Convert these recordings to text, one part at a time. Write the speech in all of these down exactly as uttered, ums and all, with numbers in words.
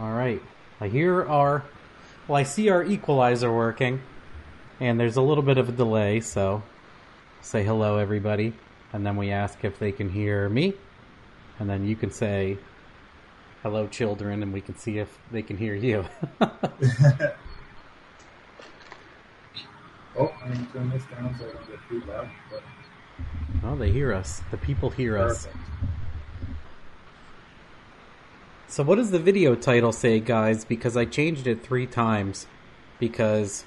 All right. I hear our... Well, I see our equalizer working. And there's a little bit of a delay, so... Say hello, everybody. And then we ask if they can hear me. And then you can say... Hello, children, and we can see if they can hear you. Oh, I need to turn this down so I don't get too loud. But... Oh, they hear us. The people hear Perfect. us. So what does the video title say, guys? Because I changed it three times because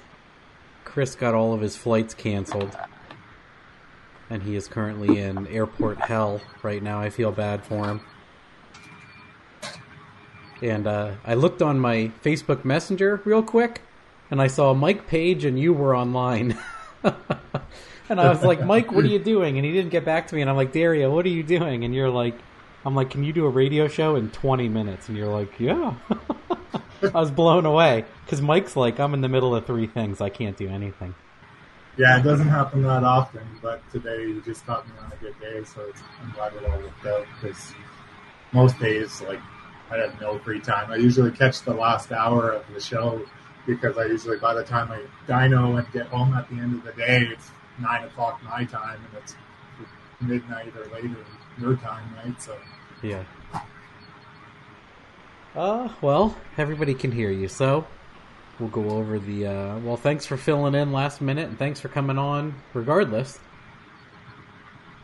Chris got all of his flights canceled. And he is currently in airport hell right now. I feel bad for him. And uh, I looked on my Facebook Messenger real quick, and I saw Mike Page and you were online. And I was like, Mike, what are you doing? And he didn't get back to me, and I'm like, Daria, what are you doing? And you're like, I'm like, can you do a radio show in twenty minutes? And you're like, yeah. I was blown away, because Mike's like, I'm in the middle of three things. I can't do anything. Yeah, it doesn't happen that often, but today you just got me on a good day, so it's, I'm glad it all worked out, because most days, like, I have no free time. I usually catch the last hour of the show because I usually, by the time I dino and get home at the end of the day, it's nine o'clock my time and it's midnight or later your time, right? So yeah. Uh, well, everybody can hear you, so we'll go over the... Uh, well, thanks for filling in last minute and thanks for coming on regardless.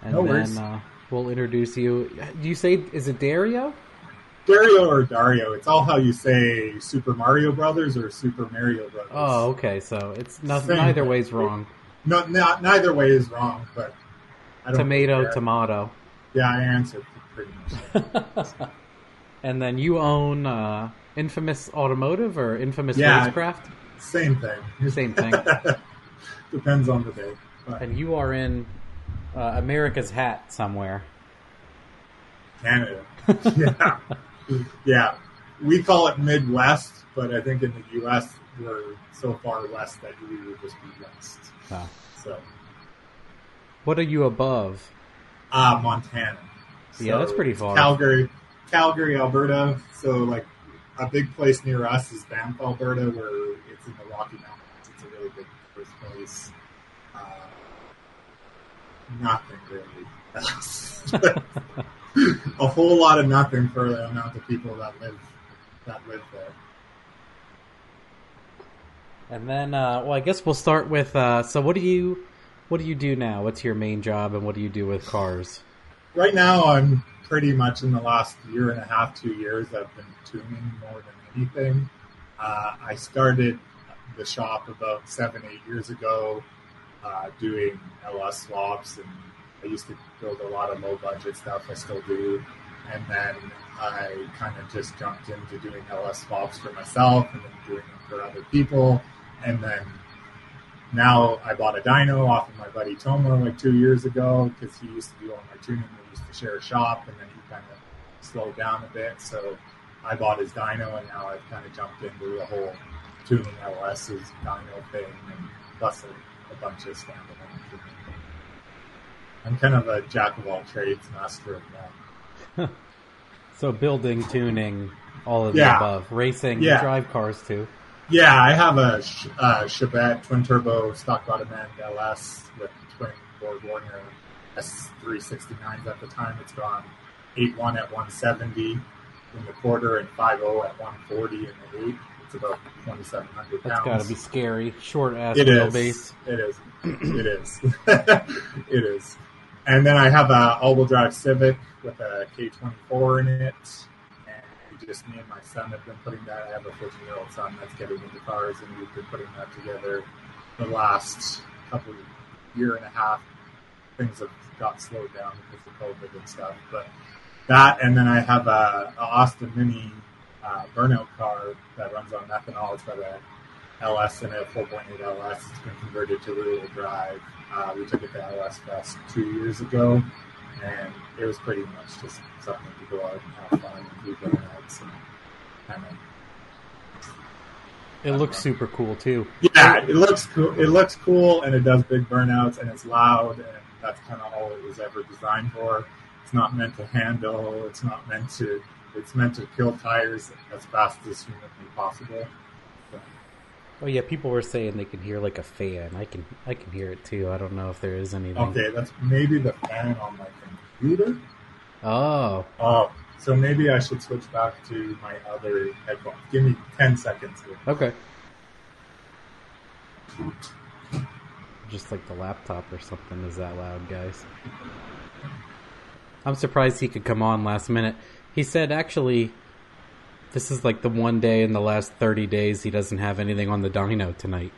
And no worries. Then uh, we'll introduce you. Do you say, is it Dario? Dario or Dario, it's all how you say Super Mario Brothers or Super Mario Brothers. Oh, okay, so it's not, neither way is wrong. No, not, neither way is wrong, but I don't Tomato, care. tomato. Yeah, I answered pretty much. And then you own uh, Infamous Automotive or Infamous yeah, Racecraft? Same thing. Same thing. Depends on the day. But. And you are in uh, America's hat somewhere. Canada. Yeah. Yeah, we call it Midwest, but I think in the U S we're so far west that we would just be west. Oh. So, what are you above? Ah, uh, Montana. Yeah, so that's pretty far. Calgary, Calgary, Alberta. So, like, a big place near us is Banff, Alberta, where it's in the Rocky Mountains. It's a really big first place. Uh, nothing really. A whole lot of nothing for the amount of people that live that live there. And then, uh, well, I guess we'll start with. Uh, so, what do you what do you do now? What's your main job, and what do you do with cars? Right now, I'm pretty much in the last year and a half, two years. I've been tuning more than anything. Uh, I started the shop about seven, eight years ago, uh, doing L S swaps and. I used to build a lot of low-budget stuff. I still do. And then I kind of just jumped into doing L S swaps for myself and then doing them for other people. And then now I bought a dyno off of my buddy Tomo like two years ago because he used to do all my tuning. We used to share a shop, and then he kind of slowed down a bit. So I bought his dyno, and now I've kind of jumped into the whole tuning LS's dyno thing and plus a, a bunch of standalone tuning. I'm kind of a jack-of-all-trades, master of none. So building, tuning, all of yeah. the above. Racing, yeah. drive cars, too. Yeah, I have a uh, Chevette twin-turbo stock bottom end L S with twin Ford Warner S three sixty-nines at the time. It's gone eight one at one seventy in the quarter and five oh at one forty in the eight. It's about twenty-seven hundred pounds. That's got to be scary. Short-ass wheelbase. It is. It is. It is. And then I have a all-wheel drive Civic with a K twenty-four in it. And just me and my son have been putting that. I have a fourteen-year-old son that's getting into cars, and we've been putting that together the last couple of year and a half. Things have got slowed down because of COVID and stuff. But that, and then I have a, a Austin Mini uh, burnout car that runs on ethanol. It's got a L S in it, four point eight L S. It's been converted to rear-wheel drive. Uh, we took it to L S Fest two years ago, and it was pretty much just something to go out and have fun and do burnouts. And, kind of, it looks know. super cool, too. Yeah, it looks cool. It looks cool, and it does big burnouts, and it's loud, and that's kind of all it was ever designed for. It's not meant to handle. It's not meant to it's meant to kill tires as fast as humanly possible. So. Oh yeah, people were saying they can hear like a fan. I can I can hear it too. I don't know if there is anything. Okay, that's maybe the fan on my computer. Oh. Oh, so maybe I should switch back to my other headphones. Give me ten seconds here. Okay. Just like the laptop or something is that loud, guys. I'm surprised he could come on last minute. He said, actually, this is like the one day in the last thirty days he doesn't have anything on the dyno tonight.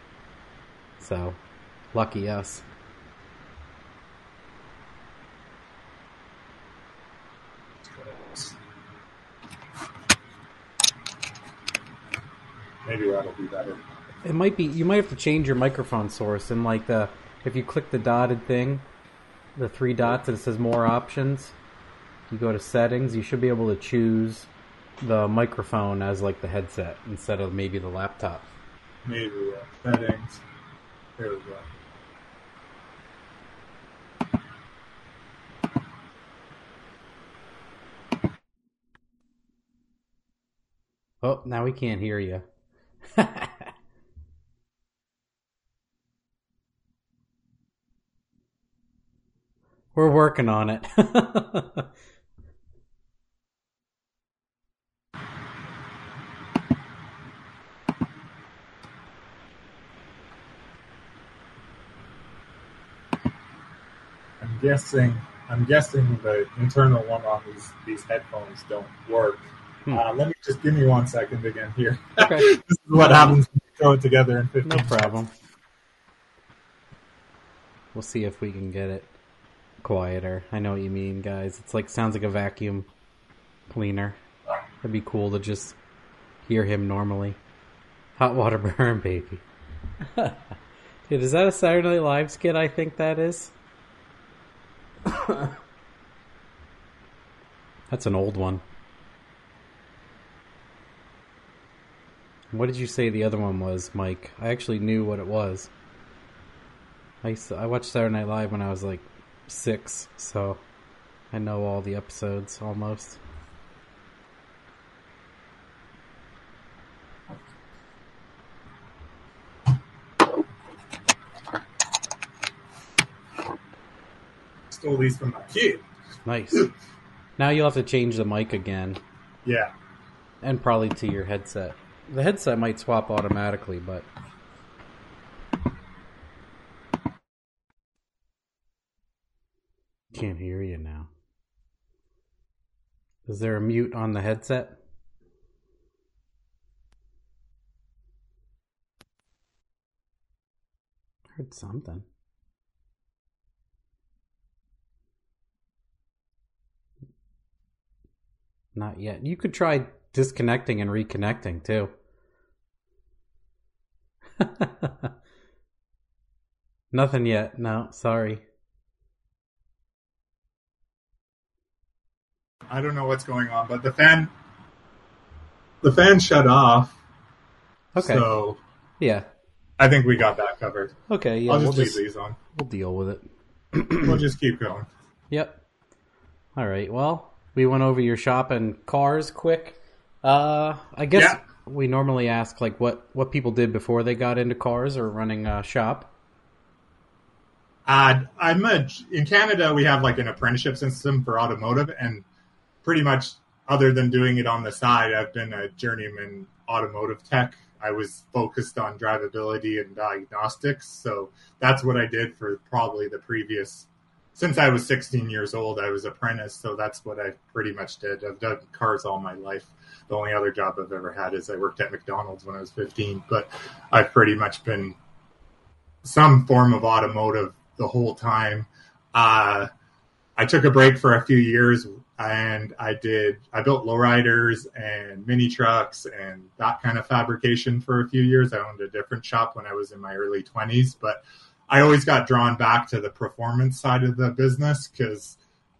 So, lucky us. Maybe that'll be better. It might be. You might have to change your microphone source. And like the, if you click the dotted thing, the three dots, and it says more options. You go to settings. You should be able to choose the microphone as like the headset instead of maybe the laptop. Maybe yeah. Settings. There we go. Oh, now we can't hear you. We're working on it. I'm guessing. I'm guessing the internal one on these these headphones don't work. Hmm. Uh, let me just give me one second again here. Okay. This is what no happens when you throw it together in fifteen minutes. No problem. Minutes. We'll see if we can get it quieter. I know what you mean, guys. It's like sounds like a vacuum cleaner. It'd be cool to just hear him normally. Hot water burn, baby. Dude, is that a Saturday Night Live skit? I think that is. That's an old one. What did you say the other one was, Mike? I actually knew what it was. I used to, I watched Saturday Night Live when I was like six, so I know all the episodes almost. Stole these from my kid. Nice. Now you'll have to change the mic again. Yeah. And probably to your headset. The headset might swap automatically, but... Can't hear you now. Is there a mute on the headset? Heard something. Not yet. You could try disconnecting and reconnecting, too. Nothing yet. No, sorry. I don't know what's going on, but the fan the fan shut off. Okay. So yeah. I think we got that covered. Okay, yeah. I'll just we'll leave just, these on. We'll deal with it. We'll just keep going. Yep. All right. Well, we went over your shop and cars quick. Uh, I guess yeah. we normally ask like what, what people did before they got into cars or running a shop. Uh, I'm a, in Canada, we have like an apprenticeship system for automotive, and pretty much other than doing it on the side, I've been a journeyman automotive tech. I was focused on drivability and diagnostics. So that's what I did for probably the previous, since I was sixteen years old, I was apprenticed. So that's what I pretty much did. I've done cars all my life. The only other job I've ever had is I worked at McDonald's when I was fifteen, but I've pretty much been some form of automotive the whole time. Uh, I took a break for a few years and I did, I built lowriders and mini trucks and that kind of fabrication for a few years. I owned a different shop when I was in my early twenties, but I always got drawn back to the performance side of the business because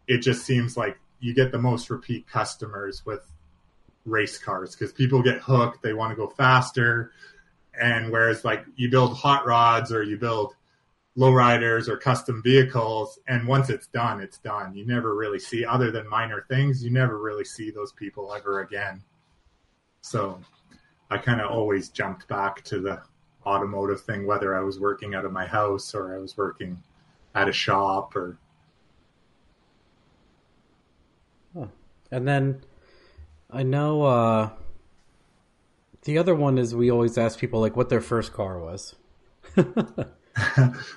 it just seems like you get the most repeat customers with race cars because people get hooked. They want to go faster. And whereas like you build hot rods or you build lowriders or custom vehicles. And once it's done, it's done. You never really see, other than minor things, you never really see those people ever again. So I kind of always jumped back to the automotive thing, whether I was working out of my house or I was working at a shop or. Huh. And then I know uh, the other one is we always ask people like what their first car was.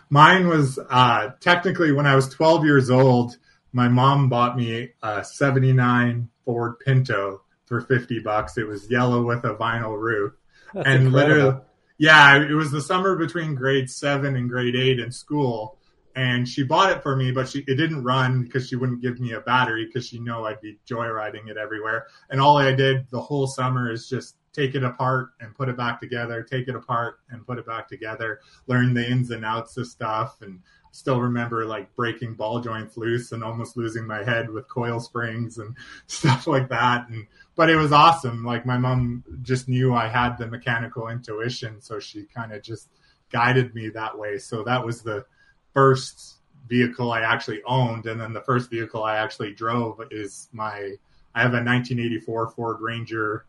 Mine was uh, technically when I was twelve years old, my mom bought me a seventy-nine Ford Pinto for fifty bucks. It was yellow with a vinyl roof. That's and incredible. Literally, yeah, it was the summer between grade seven and grade eight in school. And she bought it for me, but she it didn't run because she wouldn't give me a battery because she knew I'd be joyriding it everywhere. And all I did the whole summer is just take it apart and put it back together, take it apart and put it back together, learn the ins and outs of stuff, and still remember like breaking ball joints loose and almost losing my head with coil springs and stuff like that. And but it was awesome. Like my mom just knew I had the mechanical intuition, so she kind of just guided me that way. So that was the first vehicle I actually owned, and then the first vehicle I actually drove is my I have a nineteen eighty-four Ford Ranger.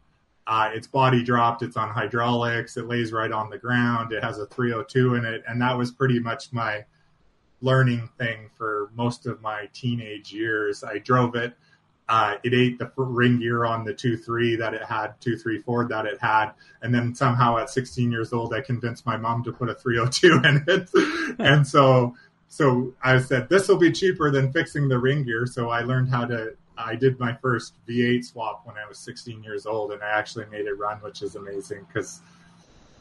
Uh, it's body dropped, it's on hydraulics, it lays right on the ground, it has a three oh two in it, and that was pretty much my learning thing for most of my teenage years. I drove it. Uh, it ate the ring gear on the two three that it had, two three Ford that it had. And then somehow at sixteen years old, I convinced my mom to put a three oh two in it. And so so I said, this will be cheaper than fixing the ring gear. So I learned how to, I did my first V eight swap when I was sixteen years old. And I actually made it run, which is amazing because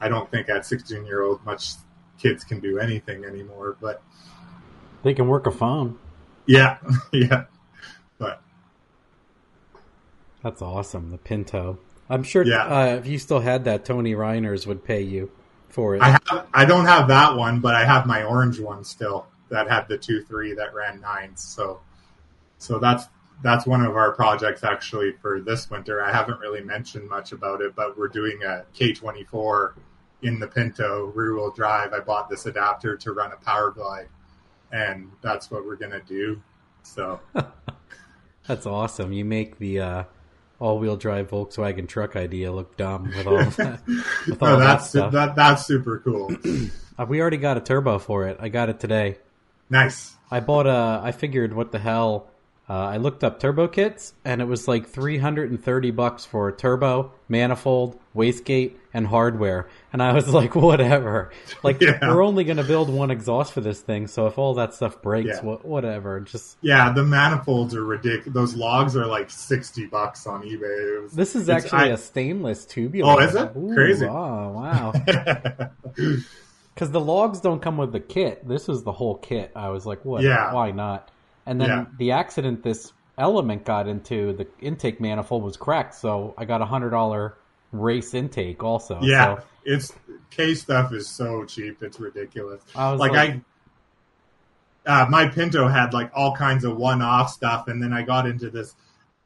I don't think at sixteen-year-old much kids can do anything anymore. But they can work a phone. Yeah, yeah. But that's awesome, the Pinto. I'm sure yeah. uh, if you still had that, Tony Reiners would pay you for it. I have, I don't have that one, but I have my orange one still that had the two three that ran nines. So so that's that's one of our projects actually for this winter. I haven't really mentioned much about it, but we're doing a K twenty-four in the Pinto rear-wheel drive. I bought this adapter to run a power glide, and that's what we're going to do. So that's awesome. You make the... Uh... all-wheel drive Volkswagen truck idea look dumb with all that, with no, all that's, that stuff. That, that's super cool. We already got a turbo for it. I got it today. Nice. I bought a... I figured, what the hell... Uh, I looked up turbo kits, and it was like three hundred thirty bucks for a turbo, manifold, wastegate, and hardware. And I was like, whatever. Like, yeah. We're only going to build one exhaust for this thing, so if all that stuff breaks, yeah. wh- whatever. Just Yeah, the manifolds are ridiculous. Those logs are like sixty bucks on eBay. Was, this is actually I, a stainless tubular. Oh, is it? Ooh, crazy. Oh, wow. Because the logs don't come with the kit. This is the whole kit. I was like, what? Yeah. Why not? And then yeah. the accident this element got into, the intake manifold was cracked, so I got a one hundred dollars race intake also. Yeah, so. It's K stuff is so cheap, it's ridiculous. I was like, like I, uh, my Pinto had like all kinds of one-off stuff, and then I got into this,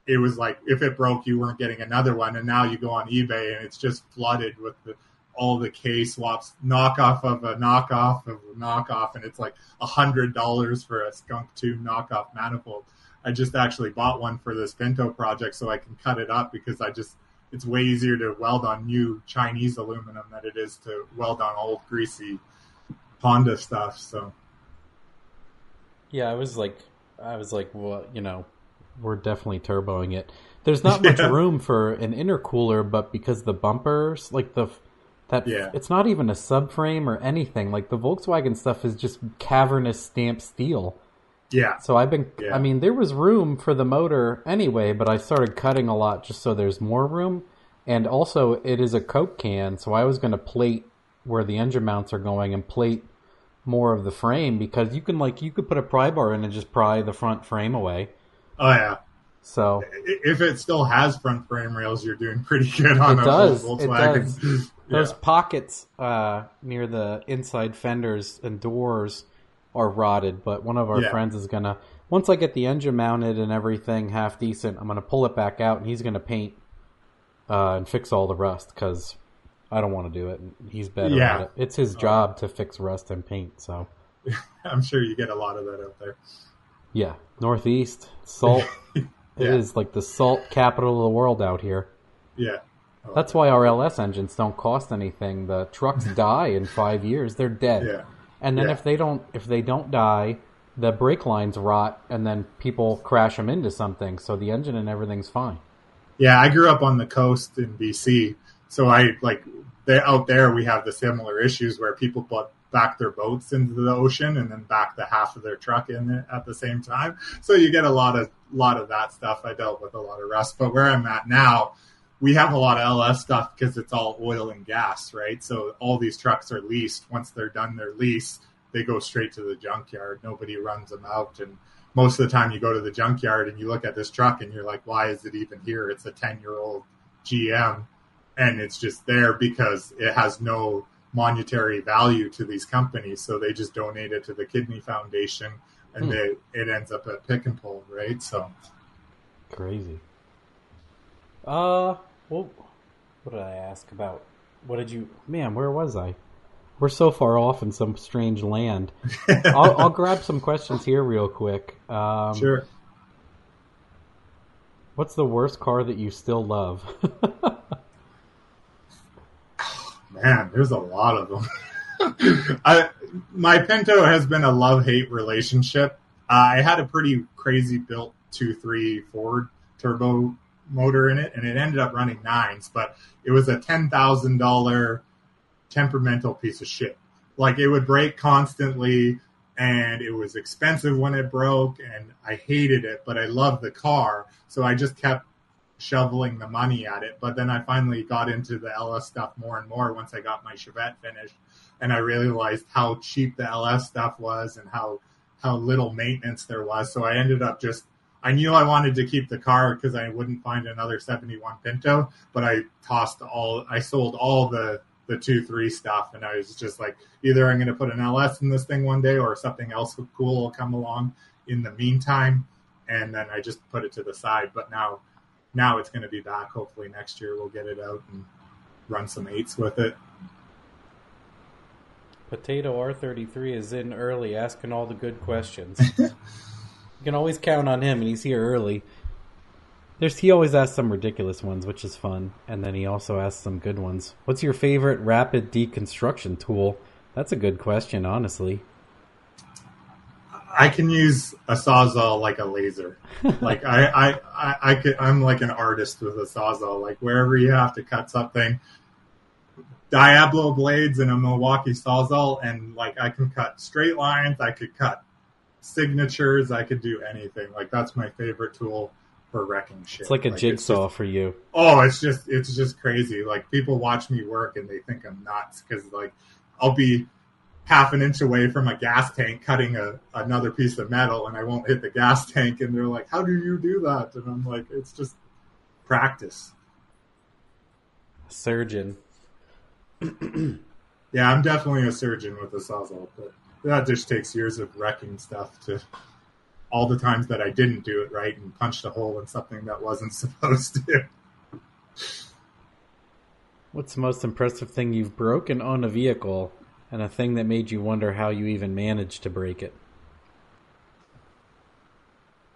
it was like, if it broke, you weren't getting another one, and now you go on eBay, and it's just flooded with the... all the K swaps, knockoff of a knockoff of a knockoff, and it's like a hundred dollars for a Skunk two knockoff manifold. I just actually bought one for this Pinto project so I can cut it up because I just it's way easier to weld on new Chinese aluminum than it is to weld on old greasy Honda stuff. So yeah, I was like, I was like, well, you know, we're definitely turboing it. There's not much yeah. room for an intercooler, but because the bumpers, like the That, yeah. It's not even a subframe or anything. Like, the Volkswagen stuff is just cavernous stamped steel. Yeah. So I've been... Yeah. I mean, there was room for the motor anyway, but I started cutting a lot just so there's more room. And also, it is a Coke can, so I was going to plate where the engine mounts are going and plate more of the frame because you can, like, you could put a pry bar in and just pry the front frame away. Oh, yeah. So... If it still has front frame rails, you're doing pretty good on a Volkswagen. It does. Those yeah. pockets uh, near the inside fenders and doors are rotted, but one of our yeah. friends is going to, once I get the engine mounted and everything half decent, I'm going to pull it back out, and he's going to paint uh, and fix all the rust because I don't want to do it. And he's better yeah. at it. It's his job to fix rust and paint. So I'm sure you get a lot of that out there. Yeah. Northeast, salt. yeah. It is like the salt capital of the world out here. Yeah. Oh, that's why our L S engines don't cost anything. The trucks die in five years. They're dead. Yeah. And then yeah. if they don't if they don't die, the brake lines rot, and then people crash them into something. So the engine and everything's fine. Yeah, I grew up on the coast in B C, so I like they, out there we have the similar issues where people put back their boats into the ocean and then back the half of their truck in it at the same time. So you get a lot of lot of that stuff. I dealt with a lot of rust, but where I'm at now, we have a lot of L S stuff because it's all oil and gas, right? So all these trucks are leased. Once they're done their lease, they go straight to the junkyard. Nobody runs them out. And most of the time you go to the junkyard and you look at this truck and you're like, why is it even here? It's a ten-year-old G M, and it's just there because it has no monetary value to these companies. So they just donate it to the Kidney Foundation, and hmm. they, it ends up at Pick and Pull, right? So crazy. Uh, well, what did I ask about? What did you... Man, where was I? We're so far off in some strange land. I'll, I'll grab some questions here real quick. Um, sure. What's the worst car that you still love? Man, there's a lot of them. I, my Pinto has been a love-hate relationship. I had a pretty crazy built two three Ford turbo motor in it, and it ended up running nines, but it was a ten thousand dollars temperamental piece of shit. Like, it would break constantly, and it was expensive when it broke, and I hated it, but I loved the car, so I just kept shoveling the money at it. But then I finally got into the L S stuff more and more once I got my Chevette finished, and I realized how cheap the L S stuff was and how how little maintenance there was. So I ended up just... I knew I wanted to keep the car because I wouldn't find another seventy-one Pinto, but I tossed all, I sold all the, the two, three stuff. And I was just like, either I'm going to put an L S in this thing one day, or something else cool will come along in the meantime. And then I just put it to the side. But now, now it's going to be back. Hopefully next year we'll get it out and run some eights with it. Potato R thirty-three is in early, asking all the good questions. You can always count on him, and he's here early. There's he always asks some ridiculous ones, which is fun, and then he also asks some good ones. What's your favorite rapid deconstruction tool? That's a good question, honestly. I can use a Sawzall like a laser. Like I, I, I, I could, I'm like an artist with a Sawzall. Like wherever you have to cut something, Diablo blades and a Milwaukee Sawzall, and like I can cut straight lines. I could cut signatures. I could do anything. Like, that's my favorite tool for wrecking shit. It's like a like, jigsaw just, for you. Oh, it's just it's just crazy. Like, people watch me work and they think I'm nuts because, like, I'll be half an inch away from a gas tank cutting a another piece of metal, and I won't hit the gas tank, and they're like, how do you do that? And I'm like, it's just practice. A surgeon. Yeah, I'm definitely a surgeon with a Sawzall, but that just takes years of wrecking stuff to all the times that I didn't do it right and punched a hole in something that wasn't supposed to. What's the most impressive thing you've broken on a vehicle, and a thing that made you wonder how you even managed to break it?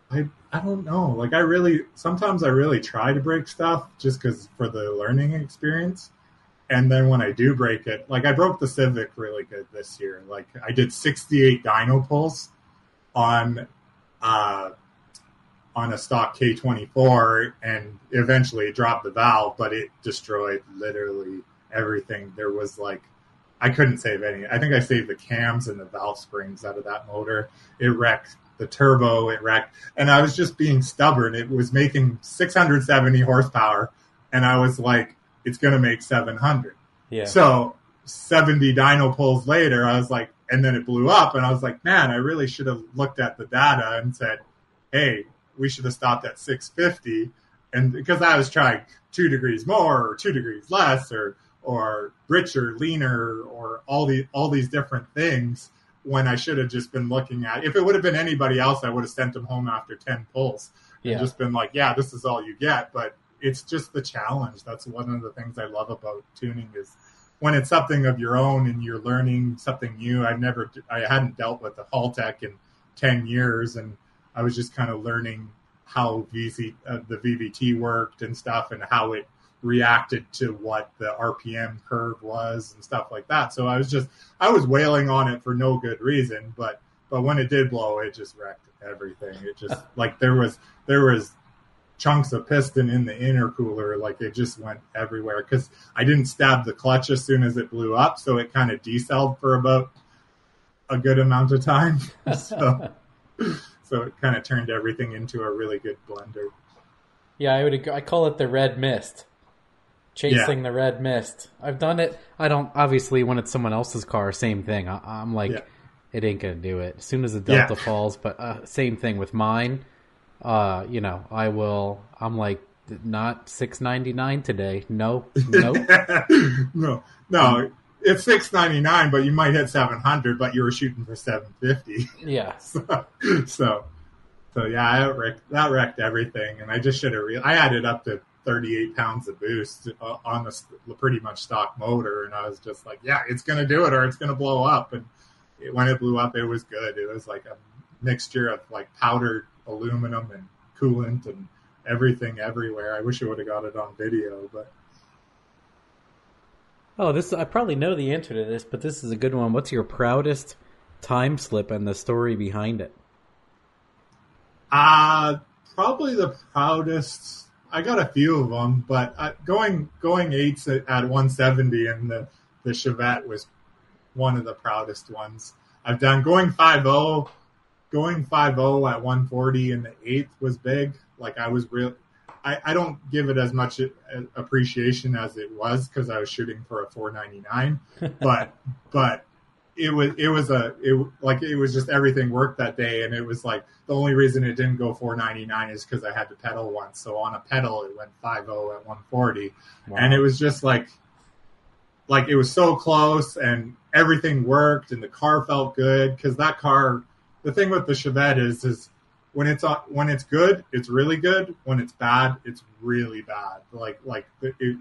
I I don't know. Like I really, sometimes I really try to break stuff just because for the learning experience. And then when I do break it, like I broke the Civic really good this year. Like I did sixty-eight dyno pulls on uh, on a stock K twenty-four, and eventually it dropped the valve, but it destroyed literally everything. There was like, I couldn't save any. I think I saved the cams and the valve springs out of that motor. It wrecked the turbo, it wrecked. And I was just being stubborn. It was making six hundred seventy horsepower, and I was like, it's going to make seven hundred. Yeah. So seventy dyno pulls later, I was like, and then it blew up. And I was like, man, I really should have looked at the data and said, hey, we should have stopped at six fifty. And because I was trying two degrees more or two degrees less or or richer, leaner, or all, the, all these different things when I should have just been looking at, if it would have been anybody else, I would have sent them home after ten pulls and yeah. just been like, yeah, this is all you get. But it's just the challenge. That's one of the things I love about tuning is when it's something of your own and you're learning something new, I've never, I hadn't dealt with the Hall Tech in ten years, and I was just kind of learning how V Z, uh, the V V T worked and stuff, and how it reacted to what the R P M curve was and stuff like that. So I was just, I was wailing on it for no good reason, but, but when it did blow, it just wrecked everything. It just like, there was, there was chunks of piston in the intercooler. Like it just went everywhere, 'cause I didn't stab the clutch as soon as it blew up. So it kind of decelled for about a good amount of time. so, so it kind of turned everything into a really good blender. Yeah. I would, I call it the red mist. Chasing yeah. the red mist. I've done it. I don't, obviously, when it's someone else's car, same thing. I, I'm like, yeah. it ain't going to do it. As soon as the Delta yeah. falls, but uh, same thing with mine. Uh, you know, I will, I'm like, not six ninety-nine today. No, nope. no, no. It's six ninety-nine, but you might hit seven hundred, but you were shooting for seven fifty. Yeah. so, so, so yeah, that wrecked, that wrecked everything. And I just should have, re- I added up to thirty-eight pounds of boost on the pretty much stock motor, and I was just like, yeah, it's going to do it or it's going to blow up. And it, when it blew up, it was good. It was like a mixture of like powdered aluminum and coolant and everything everywhere. I wish I would have got it on video, but oh, this I probably know the answer to this, but this is a good one. What's your proudest time slip and the story behind it? Uh, probably the proudest. I got a few of them, but uh, going going eights at, at one seventy and the, the Chevette was one of the proudest ones I've done. Going five oh, going five oh at one forty in the eighth was big. Like I was real, I, I don't give it as much appreciation as it was because I was shooting for a four ninety-nine, but but it was it was a it like it was just everything worked that day, and it was like the only reason it didn't go four ninety-nine is because I had to pedal once. So on a pedal, it went five oh at one forty, wow. and it was just like like it was so close, and everything worked, and the car felt good because that car. The thing with the Chevette is is when it's when it's good, it's really good. When it's bad, it's really bad. Like like it.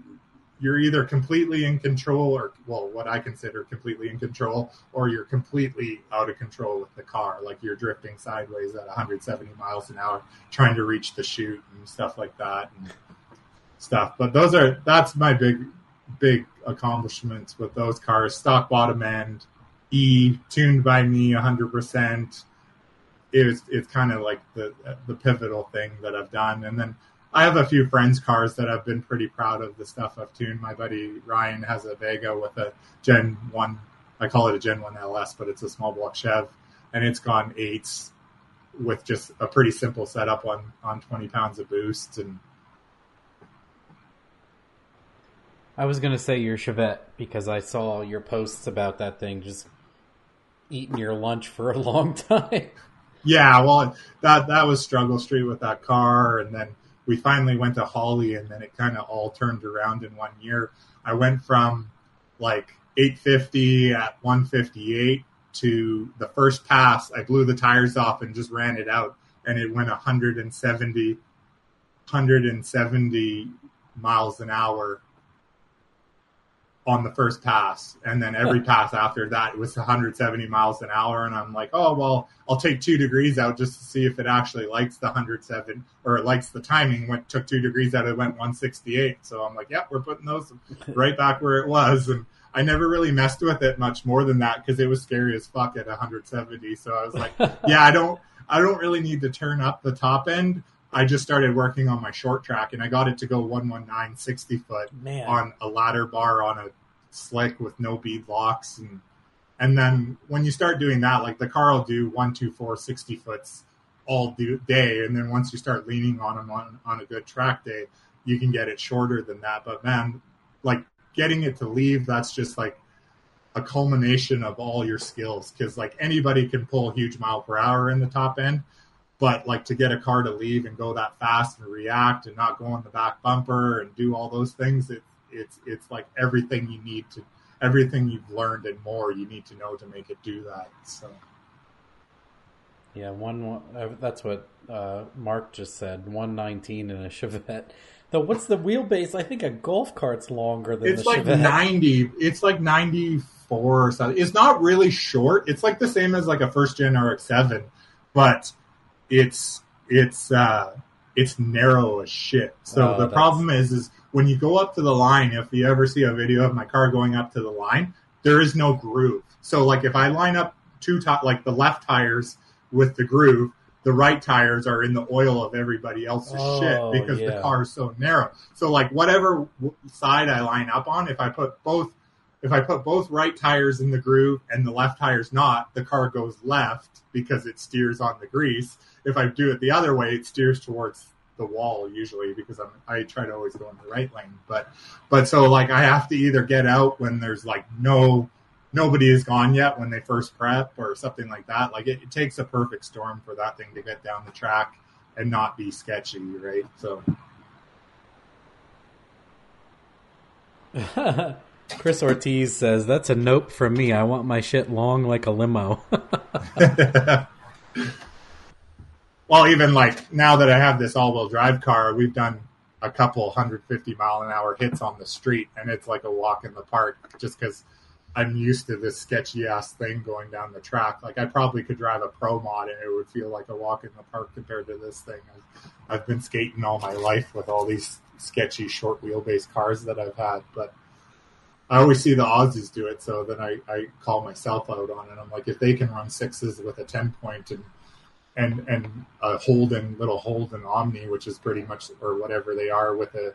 You're either completely in control or, well, what I consider completely in control, or you're completely out of control with the car. Like you're drifting sideways at one seventy miles an hour, trying to reach the chute and stuff like that and stuff. But those are, that's my big, big accomplishments with those cars. Stock bottom end, E, tuned by me one hundred percent. It's, it's kind of like the, the pivotal thing that I've done. And then I have a few friends' cars that I've been pretty proud of the stuff I've tuned. My buddy Ryan has a Vega with a Gen one. I call it a Gen one L S, but it's a small block Chev. And it's gone eights with just a pretty simple setup on, on twenty pounds of boost. And I was going to say your Chevette because I saw your posts about that thing just eating your lunch for a long time. Yeah, well, that, that was Struggle Street with that car. And then we finally went to Holly, and then it kind of all turned around in one year. I went from like eight fifty at one fifty-eight to the first pass. I blew the tires off and just ran it out, and it went one seventy miles an hour on the first pass. And then every pass after that, it was one seventy miles an hour. And I'm like, oh, well, I'll take two degrees out just to see if it actually likes the one oh seven or it likes the timing. Went, took two degrees out, it went one sixty-eight. So I'm like, yep, we're putting those right back where it was. And I never really messed with it much more than that because it was scary as fuck at one seventy. So I was like, yeah, I don't, I don't really need to turn up the top end. I just started working on my short track, and I got it to go one nineteen, sixty foot. Man. On a ladder bar on a slick with no bead locks. And and then when you start doing that, like the car will do one twenty-four, sixty foots all do, day. And then once you start leaning on them on, on a good track day, you can get it shorter than that. But man, like getting it to leave, that's just like a culmination of all your skills. 'Cause like anybody can pull a huge mile per hour in the top end. But, like, to get a car to leave and go that fast and react and not go on the back bumper and do all those things, it, it's it's like everything you need to, everything you've learned and more you need to know to make it do that. So, yeah, one, one uh, that's what uh, Mark just said, one nineteen in a Chevette. The, what's the wheelbase? I think a golf cart's longer than it's the like Chevette. ninety. It's like ninety-four or something. It's not really short. It's like the same as like a first gen R X seven, but it's it's uh, it's narrow as shit. So oh, the that's... problem is is when you go up to the line, if you ever see a video of my car going up to the line, there is no groove. So like if I line up two top, like the left tires with the groove, the right tires are in the oil of everybody else's oh, shit because yeah. the car is so narrow. So like whatever side I line up on, if I put both, if I put both right tires in the groove and the left tire's not, the car goes left because it steers on the grease. If I do it the other way, it steers towards the wall usually because I'm, I try to always go in the right lane. But, but so like I have to either get out when there's like no, nobody is gone yet when they first prep or something like that. Like it, it takes a perfect storm for that thing to get down the track and not be sketchy, right? So, Chris Ortiz says, that's a nope from me. I want my shit long like a limo. Well, even like now that I have this all-wheel drive car, we've done a couple one hundred fifty mile an hour hits on the street, and it's like a walk in the park just because I'm used to this sketchy-ass thing going down the track. Like, I probably could drive a Pro Mod, and it would feel like a walk in the park compared to this thing. I've, I've been skating all my life with all these sketchy, short wheelbase cars that I've had, but I always see the Aussies do it, so then I, I call myself out on it. I'm like, if they can run sixes with a ten-point and and and a Holden, little Holden Omni, which is pretty much, or whatever they are, with a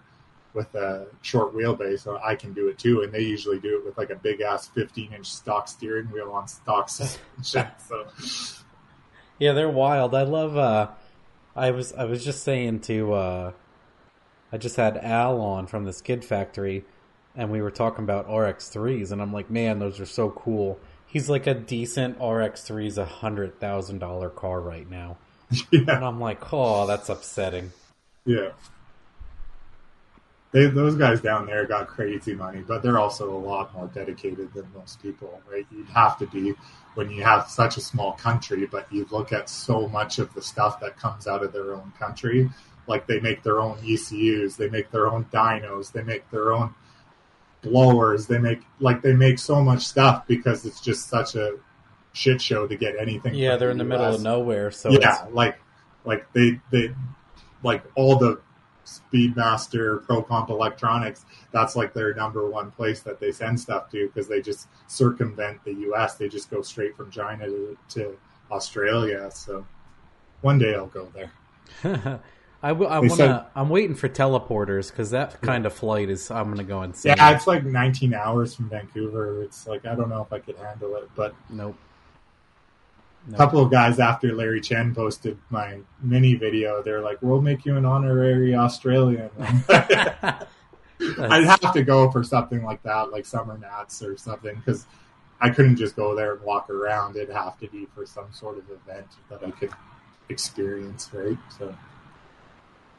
with a short wheelbase, so I can do it too. And they usually do it with like a big ass fifteen inch stock steering wheel on stock suspension. So yeah, they're wild. I love, uh, I was, I was just saying to, uh, I just had Al on from the Skid Factory and we were talking about R X threes and I'm like, man, those are so cool. He's like, a decent R X three is a hundred thousand dollar car right now. Yeah. And I'm like, oh, that's upsetting. Yeah. They, those guys down there got crazy money, but they're also a lot more dedicated than most people, right? You'd have to be when you have such a small country, but you look at so much of the stuff that comes out of their own country. Like they make their own E C Us, they make their own dynos, they make their own blowers, they make like they make so much stuff because it's just such a shit show to get anything. Yeah, they're in the middle of nowhere, so yeah, it's... like like they they like all the Speedmaster, ProComp Electronics, that's like their number one place that they send stuff to because they just circumvent the U S. They just go straight from China to, to Australia. So one day I'll go there. I, w- I wanna, said, I'm waiting for teleporters because that kind of flight is, I'm going to go insane. Yeah, it's like nineteen hours from Vancouver. It's like, I don't know if I could handle it, but nope. A couple of guys after Larry Chen posted my mini video, they're like, we'll make you an honorary Australian. I'd have to go for something like that, like summer nats or something, because I couldn't just go there and walk around. It'd have to be for some sort of event that I could experience, right? So,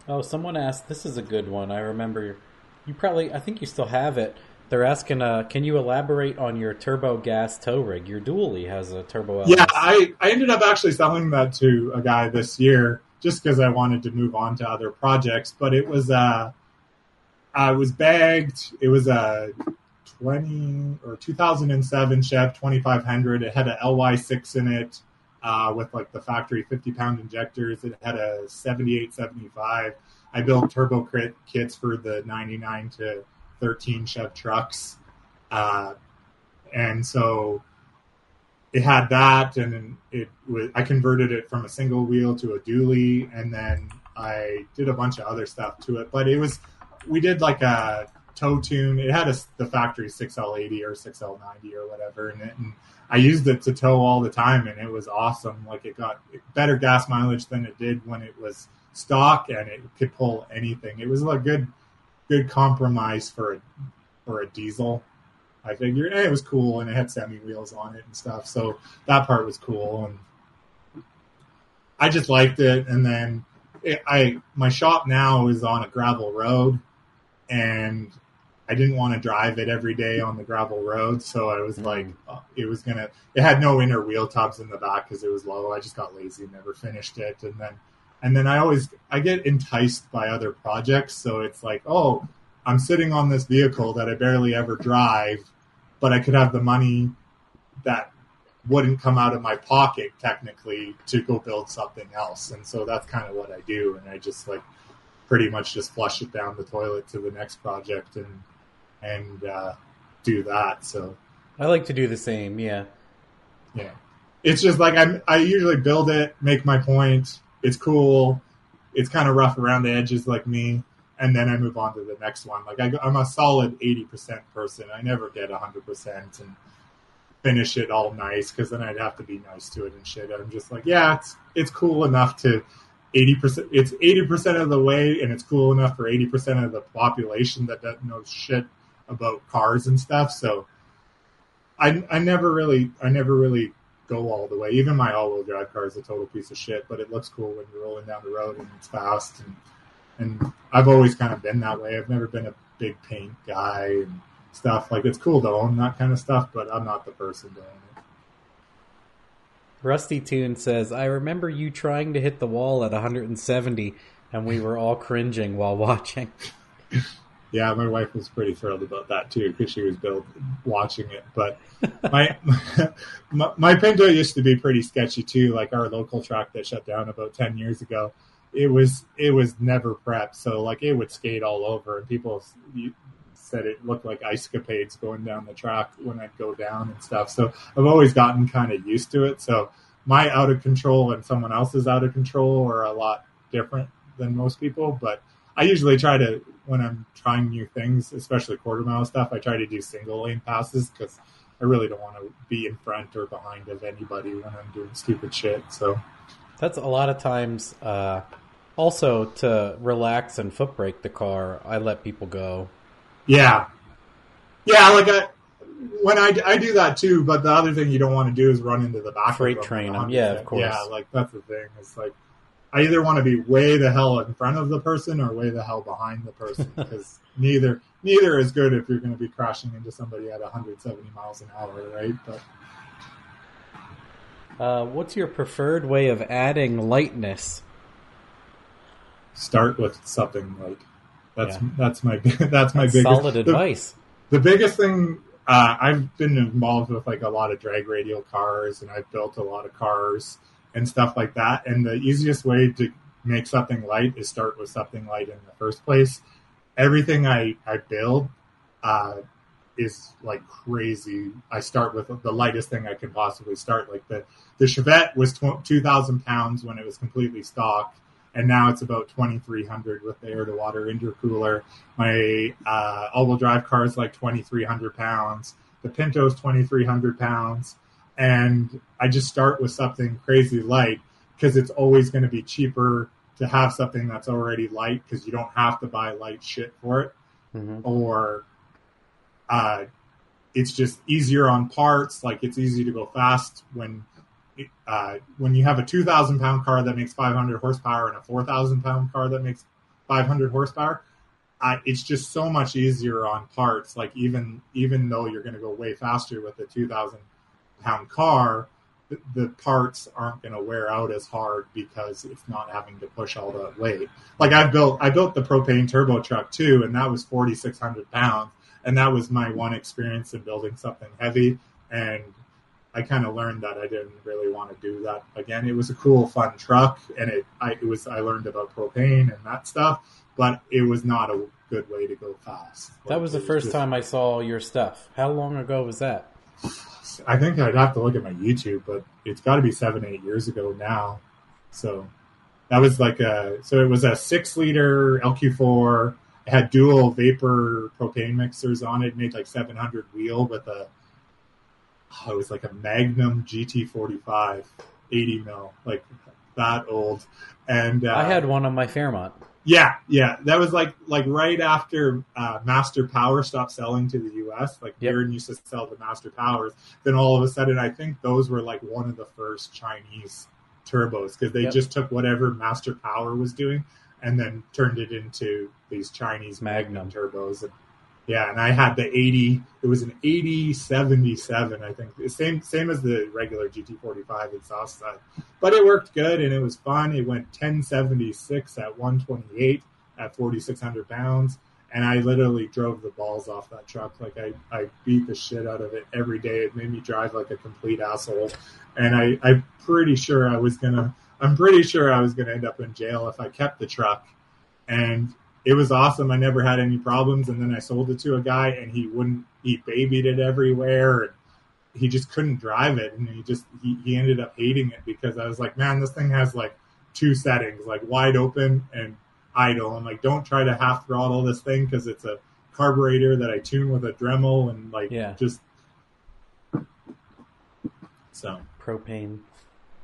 oh, someone asked, this is a good one. I remember you probably, I think you still have it. They're asking, uh, can you elaborate on your turbo gas tow rig? Your dually has a turbo. L S. Yeah, I, I ended up actually selling that to a guy this year just because I wanted to move on to other projects. But it was uh, I was bagged. It was a twenty or two thousand seven Chev twenty-five hundred. It had an L Y six in it uh, with like the factory fifty pound injectors. It had a seventy-eight seventy-five. I built turbo crit kits for the ninety-nine to thirteen Chev trucks. Uh, and so it had that, and it was, I converted it from a single wheel to a dually, and then I did a bunch of other stuff to it. But it was, we did like a tow tune. It had a, the factory six L eighty or six L ninety or whatever in it, and I used it to tow all the time, and it was awesome. Like it got better gas mileage than it did when it was stock, and it could pull anything. It was like good good compromise for a, for a diesel, I figured. And it was cool, and it had semi wheels on it and stuff, so that part was cool, and I just liked it. And then it, I my shop now is on a gravel road, and I didn't want to drive it every day on the gravel road, so I was like, it was gonna. It had no inner wheel tubs in the back because it was low. I just got lazy and never finished it, and then And then I always, I get enticed by other projects. So it's like, oh, I'm sitting on this vehicle that I barely ever drive, but I could have the money that wouldn't come out of my pocket technically to go build something else. And so that's kind of what I do. And I just like pretty much just flush it down the toilet to the next project and, and, uh, do that. So I like to do the same. Yeah. Yeah. It's just like, I'm, I usually build it, make my point. It's cool. It's kind of rough around the edges like me. And then I move on to the next one. Like I, I'm a solid eighty percent person. I never get one hundred percent and finish it all nice, because then I'd have to be nice to it and shit. I'm just like, yeah, it's it's cool enough to eighty percent. It's eighty percent of the way, and it's cool enough for eighty percent of the population that doesn't know shit about cars and stuff. So I I never really I never really go all the way. Even my all-wheel drive car is a total piece of shit, but it looks cool when you're rolling down the road and it's fast and. And I've always kind of been that way. I've never been a big paint guy and stuff. Like, it's cool to own that kind of stuff, but I'm not the person doing it. Rusty Toon says, I remember you trying to hit the wall at one hundred seventy, and we were all cringing while watching. Yeah, my wife was pretty thrilled about that, too, because she was built watching it. But my, my my Pinto used to be pretty sketchy, too. Like, our local track that shut down about ten years ago. It was it was never prepped, so like it would skate all over, and people said it looked like ice capades going down the track when I'd go down and stuff. So I've always gotten kind of used to it. So my out of control and someone else's out of control are a lot different than most people. But I usually try to, when I'm trying new things, especially quarter mile stuff, I try to do single lane passes because I really don't want to be in front or behind of anybody when I'm doing stupid shit. So. That's a lot of times, uh, also to relax and foot brake the car, I let people go. Yeah. Yeah, like I, when I, I do that too, but the other thing you don't want to do is run into the back. Freight train them, yeah, of course. Yeah, like that's the thing. It's like I either want to be way the hell in front of the person or way the hell behind the person, because neither neither is good if you're going to be crashing into somebody at one hundred seventy miles an hour, right? But... Uh, what's your preferred way of adding lightness? Start with something light. That's yeah. that's my that's, that's my biggest solid advice. The, the biggest thing uh, I've been involved with, like a lot of drag radial cars, and I've built a lot of cars and stuff like that. And the easiest way to make something light is start with something light in the first place. Everything I I build. Uh, is like crazy. I start with the lightest thing I can possibly start. Like the, the Chevette was two thousand pounds when it was completely stock, and now it's about twenty-three hundred with the air-to-water intercooler. My uh, all-wheel drive car is like twenty-three hundred pounds. The Pinto is twenty-three hundred pounds. And I just start with something crazy light because it's always going to be cheaper to have something that's already light because you don't have to buy light shit for it. Mm-hmm. Or... Uh, it's just easier on parts. Like it's easy to go fast when it, uh, when you have a two thousand pound car that makes five hundred horsepower and a four thousand pound car that makes five hundred horsepower. Uh, it's just so much easier on parts. Like even even though you're going to go way faster with a two thousand pound car, the, the parts aren't going to wear out as hard because it's not having to push all that weight. Like I built I built the propane turbo truck too, and that was forty-six hundred pounds. And that was my one experience in building something heavy. And I kind of learned that I didn't really want to do that again. It was a cool, fun truck. And it, I, it was, I learned about propane and that stuff, but it was not a good way to go fast. Like, that was the was first just, time I saw your stuff. How long ago was that? I think I'd have to look at my YouTube, but it's got to be seven, eight years ago now. So that was like a, so it was a six liter L Q four. Had dual vapor propane mixers on it, made like seven hundred wheel with a, oh, it was like a Magnum G T forty-five, eighty mil, like that old. And uh, I had one on my Fairmont. Yeah, yeah. That was like like right after uh, Master Power stopped selling to the U S. Like yep. Bearden used to sell the Master Powers. Then all of a sudden, I think those were like one of the first Chinese turbos because they yep. just took whatever Master Power was doing and then turned it into these Chinese Magnum turbos. And Yeah, and I had the eighty. It was an eighty seventy-seven, I think. Same same as the regular G T forty-five exhaust side. But it worked good, and it was fun. It went ten seventy-six at one twenty-eight at forty-six hundred pounds. And I literally drove the balls off that truck. Like, I, I beat the shit out of it every day. It made me drive like a complete asshole. And I, I'm pretty sure I was going to – I'm pretty sure I was going to end up in jail if I kept the truck. And it was awesome. I never had any problems. And then I sold it to a guy, and he wouldn't – he babied it everywhere. And he just couldn't drive it. And he just he, – he ended up hating it because I was like, man, this thing has, like, two settings, like wide open and – idle. I'm like, don't try to half throttle this thing because it's a carburetor that I tune with a Dremel and like yeah. just so propane.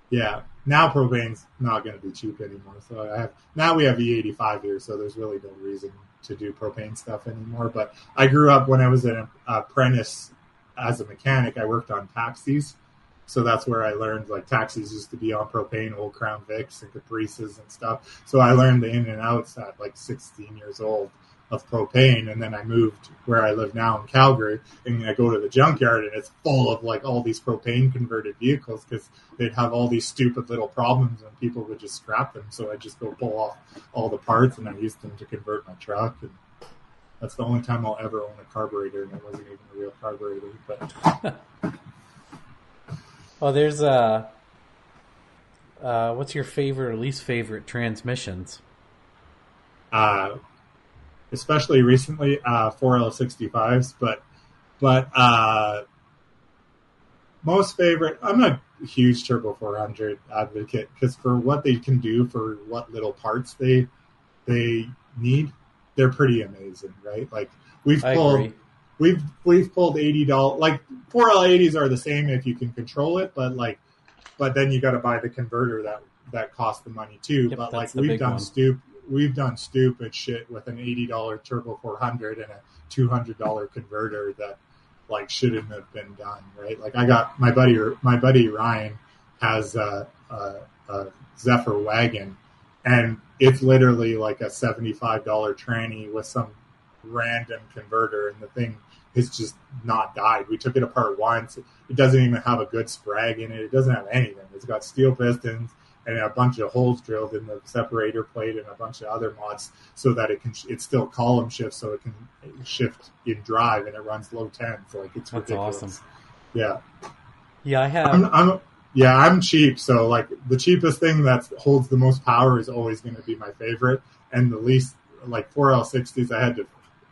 Yeah, now propane's not going to be cheap anymore. So I have now we have E eighty-five here, so there's really no reason to do propane stuff anymore. But I grew up when I was an apprentice as a mechanic. I worked on taxis, so that's where I learned, like, taxis used to be on propane, old Crown Vics and Caprices and stuff. So I learned the in and outs at, like, sixteen years old of propane. And then I moved where I live now in Calgary, and I go to the junkyard, and it's full of, like, all these propane-converted vehicles because they'd have all these stupid little problems, and people would just scrap them. So I'd just go pull off all the parts, and I used them to convert my truck. And that's the only time I'll ever own a carburetor, and it wasn't even a real carburetor. But... Oh, there's a. Uh, uh, what's your favorite or least favorite transmissions? Uh, especially recently, uh, four L sixty-fives, but but uh, most favorite. I'm a huge Turbo four hundred advocate because for what they can do, for what little parts they they need, they're pretty amazing, right? Like we've I pulled. Agree. We've we've pulled eighty dollars. Like four L eighties are the same if you can control it, but like, but then you got to buy the converter that that costs the money too. Yep, but like we've done stupid we've done stupid shit with an eighty dollars Turbo four hundred and a two hundred dollars converter that like shouldn't have been done, right? Like I got my buddy my buddy Ryan has a, a, a Zephyr wagon, and it's literally like a seventy-five dollars tranny with some random converter, and the thing has just not died. We took it apart once. It doesn't even have a good sprag in it. It doesn't have anything. It's got steel pistons and a bunch of holes drilled in the separator plate and a bunch of other mods so that it can it's still column shifts, so it can shift in drive, and it runs low tens. Like it's That's ridiculous. Awesome. Yeah. Yeah, I have. I'm, I'm, yeah, I'm cheap, so like the cheapest thing that holds the most power is always going to be my favorite, and the least like four L sixties. I had to.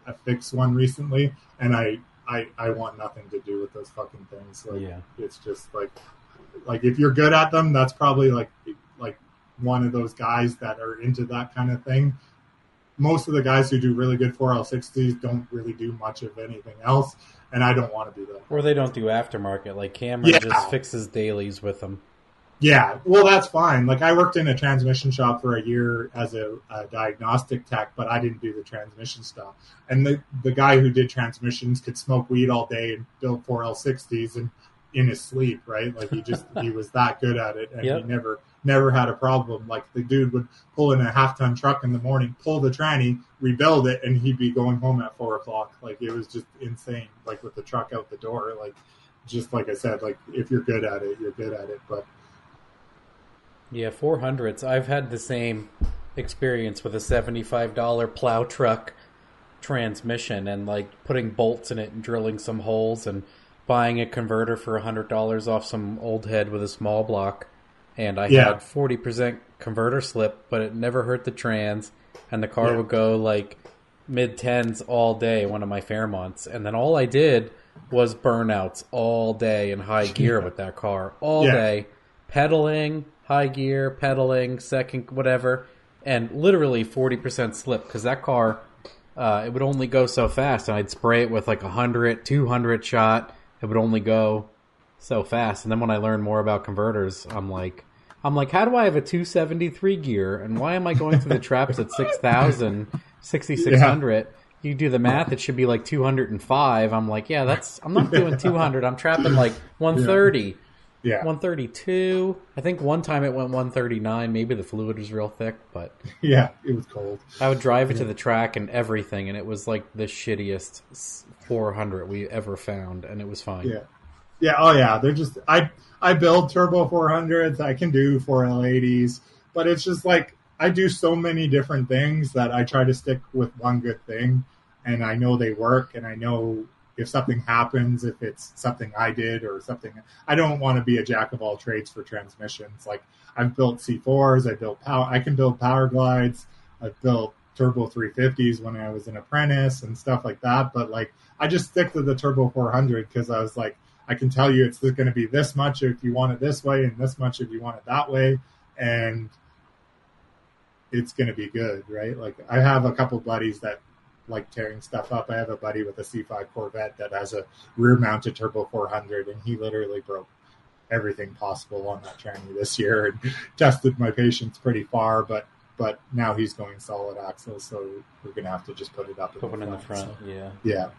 I fixed one recently, and I, I I want nothing to do with those fucking things. Like yeah. It's just like like if you're good at them, that's probably like like one of those guys that are into that kind of thing. Most of the guys who do really good four L sixties don't really do much of anything else, and I don't want to do that. Or they don't do aftermarket. Like Cameron yeah. just fixes dailies with them. Yeah, well, that's fine. Like, I worked in a transmission shop for a year as a, a diagnostic tech, but I didn't do the transmission stuff. And the, the guy who did transmissions could smoke weed all day and build four L sixties and in his sleep, right? Like, he just he was that good at it, and yep. he never never had a problem. Like, the dude would pull in a half-ton truck in the morning, pull the tranny, rebuild it, and he'd be going home at four o'clock. Like, it was just insane, like, with the truck out the door. Like, just like I said, like, if you're good at it, you're good at it, but... Yeah, four hundreds. I've had the same experience with a seventy-five dollars plow truck transmission and, like, putting bolts in it and drilling some holes and buying a converter for one hundred dollars off some old head with a small block. And I yeah. had forty percent converter slip, but it never hurt the trans. And the car yeah. would go, like, mid-tens all day, one of my Fairmonts. And then all I did was burnouts all day in high gear with that car. All yeah. day. Pedaling... high gear, pedaling, second, whatever, and literally forty percent slip because that car, uh, it would only go so fast, and I'd spray it with like one hundred, two hundred shot. It would only go so fast. And then when I learned more about converters, I'm like, I'm like, how do I have a two seventy-three gear, and why am I going through the traps at six thousand, sixty-six hundred? Yeah. You do the math, it should be like two hundred five. I'm like, yeah, that's, I'm not doing two hundred. I'm trapping like one thirty. Yeah. Yeah. one thirty-two. I think one time it went one thirty-nine. Maybe the fluid was real thick, but... Yeah, it was cold. I would drive it yeah. to the track and everything, and it was like the shittiest four hundred we ever found, and it was fine. Yeah. Yeah, oh yeah, they're just... I I build turbo four hundreds. I can do four L eighties, but it's just like I do so many different things that I try to stick with one good thing, and I know they work, and I know... If something happens, if it's something I did or something, I don't want to be a jack of all trades for transmissions. Like I've built C fours, I built power, I can build power glides. I've built turbo three fifties when I was an apprentice and stuff like that. But like, I just stick to the turbo four hundred because I was like, I can tell you it's going to be this much if you want it this way and this much if you want it that way. And it's going to be good, right? Like I have a couple buddies that like tearing stuff up. I have a buddy with a C five Corvette that has a rear-mounted turbo four hundred, and he literally broke everything possible on that tranny this year and tested my patience pretty far, but but now he's going solid axle, so we're going to have to just put it up. Put one in the front, so, yeah. Yeah.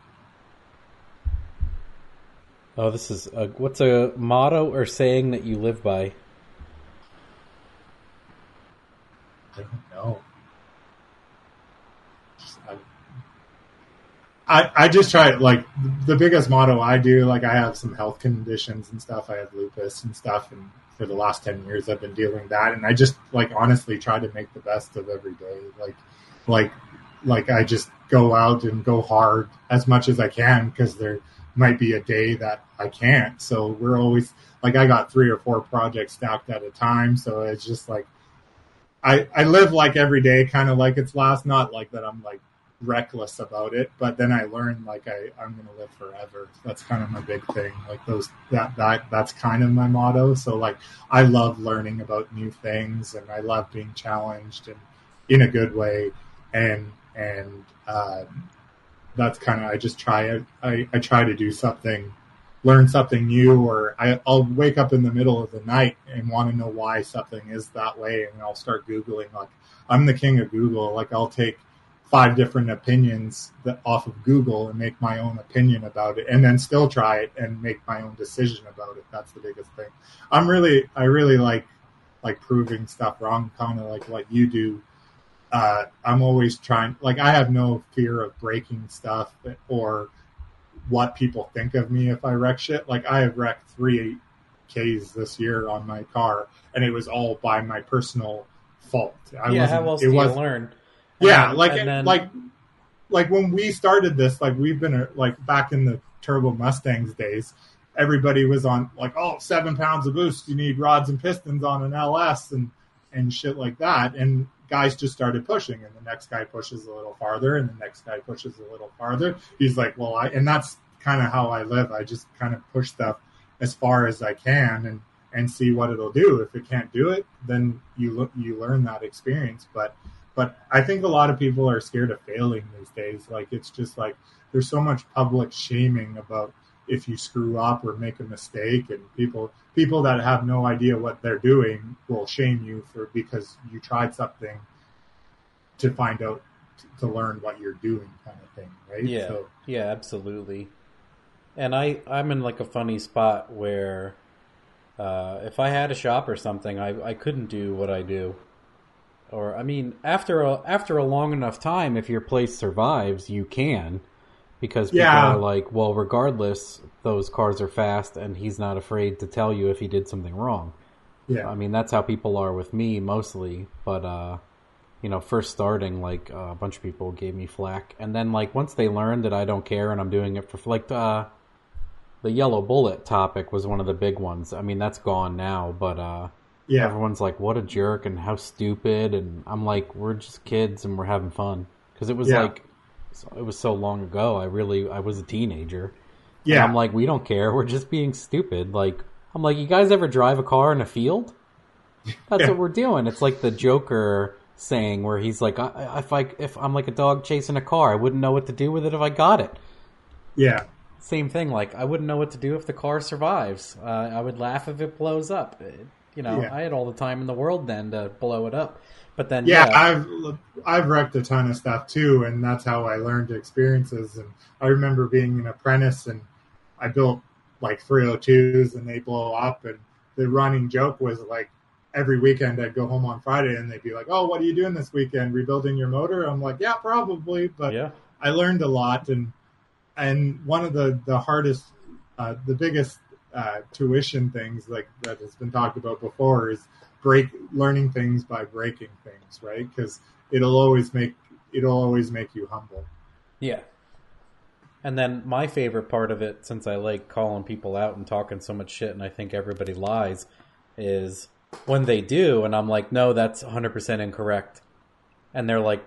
Oh, this is... A, what's a motto or saying that you live by? I don't know. I, I just try it, like, the biggest motto I do, like, I have some health conditions and stuff. I have lupus and stuff, and for the last ten years I've been dealing that, and I just, like, honestly try to make the best of every day. Like, like, like I just go out and go hard as much as I can, because there might be a day that I can't. So we're always, like, I got three or four projects stacked at a time, so it's just, like, I, I live, like, every day kind of like it's last, not like that I'm, like, reckless about it, but then I learned like I, I'm gonna live forever. That's kind of my big thing. Like those that, that that's kind of my motto. So like I love learning about new things, and I love being challenged and in a good way. And and um, that's kind of I just try I, I try to do something, learn something new, or I, I'll wake up in the middle of the night and want to know why something is that way, and I'll start Googling. Like I'm the king of Google. Like I'll take five different opinions that off of Google and make my own opinion about it, and then still try it and make my own decision about it. That's the biggest thing. I'm really, I really like, like proving stuff wrong, kind of like what you do. Uh, I'm always trying, like I have no fear of breaking stuff or what people think of me if I wreck shit. Like I have wrecked three Ks this year on my car, and it was all by my personal fault. I yeah, wasn't, how else it do you learn? Yeah, like then, like like when we started this, like we've been like back in the Turbo Mustangs days, everybody was on like, oh, seven pounds of boost, you need rods and pistons on an L S and, and shit like that. And guys just started pushing, and the next guy pushes a little farther, and the next guy pushes a little farther. He's like, well, I and that's kind of how I live. I just kind of push stuff as far as I can and, and see what it'll do. If it can't do it, then you look you learn that experience, but. But I think a lot of people are scared of failing these days. Like, it's just like there's so much public shaming about if you screw up or make a mistake. And people people that have no idea what they're doing will shame you for because you tried something to find out, to learn what you're doing kind of thing, right? Yeah, so, yeah, absolutely. And I, I'm in, like, a funny spot where uh, if I had a shop or something, I, I couldn't do what I do. Or, I mean, after a, after a long enough time, if your place survives, you can. Because people yeah. are like, well, regardless, those cars are fast, and he's not afraid to tell you if he did something wrong. Yeah. I mean, that's how people are with me, mostly. But, uh, you know, first starting, like, uh, a bunch of people gave me flack. And then, like, once they learned that I don't care and I'm doing it for... Like, uh, the yellow bullet topic was one of the big ones. I mean, that's gone now, but... uh Yeah, everyone's like, "What a jerk!" and "How stupid!" and I'm like, "We're just kids and we're having fun." Because it was yeah. like, it was so long ago. I really, I was a teenager. Yeah, and I'm like, we don't care. We're just being stupid. Like, I'm like, you guys ever drive a car in a field? That's yeah. what we're doing. It's like the Joker saying where he's like, I, "If I, if I'm like a dog chasing a car, I wouldn't know what to do with it if I got it." Yeah. Same thing. Like, I wouldn't know what to do if the car survives. Uh, I would laugh if it blows up. It, You know, yeah. I had all the time in the world then to blow it up, but then yeah, yeah, I've I've wrecked a ton of stuff too, and that's how I learned experiences. And I remember being an apprentice, and I built like three oh twos, and they blow up, and the running joke was like every weekend I'd go home on Friday and they'd be like, oh, what are you doing this weekend? Rebuilding your motor? I'm like, yeah, probably. But yeah. I learned a lot. And and one of the, the hardest, uh, the biggest uh, tuition things like that has been talked about before is break learning things by breaking things, right? Because it'll always make it'll always make you humble. Yeah. And then my favorite part of it, since I like calling people out and talking so much shit and I think everybody lies, is when they do and I'm like, no, that's one hundred percent incorrect. And they're like,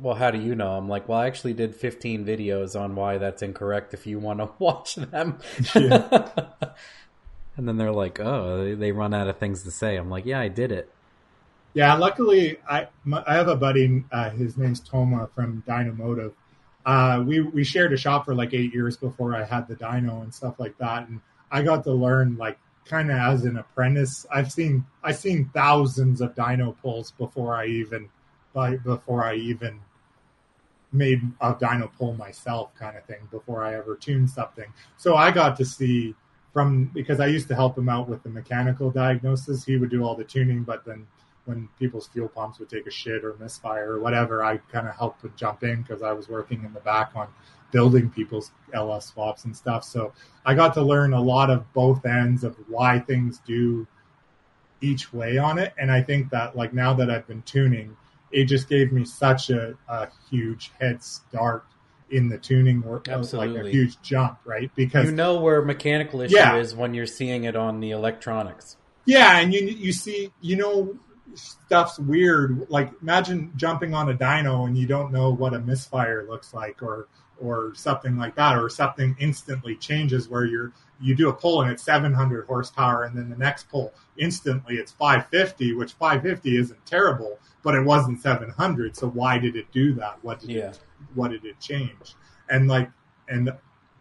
well, how do you know? I'm like, well, I actually did fifteen videos on why that's incorrect if you want to watch them. Yeah. And then they're like, oh, they run out of things to say. I'm like, yeah, I did it. Yeah, luckily, I, my, I have a buddy, uh, his name's Toma from Dynomotive. Uh, we, we shared a shop for like eight years before I had the dyno and stuff like that. And I got to learn like kind of as an apprentice. I've seen, I've seen thousands of dyno pulls before I even, like, before I even made a dyno pull myself kind of thing, before I ever tuned something. So I got to see from, because I used to help him out with the mechanical diagnosis. He would do all the tuning, but then when people's fuel pumps would take a shit or misfire or whatever, I kind of helped to jump in because I was working in the back on building people's L S swaps and stuff. So I got to learn a lot of both ends of why things do each way on it. And I think that like now that I've been tuning, it just gave me such a, a huge head start in the tuning work. Absolutely. Like a huge jump, right? Because you know where mechanical issue yeah. is when you're seeing it on the electronics. Yeah. And you, you see, you know, stuff's weird. Like imagine jumping on a dyno and you don't know what a misfire looks like or or something like that, or something instantly changes where you're you do a pull and it's seven hundred horsepower and then the next pull instantly it's five fifty, which five fifty isn't terrible, but it wasn't seven hundred. So why did it do that? What did yeah. it what did it change? And like and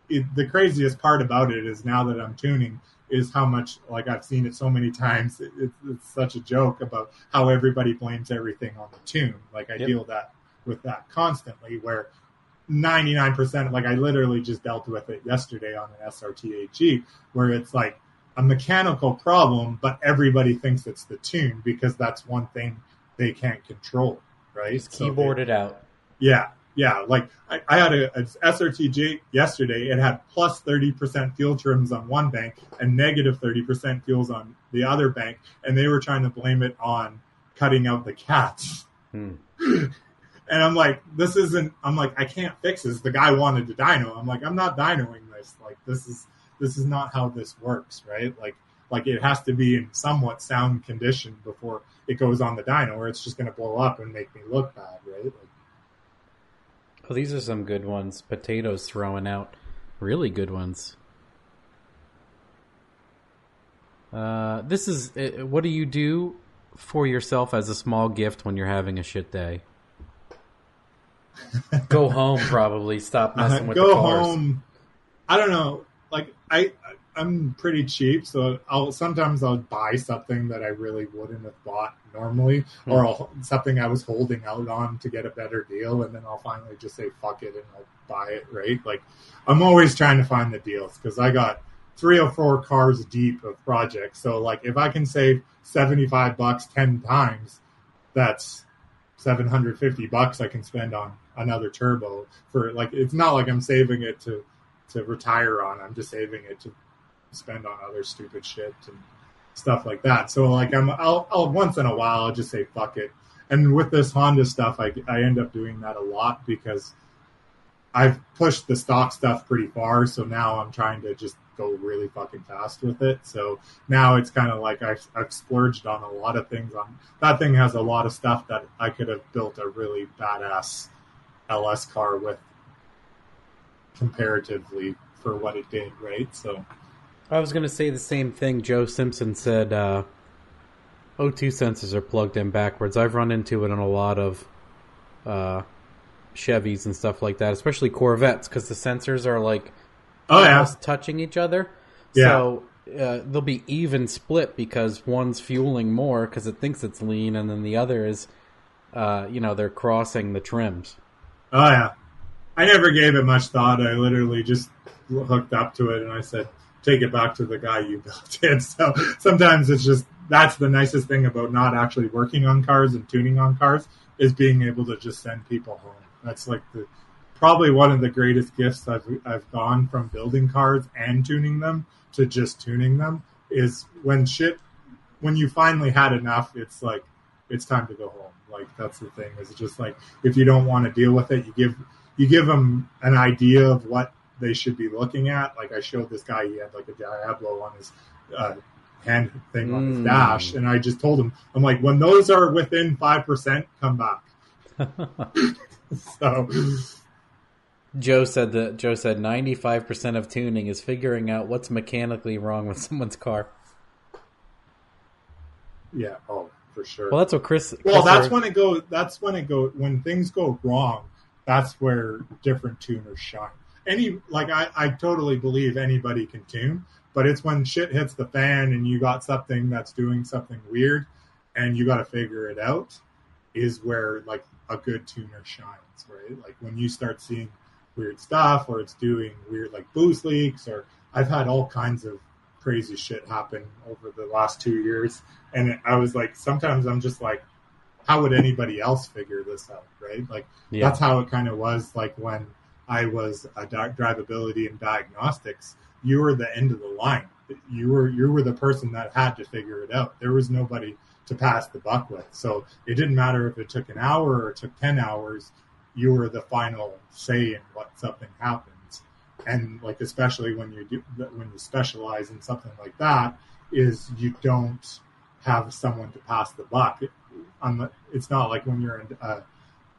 it, the craziest part about it is now that I'm tuning is how much, like I've seen it so many times, it, it, it's such a joke about how everybody blames everything on the tune. Like I yep. deal that with that constantly where ninety-nine percent, like I literally just dealt with it yesterday on an S R T A G where it's like a mechanical problem, but everybody thinks it's the tune because that's one thing they can't control, right? Just so keyboard they, it out. Yeah. Yeah, like I, I had a, an S R T J yesterday. It had plus thirty percent fuel trims on one bank and negative thirty percent fuels on the other bank. And they were trying to blame it on cutting out the cats. Hmm. And I'm like, this isn't, I'm like, I can't fix this. The guy wanted to dyno. I'm like, I'm not dynoing this. Like, this is, this is not how this works, right? Like, like it has to be in somewhat sound condition before it goes on the dyno or it's just going to blow up and make me look bad, right? Like, well, these are some good ones. Potatoes throwing out really good ones. Uh, this is, uh, what do you do for yourself as a small gift when you're having a shit day? Go home, probably. Stop messing with uh, the cars. Go home. I don't know. Like, I, I'm pretty cheap, so I'll sometimes I'll buy something that I really wouldn't have bought normally, mm-hmm. or I'll, something I was holding out on to get a better deal, and then I'll finally just say fuck it and I'll buy it, right? Like, I'm always trying to find the deals because I got three or four cars deep of projects. So, like, if I can save seventy-five bucks ten times, that's seven hundred fifty bucks I can spend on another turbo. For like, it's not like I'm saving it to to retire on. I'm just saving it to spend on other stupid shit and stuff like that. So like I'm, I'll, I'll once in a while I'll just say fuck it. And with this Honda stuff, I, I end up doing that a lot because I've pushed the stock stuff pretty far. So now I'm trying to just go really fucking fast with it. So now it's kind of like I've, I've splurged on a lot of things. On that thing has a lot of stuff that I could have built a really badass L S car with comparatively for what it did, right? So. I was going to say the same thing. Joe Simpson said uh, O two sensors are plugged in backwards. I've run into it in a lot of uh, Chevys and stuff like that, especially Corvettes, because the sensors are like oh, yeah. almost touching each other. Yeah. So uh, they'll be even split because one's fueling more because it thinks it's lean, and then the other is, uh, you know, they're crossing the trims. Oh, yeah. I never gave it much thought. I literally just hooked up to it, and I said, take it back to the guy you built it. So sometimes it's just, that's the nicest thing about not actually working on cars and tuning on cars, is being able to just send people home. That's like the, probably one of the greatest gifts I've, I've gone from building cars and tuning them to just tuning them, is when shit, when you finally had enough, it's like, it's time to go home. Like, that's the thing, is just like, if you don't want to deal with it, you give, you give them an idea of what they should be looking at. Like, I showed this guy, he had like a Diablo on his uh, hand thing on his mm. dash. And I just told him, I'm like, when those are within five percent, come back. So Joe said that Joe said ninety-five percent of tuning is figuring out what's mechanically wrong with someone's car. Yeah. Oh, for sure. Well, that's what Chris. Chris well, that's heard. when it goes. That's when it goes. When things go wrong, that's where different tuners shine. Any like I, I totally believe anybody can tune, but it's when shit hits the fan and you got something that's doing something weird, and you got to figure it out, is where like a good tuner shines, right? Like when you start seeing weird stuff, or it's doing weird like boost leaks, or I've had all kinds of crazy shit happen over the last two years, and I was like, sometimes I'm just like, how would anybody else figure this out, right? Like yeah. That's how it kind of was. Like when I was a di- drivability and diagnostics, you were the end of the line. You were you were the person that had to figure it out. There was nobody to pass the buck with, so it didn't matter if it took an hour or it took ten hours. You were the final say in what something happens. And like, especially when you do, when you specialize in something like that, is you don't have someone to pass the buck. It, it's not like when you're in, uh,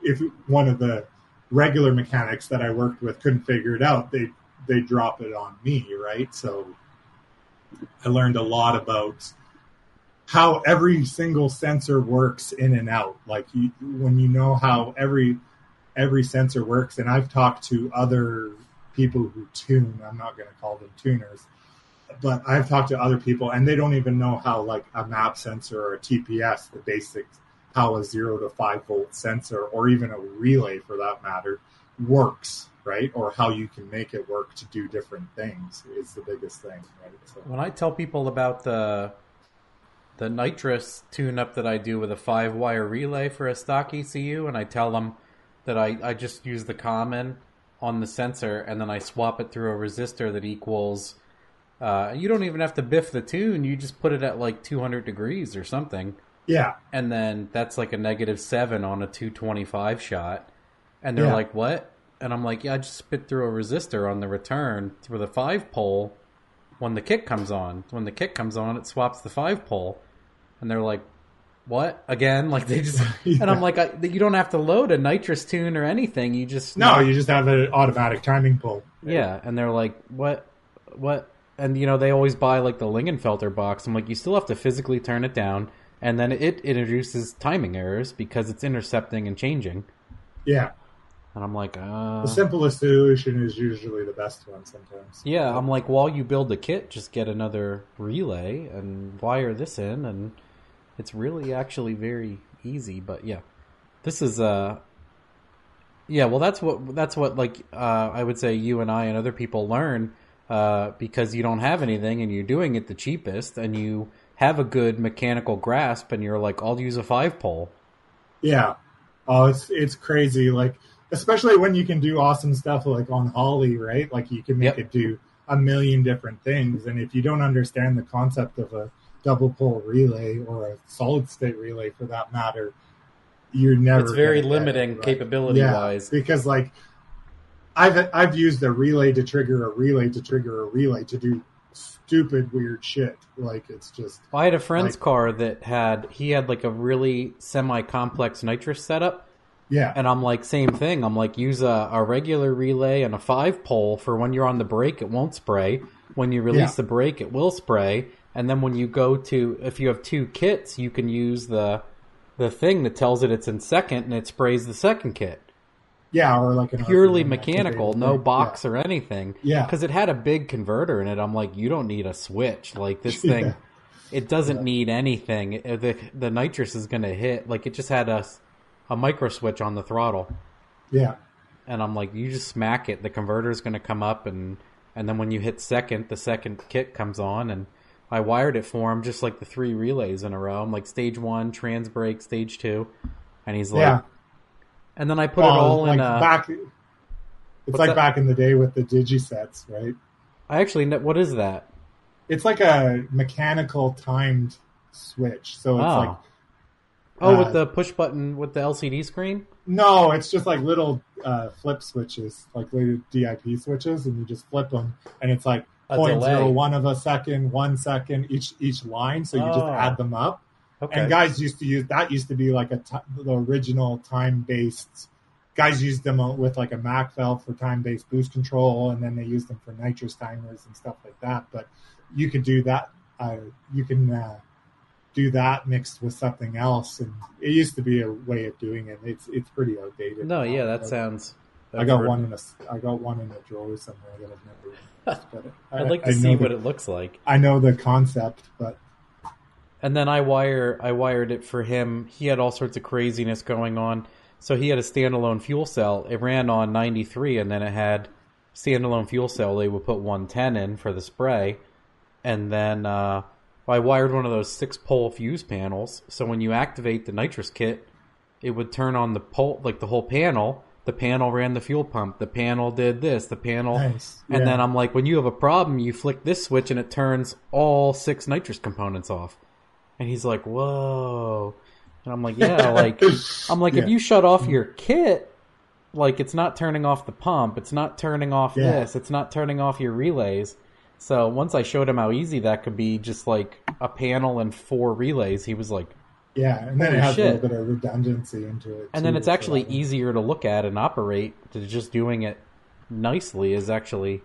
if one of the regular mechanics that I worked with couldn't figure it out, they, they drop it on me. Right. So I learned a lot about how every single sensor works in and out. Like you, when you know how every, every sensor works, and I've talked to other people who tune, I'm not going to call them tuners, but I've talked to other people and they don't even know how like a map sensor or a T P S, the basics, how a zero to five volt sensor, or even a relay for that matter, works, right? Or how you can make it work to do different things is the biggest thing, right? So when I tell people about the the nitrous tune up that I do with a five wire relay for a stock E C U, and I tell them that I, I just use the common on the sensor and then I swap it through a resistor that equals, uh, you don't even have to biff the tune. You just put it at like two hundred degrees or something. Yeah. And then that's like a negative seven on a two twenty-five shot. And they're yeah. like, what? And I'm like, yeah, I just spit through a resistor on the return with a five pole. When the kick comes on, when the kick comes on, it swaps the five pole. And they're like, what again? Like they just yeah. And I'm like, I, you don't have to load a nitrous tune or anything. You just no, you just have an automatic timing pull. Yeah. yeah, and they're like, what, what? And you know, they always buy like the Lingenfelter box. I'm like, you still have to physically turn it down, and then it, it introduces timing errors because it's intercepting and changing. Yeah, and I'm like, uh... the simplest solution is usually the best one sometimes. Yeah, I'm like, while you build the kit, just get another relay and wire this in and. It's really actually very easy, but yeah, this is, uh, yeah, well, that's what, that's what, like, uh, I would say you and I and other people learn, uh, because you don't have anything and you're doing it the cheapest and you have a good mechanical grasp and you're like, I'll use a five pole. Yeah. Oh, it's, it's crazy. Like, especially when you can do awesome stuff like on Holly, right? Like you can make yep. it do a million different things. And if you don't understand the concept of a double pole relay or a solid state relay for that matter, you're never it's very limiting it, right? Capability yeah, wise, because like I've I've used a relay to trigger a relay to trigger a relay to do stupid weird shit. Like it's just I had a friend's like, car that had he had like a really semi complex nitrous setup. Yeah. And I'm like, same thing. I'm like, use a, a regular relay and a five pole for when you're on the brake, it won't spray. When you release yeah. the brake, it will spray. And then when you go to, if you have two kits, you can use the the thing that tells it it's in second and it sprays the second kit. Yeah, or like an purely mechanical, no box yeah. or anything. Yeah. Because it had a big converter in it. I'm like, you don't need a switch. Like this thing, yeah. it doesn't yeah. need anything. The, the nitrous is going to hit. Like it just had a, a micro switch on the throttle. Yeah. And I'm like, you just smack it. The converter is going to come up and and then when you hit second, the second kit comes on, and I wired it for him, just like the three relays in a row. I'm like, stage one, trans brake, stage two, and he's like, yeah. And then I put well, it all like in a. Back, it's like that? Back in the day with the DigiSets, right? I actually, what is that? It's like a mechanical timed switch, so it's oh. like. Oh, uh, with the push button with the L C D screen? No, it's just like little uh, flip switches, like little D I P switches, and you just flip them, and it's like zero point zero one of a second, one second each each line, so you oh. just add them up. Okay. And guys used to use that. Used to be like a t- the original time based. Guys used them with like a Mac valve for time based boost control, and then they used them for nitrous timers and stuff like that. But you could do that. Uh, you can. Uh, do that mixed with something else, and it used to be a way of doing it. It's it's pretty outdated. No, yeah, that I, sounds. I got one in a I got one in a drawer somewhere that I've never used. But I'd like to I see what the, it looks like. I know the concept, but and then I wire I wired it for him. He had all sorts of craziness going on, so he had a standalone fuel cell. It ran on ninety-three, and then it had standalone fuel cell. They would put one ten in for the spray, and then. uh I wired one of those six-pole fuse panels, so when you activate the nitrous kit, it would turn on the pole, like the whole panel. The panel ran the fuel pump. The panel did this. The panel, nice. And yeah. then I'm like, when you have a problem, you flick this switch, and it turns all six nitrous components off. And he's like, "Whoa!" And I'm like, "Yeah, like I'm like, yeah. if you shut off your kit, like it's not turning off the pump, it's not turning off yeah. this, it's not turning off your relays." So once I showed him how easy that could be, just like a panel and four relays, he was like, "Yeah," and then it has shit. a little bit of redundancy into it. And too, then it's actually so easier to look at and operate. To just doing it nicely is actually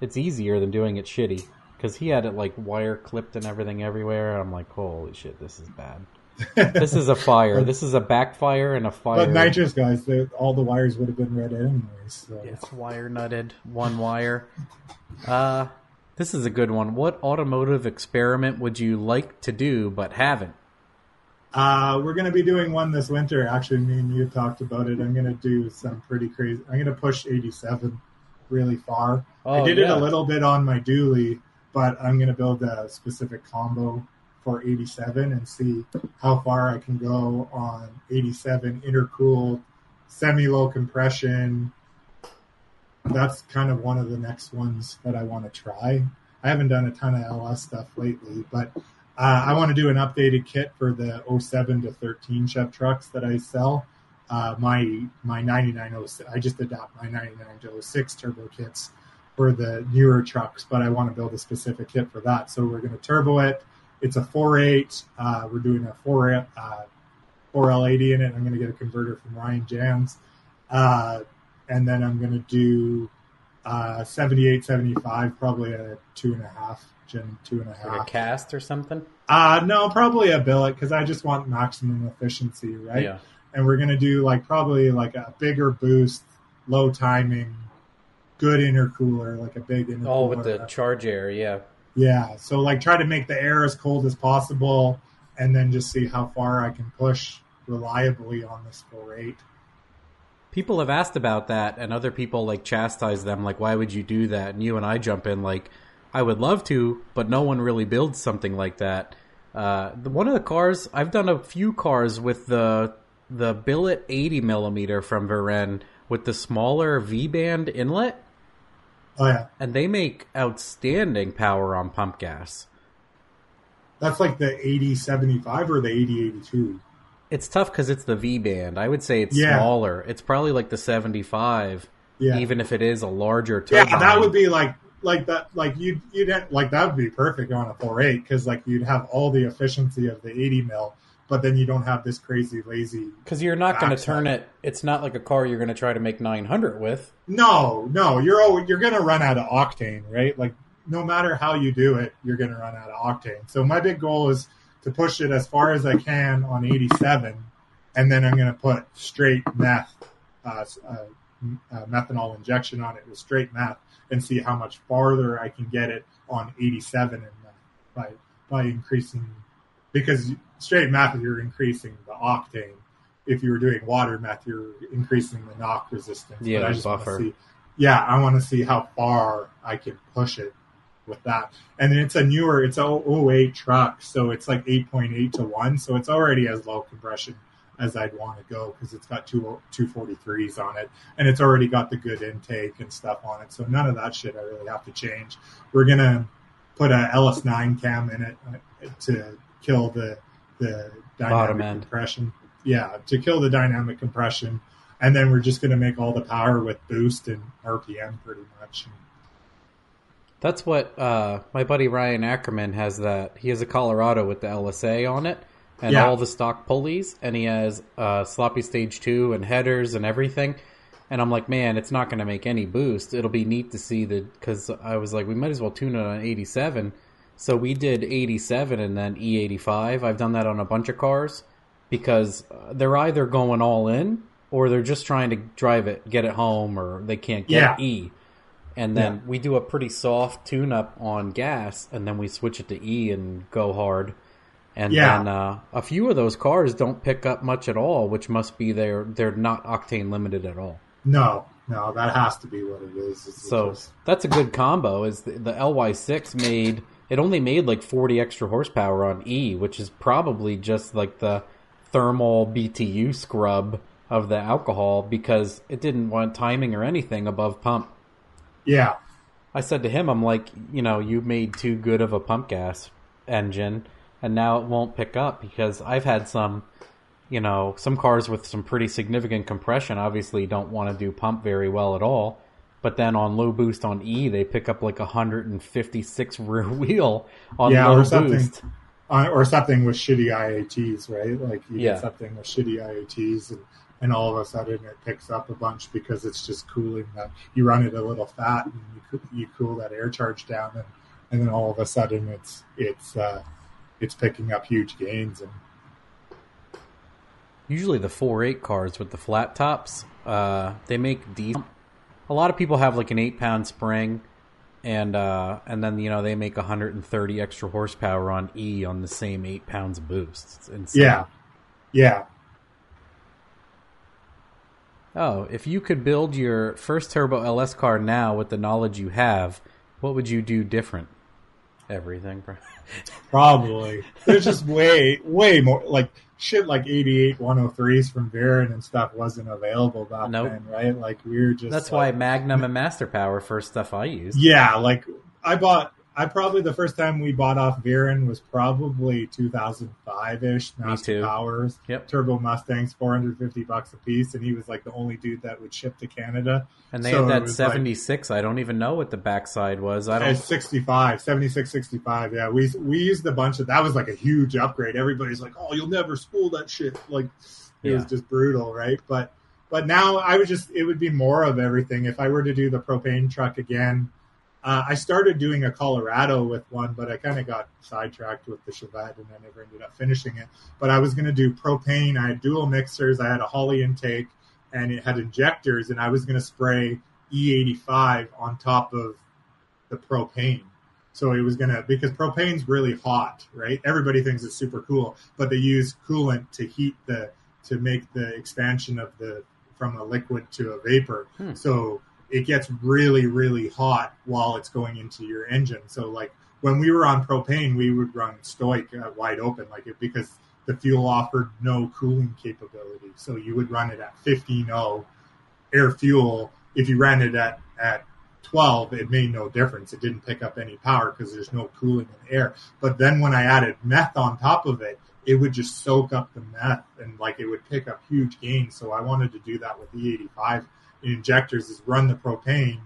it's easier than doing it shitty because he had it like wire clipped and everything everywhere. And I'm like, "Holy shit, this is bad. This is a fire. but, this is a backfire and a fire." But nitrous guys, they, all the wires would have been red anyways. So. Yeah, it's wire nutted, one wire. Uh. This is a good one. What automotive experiment would you like to do but haven't? Uh, we're going to be doing one this winter. Actually, me and you talked about it. I'm going to do some pretty crazy. I'm going to push eighty-seven really far. Oh, I did yeah. it a little bit on my dually, but I'm going to build a specific combo for eighty-seven and see how far I can go on eighty-seven intercooled, semi-low compression. That's kind of one of the next ones that I want to try. I haven't done a ton of L S stuff lately, but uh, I want to do an updated kit for the oh seven to thirteen Chev trucks that I sell. Uh, my my ninety-nine oh six, I just adopt my ninety-nine to oh six turbo kits for the newer trucks, but I want to build a specific kit for that. So we're going to turbo it. It's a four point eight. Uh, we're doing a four L eighty in it. I'm going to get a converter from Ryan Jans. Uh And then I'm going to do uh, seventy-eight, seventy-five, probably a two and a half, gen two and a half. Like a cast or something? Uh, no, probably a billet because I just want maximum efficiency, right? Yeah. And we're going to do like probably like a bigger boost, low timing, good intercooler, like a big intercooler. Oh, with the charge air, yeah. Yeah, so like try to make the air as cold as possible and then just see how far I can push reliably on this four point eight. People have asked about that, and other people, like, chastise them, like, why would you do that? And you and I jump in, like, I would love to, but no one really builds something like that. Uh, the, one of the cars, I've done a few cars with the the billet eighty millimeter from Varennes with the smaller V-band inlet. Oh, yeah. And they make outstanding power on pump gas. That's like the eighty seventy-five or the eighty eighty-two? It's tough because it's the V-band. I would say it's yeah. smaller. It's probably like the seventy-five, yeah. even if it is a larger turbine. Yeah, that would be like like that. Like you you like that would be perfect on a four point eight because like you'd have all the efficiency of the eighty mil, but then you don't have this crazy lazy. Because you're not going to turn it. It's not like a car you're going to try to make nine hundred with. No, no, you're you're going to run out of octane, right? Like no matter how you do it, you're going to run out of octane. So my big goal is to push it as far as I can on eighty-seven, and then I'm going to put straight meth, uh, uh, uh, methanol injection on it with straight meth, and see how much farther I can get it on eighty-seven and uh, by by increasing, because straight meth you're increasing the octane. If you were doing water meth, you're increasing the knock resistance. Yeah, but I just buffer. Want to see, yeah, I want to see how far I can push it with that. And it's a newer, it's a oh eight truck, so it's like eight point eight to one, so it's already as low compression as I'd want to go because it's got two two forty-threes on it, and it's already got the good intake and stuff on it, so none of that shit I really have to change. We're going to put a L S nine cam in it to kill the the dynamic compression. Yeah, to kill the dynamic compression, and then we're just going to make all the power with boost and R P M pretty much. That's what uh, my buddy Ryan Ackerman has that. He has a Colorado with the L S A on it and yeah. all the stock pulleys, and he has uh, sloppy stage two and headers and everything. And I'm like, man, it's not going to make any boost. It'll be neat to see the – because I was like, we might as well tune it on eighty-seven. So we did eighty-seven and then E eighty-five. I've done that on a bunch of cars because they're either going all in or they're just trying to drive it, get it home, or they can't get yeah. E. And then yeah. we do a pretty soft tune-up on gas, and then we switch it to E and go hard. And yeah. then uh, a few of those cars don't pick up much at all, which must be they're, they're not octane limited at all. No, no, that has to be what it is. It's so just... that's a good combo. Is the, the L Y six made, it only made like forty extra horsepower on E, which is probably just like the thermal B T U scrub of the alcohol because it didn't want timing or anything above pump. Yeah. I said to him, I'm like, you know, you made too good of a pump gas engine and now it won't pick up because I've had some, you know, some cars with some pretty significant compression obviously don't want to do pump very well at all. But then on low boost on E, they pick up like one hundred fifty-six rear wheel on yeah, low or boost. Uh, or something with shitty I A Ts, right? Like you yeah. get something with shitty I A Ts and... and all of a sudden it picks up a bunch because it's just cooling that you run it a little fat and you, you cool that air charge down. And, and then all of a sudden it's, it's, uh, it's picking up huge gains. And usually the four eight cars with the flat tops, uh, they make decent. A lot of people have like an eight pound spring and, uh, and then, you know, they make one hundred thirty extra horsepower on E on the same eight pounds boost. Yeah. Yeah. Oh, if you could build your first turbo L S car now with the knowledge you have, what would you do different? Everything. Probably. There's just way, way more, like, shit like eighty-eight one oh threes from Varen and stuff wasn't available back nope. then, right? Like, we were just... That's like, why Magnum and Master Power first stuff I used. Yeah, like, I bought... I probably, the first time we bought off Varen was probably two thousand five-ish. Master Powers, yep. Turbo Mustangs, four hundred fifty bucks a piece, and he was like the only dude that would ship to Canada. And they so had that seventy-six. Like, I don't even know what the backside was. I don't. sixty-five, seventy-six, sixty-five. Yeah, we we used a bunch of that. Was like a huge upgrade. Everybody's like, "Oh, you'll never spool that shit." Like it yeah. was just brutal, right? But but now I would just it would be more of everything if I were to do the propane truck again. Uh, I started doing a Colorado with one, but I kind of got sidetracked with the Chevette and I never ended up finishing it. But I was going to do propane. I had dual mixers. I had a Holley intake and it had injectors. And I was going to spray E eighty-five on top of the propane. So it was going to, because propane's really hot, right? Everybody thinks it's super cool, but they use coolant to heat the, to make the expansion of the, from a liquid to a vapor. Hmm. So it gets really, really hot while it's going into your engine. So, like, when we were on propane, we would run stoic uh, wide open, like it, because the fuel offered no cooling capability. So you would run it at fifteen oh air fuel. If you ran it at, at twelve, it made no difference. It didn't pick up any power because there's no cooling in the air. But then when I added meth on top of it, it would just soak up the meth and, like, it would pick up huge gains. So I wanted to do that with E eighty-five. Injectors is run the propane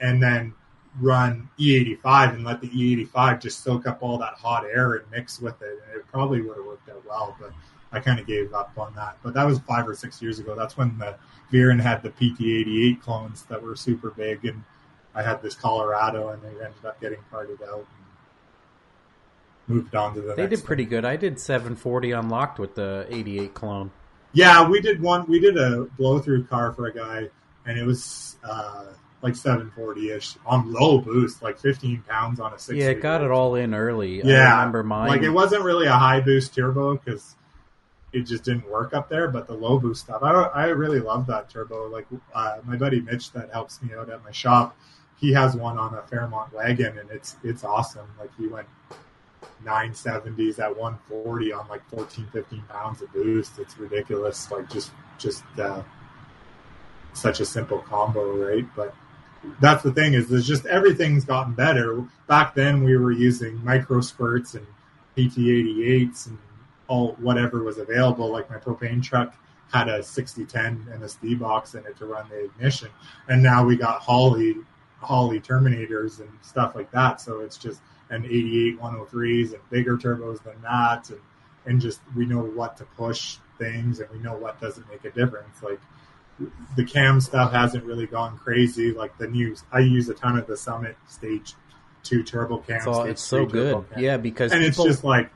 and then run E eighty-five and let the E eighty-five just soak up all that hot air and mix with it, and it probably would have worked out well, but I kind of gave up on that. But that was five or six years ago. That's when the Varen had the P T eighty-eight clones that were super big, and I had this Colorado and they ended up getting parted out and moved on to the they next did pretty thing. Good. I did seven forty unlocked with the eighty-eight clone. Yeah, we did one we did a blow through car for a guy. And it was uh, like seven forty-ish on low boost, like fifteen pounds on a six. Yeah, it got boost. It all in early. Yeah. I remember mine. Like, it wasn't really a high boost turbo because it just didn't work up there. But the low boost stuff, I, I really love that turbo. Like uh, my buddy Mitch that helps me out at my shop, he has one on a Fairmont wagon, and it's it's awesome. Like he went nine seventies at one forty on like fourteen, fifteen pounds of boost. It's ridiculous. Like just just uh, such a simple combo, right? But that's the thing, is there's just everything's gotten better. Back then we were using micro spurts and P T eighty-eights and all whatever was available. Like my propane truck had a sixty ten M S D box in it to run the ignition, and now we got Holley Holley terminators and stuff like that. So it's just an eighty-eight one oh threes and bigger turbos than that, and and just we know what to push things, and we know what doesn't make a difference. Like the cam stuff hasn't really gone crazy. Like the news, I use a ton of the Summit stage two turbo cams. It's, it's so good. Cam. Yeah, because and people, it's just like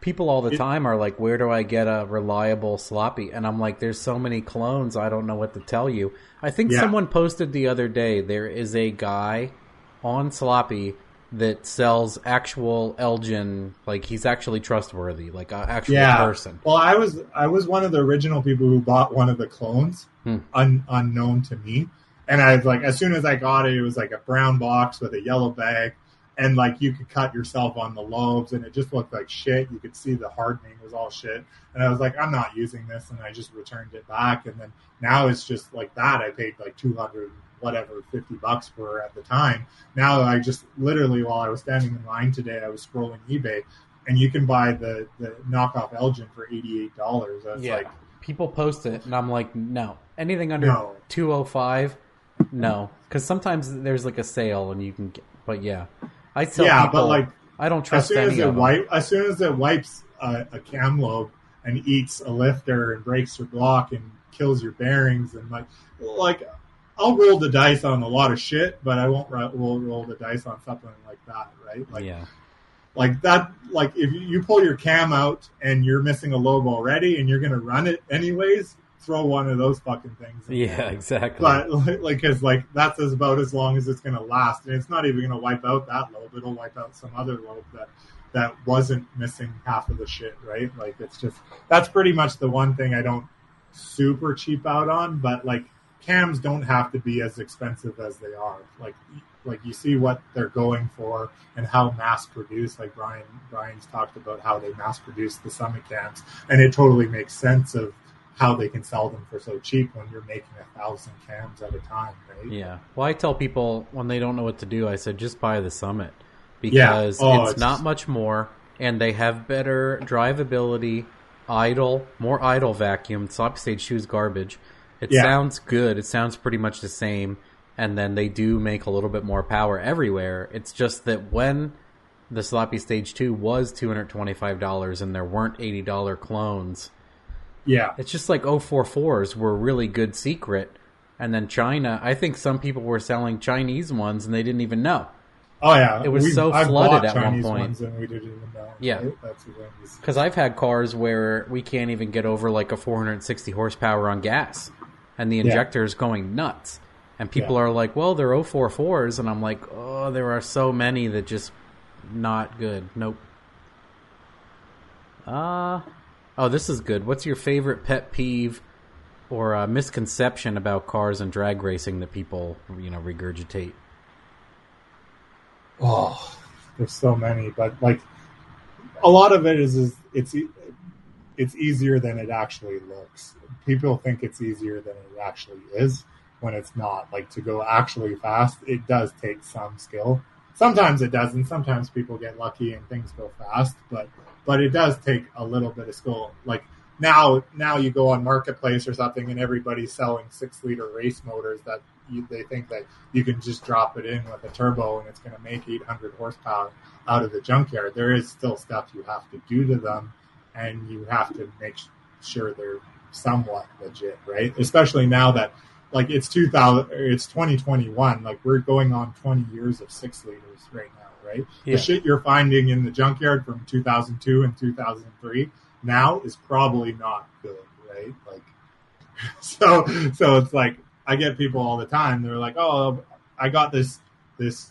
people all the it, time are like, where do I get a reliable sloppy? And I'm like, there's so many clones. I don't know what to tell you. I think yeah. someone posted the other day, there is a guy on sloppy that sells actual Elgin, like he's actually trustworthy, like an actual yeah. person. Well, I was I was one of the original people who bought one of the clones, hmm. un, unknown to me. And I was like, as soon as I got it, it was like a brown box with a yellow bag, and like you could cut yourself on the lobes, and it just looked like shit. You could see the hardening was all shit. And I was like, I'm not using this, and I just returned it back. And then now it's just like that. I paid like two hundred whatever, fifty bucks were at the time. Now I just literally, while I was standing in line today, I was scrolling eBay, and you can buy the, the knockoff Elgin for eighty-eight dollars. I was yeah. like, people post it, and I'm like, no. Anything under no. two oh five, no. Because sometimes there's like a sale, and you can get, but yeah. I tell yeah, people, but like, I don't trust as soon any as it of them. Wipe, as soon as it wipes a, a cam lobe and eats a lifter and breaks your block and kills your bearings, and like, like, I'll roll the dice on a lot of shit, but I won't roll, roll the dice on something like that, right? Like, yeah. like that, like if you pull your cam out and you're missing a lobe already, and you're gonna run it anyways, throw one of those fucking things in yeah, there. Exactly. But like, because like that's about as long as it's gonna last, and it's not even gonna wipe out that lobe. It'll wipe out some other lobe that that wasn't missing half of the shit, right? Like it's just that's pretty much the one thing I don't super cheap out on, but like. Cams don't have to be as expensive as they are. Like, like you see what they're going for and how mass produced. Like Brian, Brian's talked about how they mass produce the Summit cams, and it totally makes sense of how they can sell them for so cheap when you're making a thousand cams at a time, right? Yeah. Well, I tell people when they don't know what to do, I said just buy the Summit because yeah. oh, it's, it's not just... much more, and they have better drivability, idle, more idle vacuum. Slop stage shoes garbage. It yeah. sounds good. It sounds pretty much the same. And then they do make a little bit more power everywhere. It's just that when the Sloppy Stage two was two hundred twenty-five dollars and there weren't eighty dollars clones, yeah, it's just like oh four fours were really good secret. And then China, I think some people were selling Chinese ones and they didn't even know. Oh, yeah. It was We've, so I've flooded at Chinese one point. Ones and we didn't even know. Yeah. Because I've had cars where we can't even get over like a four hundred sixty horsepower on gas. And the injector is yeah. going nuts. And people yeah. are like, well, they're oh four fours. And I'm like, oh, there are so many that just not good. Nope. Uh, oh, this is good. What's your favorite pet peeve or uh, misconception about cars and drag racing that people, you know, regurgitate? Oh, there's so many. But, like, a lot of it is, is it's it's easier than it actually looks. People think it's easier than it actually is when it's not. Like, to go actually fast, it does take some skill. Sometimes it doesn't. Sometimes people get lucky and things go fast, but but it does take a little bit of skill. Like, now now you go on Marketplace or something, and everybody's selling six-liter race motors that you, they think that you can just drop it in with a turbo and it's going to make eight hundred horsepower out of the junkyard. There is still stuff you have to do to them, and you have to make sure they're somewhat legit, right? Especially now that like it's two thousand, it's twenty twenty-one, like we're going on twenty years of six liters right now, right? Yeah. The shit you're finding in the junkyard from two thousand two and two thousand three now is probably not good, right? Like so so it's like I get people all the time, they're like, oh, I got this this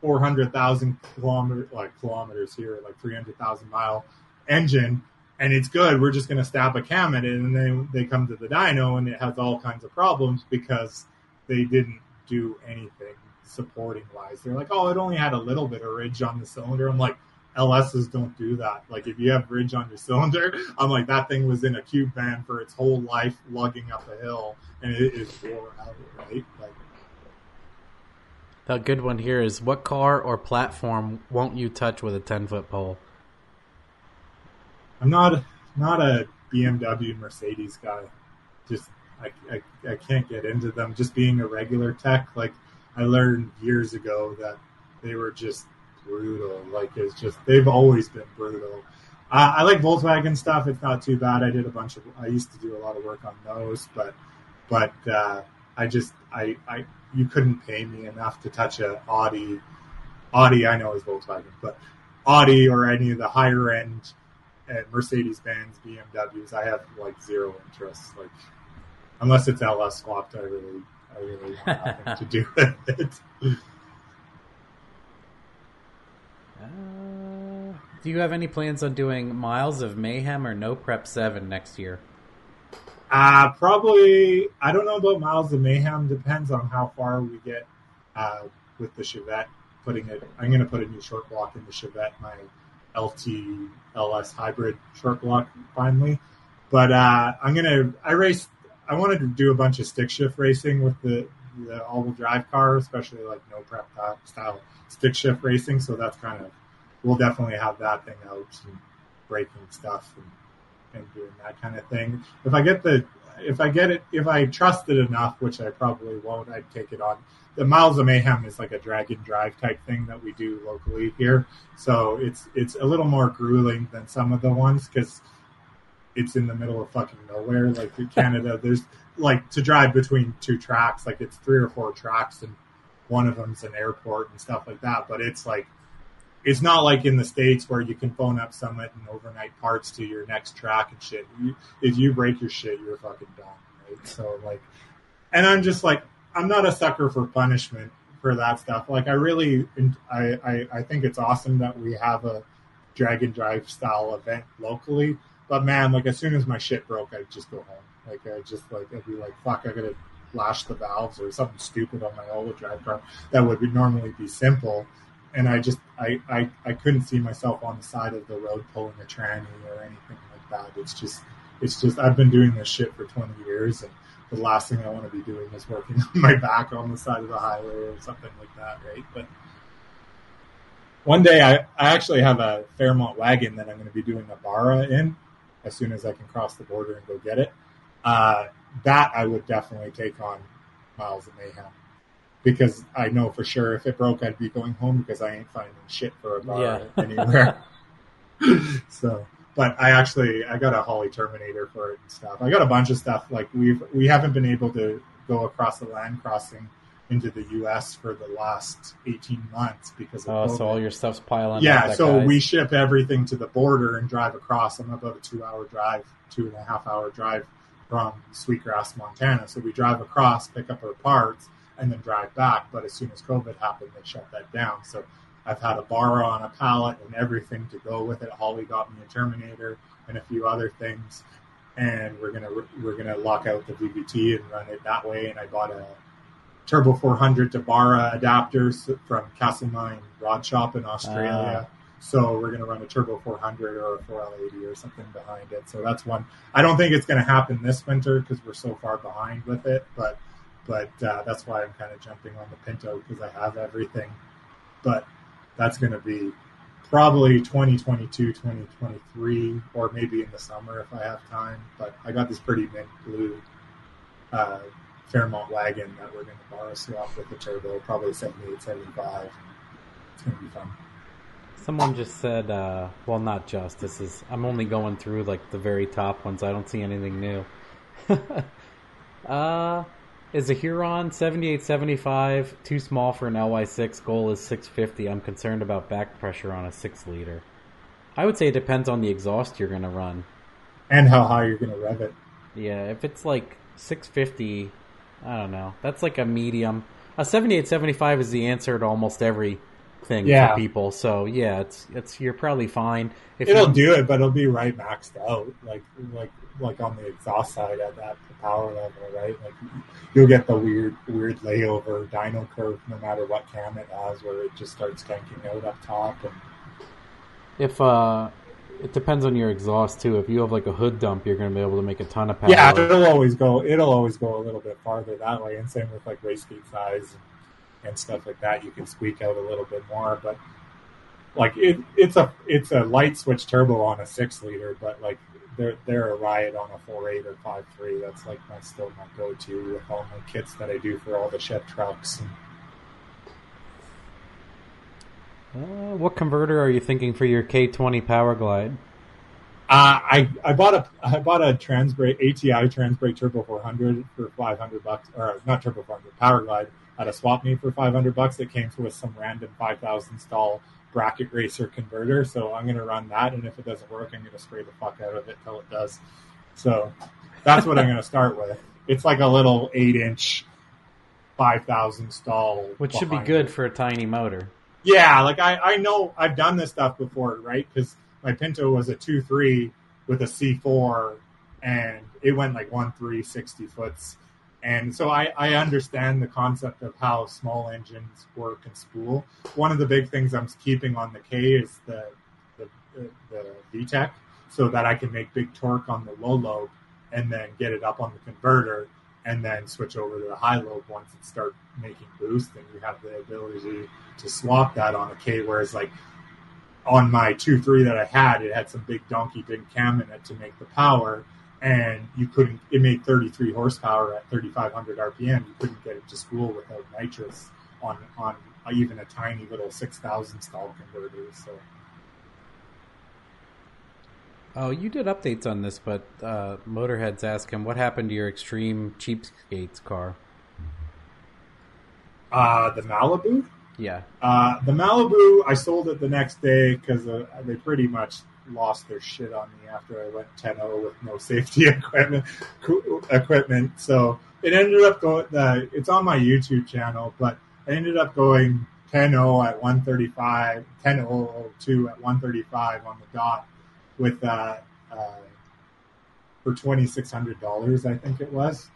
four hundred thousand kilometer like kilometers here, like three hundred thousand mile engine. and it's good, we're just going to stab a cam at it, and then they come to the dyno, and it has all kinds of problems because they didn't do anything supporting-wise. They're like, oh, it only had a little bit of ridge on the cylinder. I'm like, L S's don't do that. Like, if you have ridge on your cylinder, I'm like, that thing was in a cube van for its whole life lugging up a hill, and it is wore out, right? Like, the good one here is, what car or platform won't you touch with a ten-foot pole? I'm not not a B M W, Mercedes guy. Just I, I, I can't get into them. Just being a regular tech, like, I learned years ago that they were just brutal. Like, it's just, they've always been brutal. Uh, I like Volkswagen stuff. It's not too bad. I did a bunch of, I used to do a lot of work on those, but but uh, I just, I, I you couldn't pay me enough to touch an Audi. Audi, I know, is Volkswagen, but Audi or any of the higher end and Mercedes-Benz, B M Ws, I have, like, zero interest. Like, unless it's L S swapped, I really, I really want nothing to do with it. Uh, do you have any plans on doing Miles of Mayhem or No Prep seven next year? Uh, probably, I don't know about Miles of Mayhem. Depends on how far we get uh, with the Chevette. Putting it, I'm going to put a new short block in the Chevette, my L T L S hybrid short block, finally. But uh, I'm going to, I raced, I wanted to do a bunch of stick shift racing with the, the all-wheel drive car, especially like no prep style stick shift racing. So that's kind of, we'll definitely have that thing out and braking stuff and, and doing that kind of thing. If I get the, if I get it, if I trust it enough, which I probably won't, I'd take it on. The Miles of Mayhem is like a drag and drive type thing that we do locally here. So it's it's a little more grueling than some of the ones because it's in the middle of fucking nowhere. Like in Canada, there's like to drive between two tracks, like it's three or four tracks and one of them's an airport and stuff like that. But it's like, it's not like in the States where you can phone up Summit and overnight parts to your next track and shit. You, if you break your shit, you're fucking done, right? So like, and I'm just like, I'm not a sucker for punishment for that stuff. Like I really, I, I, I think it's awesome that we have a drag and drive style event locally, but man, like as soon as my shit broke, I'd just go home. Like I just like, I'd be like, fuck, I gotta lash the valves or something stupid on my old drive car that would be, normally be simple. And I just, I, I, I couldn't see myself on the side of the road pulling a tranny or anything like that. It's just, it's just, I've been doing this shit for twenty years and the last thing I want to be doing is working on my back on the side of the highway or something like that, right? But one day I, I actually have a Fairmont wagon that I'm going to be doing a Barra in as soon as I can cross the border and go get it. Uh, that I would definitely take on Miles of Mayhem because I know for sure if it broke, I'd be going home because I ain't finding shit for a Barra yeah. anywhere. So... But I actually, I got a Holly Terminator for it and stuff. I got a bunch of stuff. Like, we've, we haven't been able to go across the land crossing into the U S for the last eighteen months because of Oh, COVID. So all your stuff's piling up. Yeah, so guys. We ship everything to the border and drive across. I'm about a two-hour drive, two-and-a-half-hour drive from Sweetgrass, Montana. So we drive across, pick up our parts, and then drive back. But as soon as COVID happened, they shut that down. So... I've had a Barra on a pallet and everything to go with it. Holly got me a Terminator and a few other things, and we're gonna we're gonna lock out the V V T and run it that way. And I bought a Turbo four hundred to Barra adapter from Castlemine Rod Shop in Australia. Uh. So we're gonna run a Turbo four hundred or a four L eighty or something behind it. So that's one. I don't think it's gonna happen this winter because we're so far behind with it. But but uh, that's why I'm kind of jumping on the Pinto because I have everything. But that's going to be probably twenty twenty-two, twenty twenty-three, or maybe in the summer if I have time. But I got this pretty mint blue uh, Fairmont wagon that we're going to borrow swap with the turbo, probably seventy-eight, seventy-five. It's going to be fun. Someone just said, uh, well, not just, this is, I'm only going through like the very top ones. I don't see anything new. uh... Is a Huron seventy-eight seventy-five too small for an L Y six? Goal is six fifty. I'm concerned about back pressure on a six liter. I would say it depends on the exhaust you're going to run. And how high you're going to rev it. Yeah, if it's like six fifty, I don't know. That's like a medium. A seventy-eight seventy-five is the answer to almost every thing yeah. for people. So yeah, it's it's you're probably fine. If it'll do it, but it'll be right maxed out, like like like on the exhaust side at that power level, right? Like you'll get the weird weird layover dyno curve no matter what cam it has, where it just starts tanking out up top. And if uh, it depends on your exhaust too. If you have like a hood dump, you're going to be able to make a ton of power. Yeah, it'll always go. It'll always go a little bit farther that way. And same with like race gate size and, and stuff like that. You can squeak out a little bit more, but like it, it's a it's a light switch turbo on a six liter, but like they're they're a riot on a four eight or five three. That's like my still my go to with all my kits that I do for all the Chef trucks. And, Uh, what converter are you thinking for your K twenty Power Glide? Uh, I I bought a I bought a Transbrake A T I Transbrake Turbo four hundred for five hundred bucks, or not Turbo four hundred Power Glide at a swap meet for five hundred bucks. That came with some random five thousand stall bracket racer converter. So I'm going to run that, and if it doesn't work, I'm going to spray the fuck out of it till it does. So that's what I'm going to start with. It's like a little eight inch five thousand stall, which should be good it. for a tiny motor. Yeah, like I, I know I've done this stuff before, right? Because my Pinto was a two three with a C four, and it went like one three, sixty foots. And so I, I understand the concept of how small engines work and spool. One of the big things I'm keeping on the K is the the, the V TEC, so that I can make big torque on the low lobe and then get it up on the converter and then switch over to the high lobe once it starts making boost, and you have the ability to swap that on a K, whereas like on my two three that I had, it had some big donkey, big cam in it to make the power, and you couldn't, it made thirty-three horsepower at thirty-five hundred R P M. You couldn't get it to spool without nitrous on, on even a tiny little six thousand stall converter, so... Oh, you did updates on this, but uh, Motorhead's asking, what happened to your Extreme Cheapskates car? Uh, the Malibu? Yeah. Uh, the Malibu, I sold it the next day because uh, they pretty much lost their shit on me after I went ten oh with no safety equipment. equipment. So it ended up going, uh, it's on my YouTube channel, but I ended up going ten oh at one thirty-five, ten oh oh two at one thirty-five on the dot. With uh, uh, for twenty-six hundred dollars, I think it was,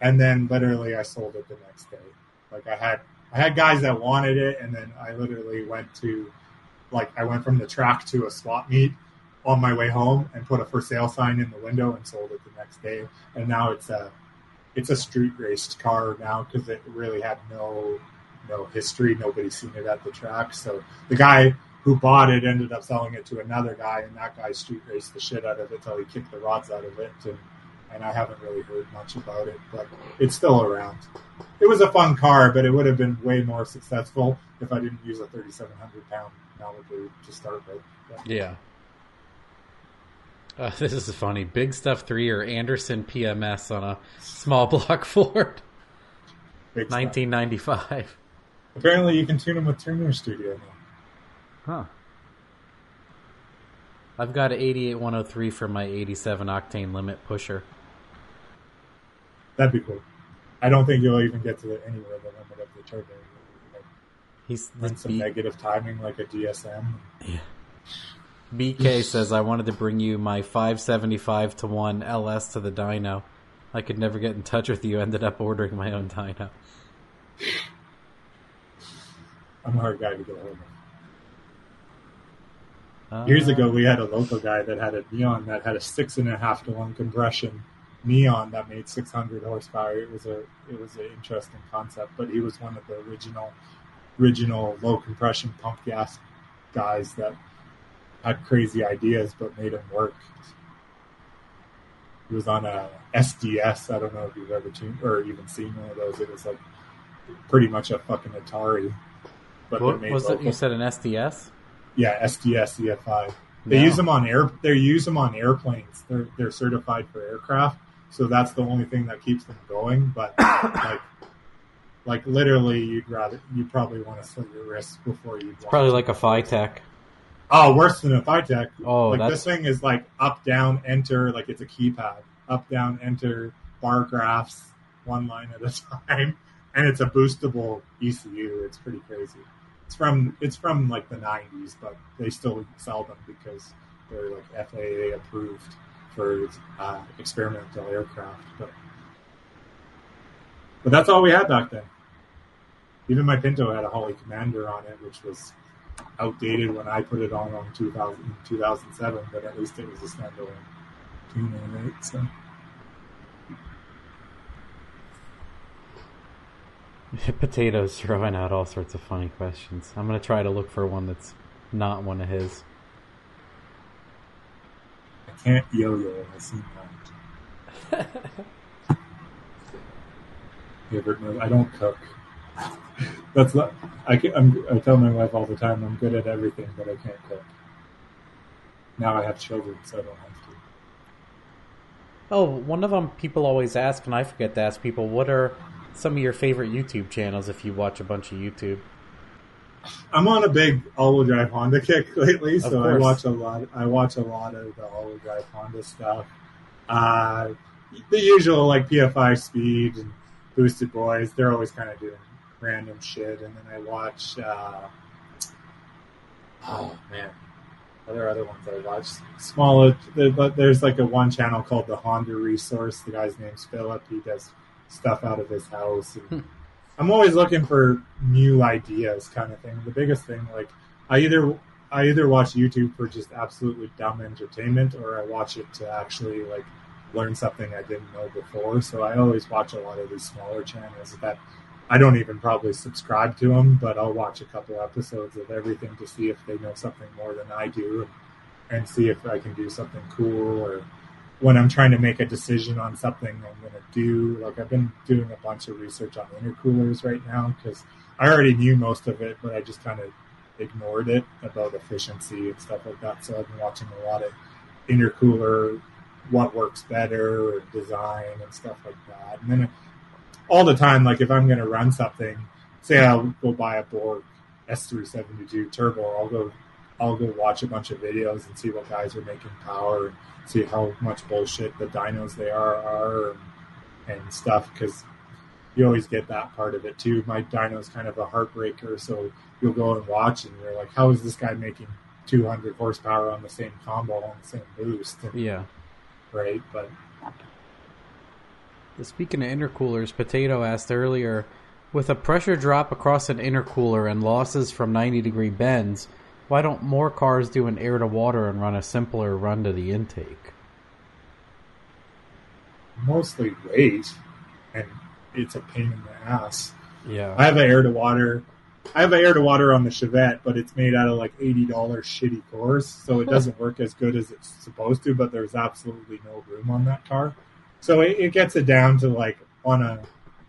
and then literally I sold it the next day. Like I had, I had guys that wanted it, and then I literally went to, like I went from the track to a swap meet on my way home and put a for sale sign in the window and sold it the next day. And now it's a, it's a street raced car now because it really had no, no history. Nobody's seen it at the track, so the guy who bought it ended up selling it to another guy, and that guy street raced the shit out of it till he kicked the rods out of it, and, and I haven't really heard much about it, but it's still around. It was a fun car, but it would have been way more successful if I didn't use a thirty-seven hundred pound Malibu to start with. But. Yeah. Uh, this is funny. Big Stuff three or Anderson P M S on a small block Ford. nineteen ninety-five. Apparently you can tune them with Tuner Studio now. Huh. I've got an eighty-eight one oh three for my eighty-seven octane limit pusher. That'd be cool. I don't think you'll even get to the, anywhere the limit of the turbo. Like, He's run some B- negative timing like a D S M. Yeah. B K says, I wanted to bring you my five seventy-five to one L S to the dyno. I could never get in touch with you. Ended up ordering my own dyno. I'm a hard guy to get hold of. Years ago, we had a local guy that had a Neon that had a six and a half to one compression Neon that made six hundred horsepower. It was a it was an interesting concept, but he was one of the original original low compression pump gas guys that had crazy ideas but made them work. He was on a S D S. I don't know if you've ever tuned or even seen one of those. It was like pretty much a fucking Atari. But what made was local. It? You said an S D S? Yeah, S D S, E F I. They no. use them on air. They use them on airplanes. They're they're certified for aircraft, so that's the only thing that keeps them going. But like, like literally, you'd rather you probably want to slit your wrists before you. It's probably like a Phytech. Oh, worse than a Phytech. Oh, like that's... this thing is like up, down, enter. Like it's a keypad. Up, down, enter. Bar graphs, one line at a time, and it's a boostable E C U. It's pretty crazy. It's from it's from like the nineties, but they still sell them because they're like F A A approved for uh, experimental aircraft. But but that's all we had back then. Even my Pinto had a Holly Commander on it, which was outdated when I put it on in two thousand, two thousand seven, but at least it was a standalone tuner, right? So. Potato's throwing out all sorts of funny questions. I'm going to try to look for one that's not one of his. I can't yo-yo. I seen that. You ever know? I don't cook. That's not, I, can, I'm, I tell my wife all the time I'm good at everything, but I can't cook. Now I have children, so I don't have to. Oh, one of them people always ask, and I forget to ask people, what are some of your favorite YouTube channels if you watch a bunch of YouTube? I'm on a big all-wheel drive Honda kick lately, so I watch a lot. I watch a lot of the all-wheel drive Honda stuff. Uh, the usual, like P F I Speed and Boosted Boys. They're always kind of doing random shit, and then I watch. Uh, oh man, other other ones I watch. Smaller, there's like a one channel called the Honda Resource. The guy's name's Philip. He does stuff out of his house. And I'm always looking for new ideas, kind of thing. The biggest thing, like I either I either watch YouTube for just absolutely dumb entertainment, or I watch it to actually like learn something I didn't know before. So I always watch a lot of these smaller channels that I don't even probably subscribe to them, but I'll watch a couple episodes of everything to see if they know something more than I do, and see if I can do something cool. Or when I'm trying to make a decision on something I'm going to do, like I've been doing a bunch of research on intercoolers right now because I already knew most of it, but I just kind of ignored it about efficiency and stuff like that. So I've been watching a lot of intercooler, what works better, design and stuff like that. And then all the time, like if I'm going to run something, say I'll go buy a Borg S three seventy-two turbo, I'll go I'll go watch a bunch of videos and see what guys are making power and see how much bullshit the dynos they are are and, and stuff, because you always get that part of it too. My dyno's kind of a heartbreaker, so you'll go and watch and you're like, how is this guy making two hundred horsepower on the same combo on the same boost? And, yeah. Right? But speaking of intercoolers, Potato asked earlier, with a pressure drop across an intercooler and losses from ninety degree bends, why don't more cars do an air-to-water and run a simpler run to the intake? Mostly weight, and it's a pain in the ass. Yeah, I have an air-to-water. I have an air-to-water on the Chevette, but it's made out of like eighty dollars shitty cores, so it doesn't work as good as it's supposed to. But there's absolutely no room on that car, so it, it gets it down to like on a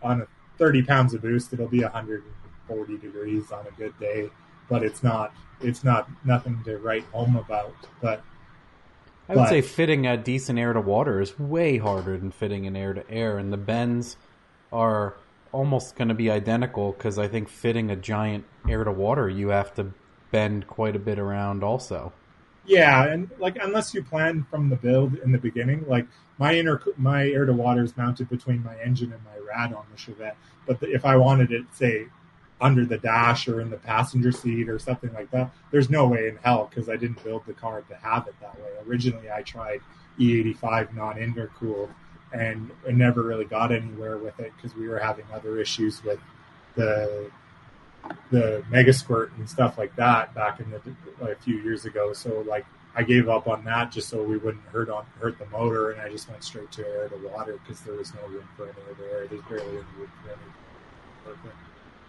on a thirty pounds of boost, it'll be one hundred forty degrees on a good day, but it's not. It's not nothing to write home about, but I would but, say fitting a decent air to water is way harder than fitting an air to air, and the bends are almost going to be identical because I think fitting a giant air to water, you have to bend quite a bit around also. Yeah, and like unless you plan from the build in the beginning, like my inner my air to water is mounted between my engine and my rad on the Chevette, but the, if I wanted it, say, under the dash or in the passenger seat or something like that, there's no way in hell because I didn't build the car to have it that way. Originally, I tried E eighty-five non-intercooled and I never really got anywhere with it because we were having other issues with the the mega squirt and stuff like that back in the, a few years ago. So like I gave up on that just so we wouldn't hurt on hurt the motor, and I just went straight to air to water because there was no room for any of the air. There's barely any room for any.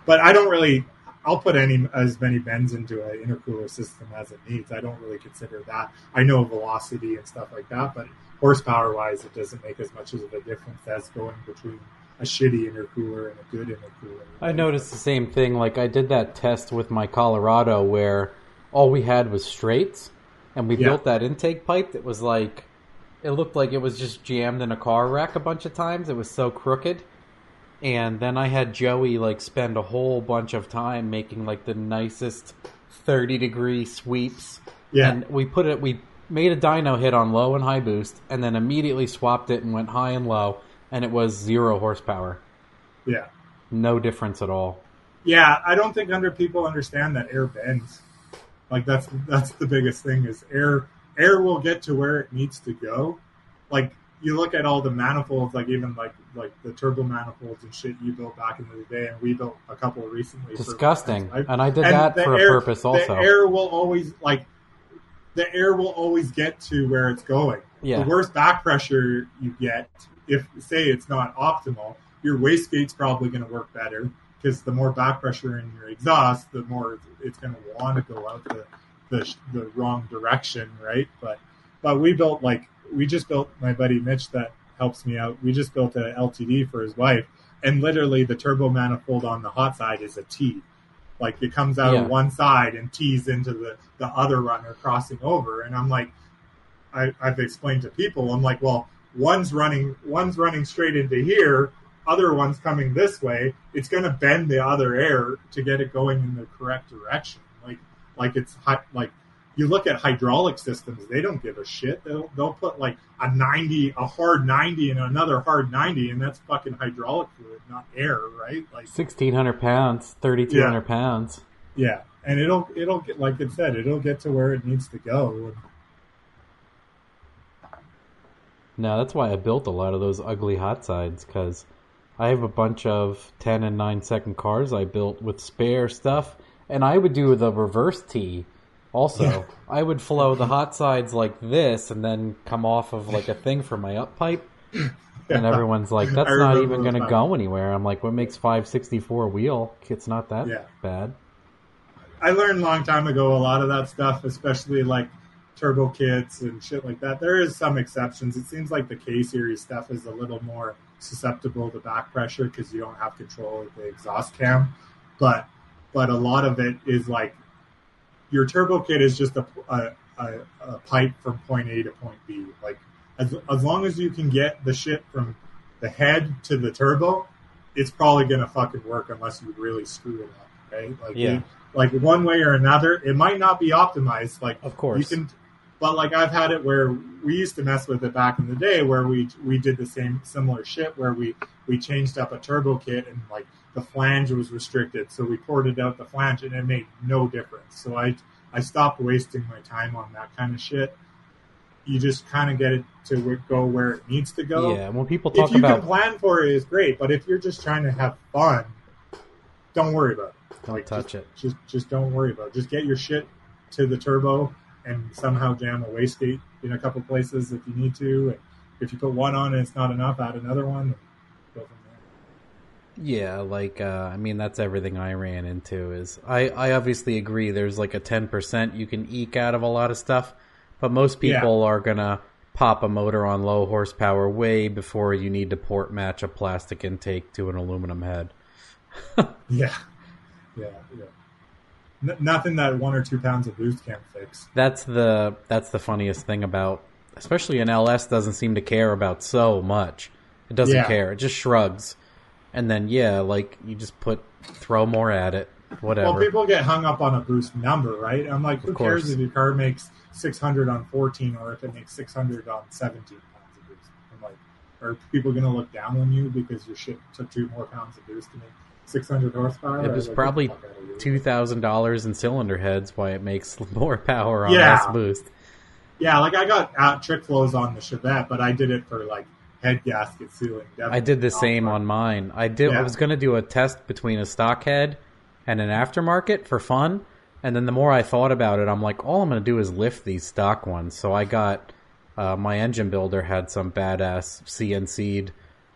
But I don't really, I'll put any as many bends into an intercooler system as it needs. I don't really consider that. I know velocity and stuff like that, but horsepower-wise, it doesn't make as much of a difference as going between a shitty intercooler and a good intercooler. I noticed the same thing. Like, I did that test with my Colorado where all we had was straights, and we yeah. built that intake pipe that was like, it looked like it was just jammed in a car wreck a bunch of times. It was so crooked. And then I had Joey, like, spend a whole bunch of time making, like, the nicest thirty-degree sweeps. Yeah. And we put it, we made a dyno hit on low and high boost, and then immediately swapped it and went high and low, and it was zero horsepower. Yeah. No difference at all. Yeah, I don't think under people understand that air bends. Like that's that's the biggest thing is air. Air will get to where it needs to go. Like you look at all the manifolds, like even like like the turbo manifolds and shit you built back in the day, and we built a couple recently. Disgusting. I, and I did and that for air, a purpose. Also, the air will always like the air will always get to where it's going. Yeah. The worst back pressure you get, if say it's not optimal, your wastegate's probably going to work better because the more back pressure in your exhaust, the more it's going to want to go out the, the the wrong direction, right? But but we built like we just built my buddy Mitch that helps me out. We just built an L T D for his wife, and literally the turbo manifold on the hot side is a T, like it comes out yeah. of one side and tees into the the other runner crossing over, and I'm like. I, I've explained to people, I'm like, well, one's running, one's running straight into here, other one's coming this way. It's going to bend the other air to get it going in the correct direction. Like, like it's like you look at hydraulic systems; they don't give a shit. They'll they'll put like a ninety, a hard ninety, and another hard ninety, and that's fucking hydraulic fluid, not air, right? Like sixteen hundred pounds, thirty two hundred yeah. pounds. Yeah, and it'll it'll get like it said, it'll get to where it needs to go. No, that's why I built a lot of those ugly hot sides, because I have a bunch of ten and nine second cars I built with spare stuff, and I would do the reverse T also. Yeah. I would flow the hot sides like this and then come off of like a thing for my up pipe, yeah. and everyone's like, that's not even going to go anywhere. I'm like, what makes five sixty-four wheel? It's not that yeah. bad. I learned a long time ago a lot of that stuff, especially like turbo kits and shit like that. There is some exceptions. It seems like the K-series stuff is a little more susceptible to back pressure because you don't have control of the exhaust cam. But but a lot of it is like your turbo kit is just a, a, a, a pipe from point A to point B. Like as as long as you can get the shit from the head to the turbo, it's probably going to fucking work unless you really screw it up, right? Like yeah. you, like one way or another, it might not be optimized. Like of course you can. But, like, I've had it where we used to mess with it back in the day where we we did the same similar shit where we, we changed up a turbo kit and, like, the flange was restricted. So we ported out the flange, and it made no difference. So I, I stopped wasting my time on that kind of shit. You just kind of get it to go where it needs to go. Yeah, when people talk about... If you about... can plan for it, it's great. But if you're just trying to have fun, don't worry about it. Don't like, touch just, it. Just, just don't worry about it. Just get your shit to the turbo and somehow jam a wastegate in a couple places if you need to. And if you put one on and it's not enough, add another one. Go from there. Yeah, like, uh, I mean, that's everything I ran into. Is I, I obviously agree there's like a ten percent you can eke out of a lot of stuff, but most people yeah. are going to pop a motor on low horsepower way before you need to port match a plastic intake to an aluminum head. yeah, yeah, yeah. Nothing that one or two pounds of boost can't fix. That's the that's the funniest thing about, especially an L S doesn't seem to care about so much. It doesn't yeah. care. It just shrugs. And then, yeah, like, you just put, throw more at it, whatever. Well, people get hung up on a boost number, right? I'm like, who cares if your car makes six hundred on fourteen or if it makes six hundred on seventeen pounds of boost? I'm like, are people going to look down on you because your shit took two more pounds of boost to make six hundred horsepower? It was probably two thousand dollars in cylinder heads why it makes more power on yeah. less boost. Yeah, like I got out trick flows on the Chevette, but I did it for like head gasket sealing. Definitely I did the same fun. on mine. I did. Yeah. I was going to do a test between a stock head and an aftermarket for fun, and then the more I thought about it, I'm like, all I'm going to do is lift these stock ones. So I got, uh, my engine builder had some badass C N C'd.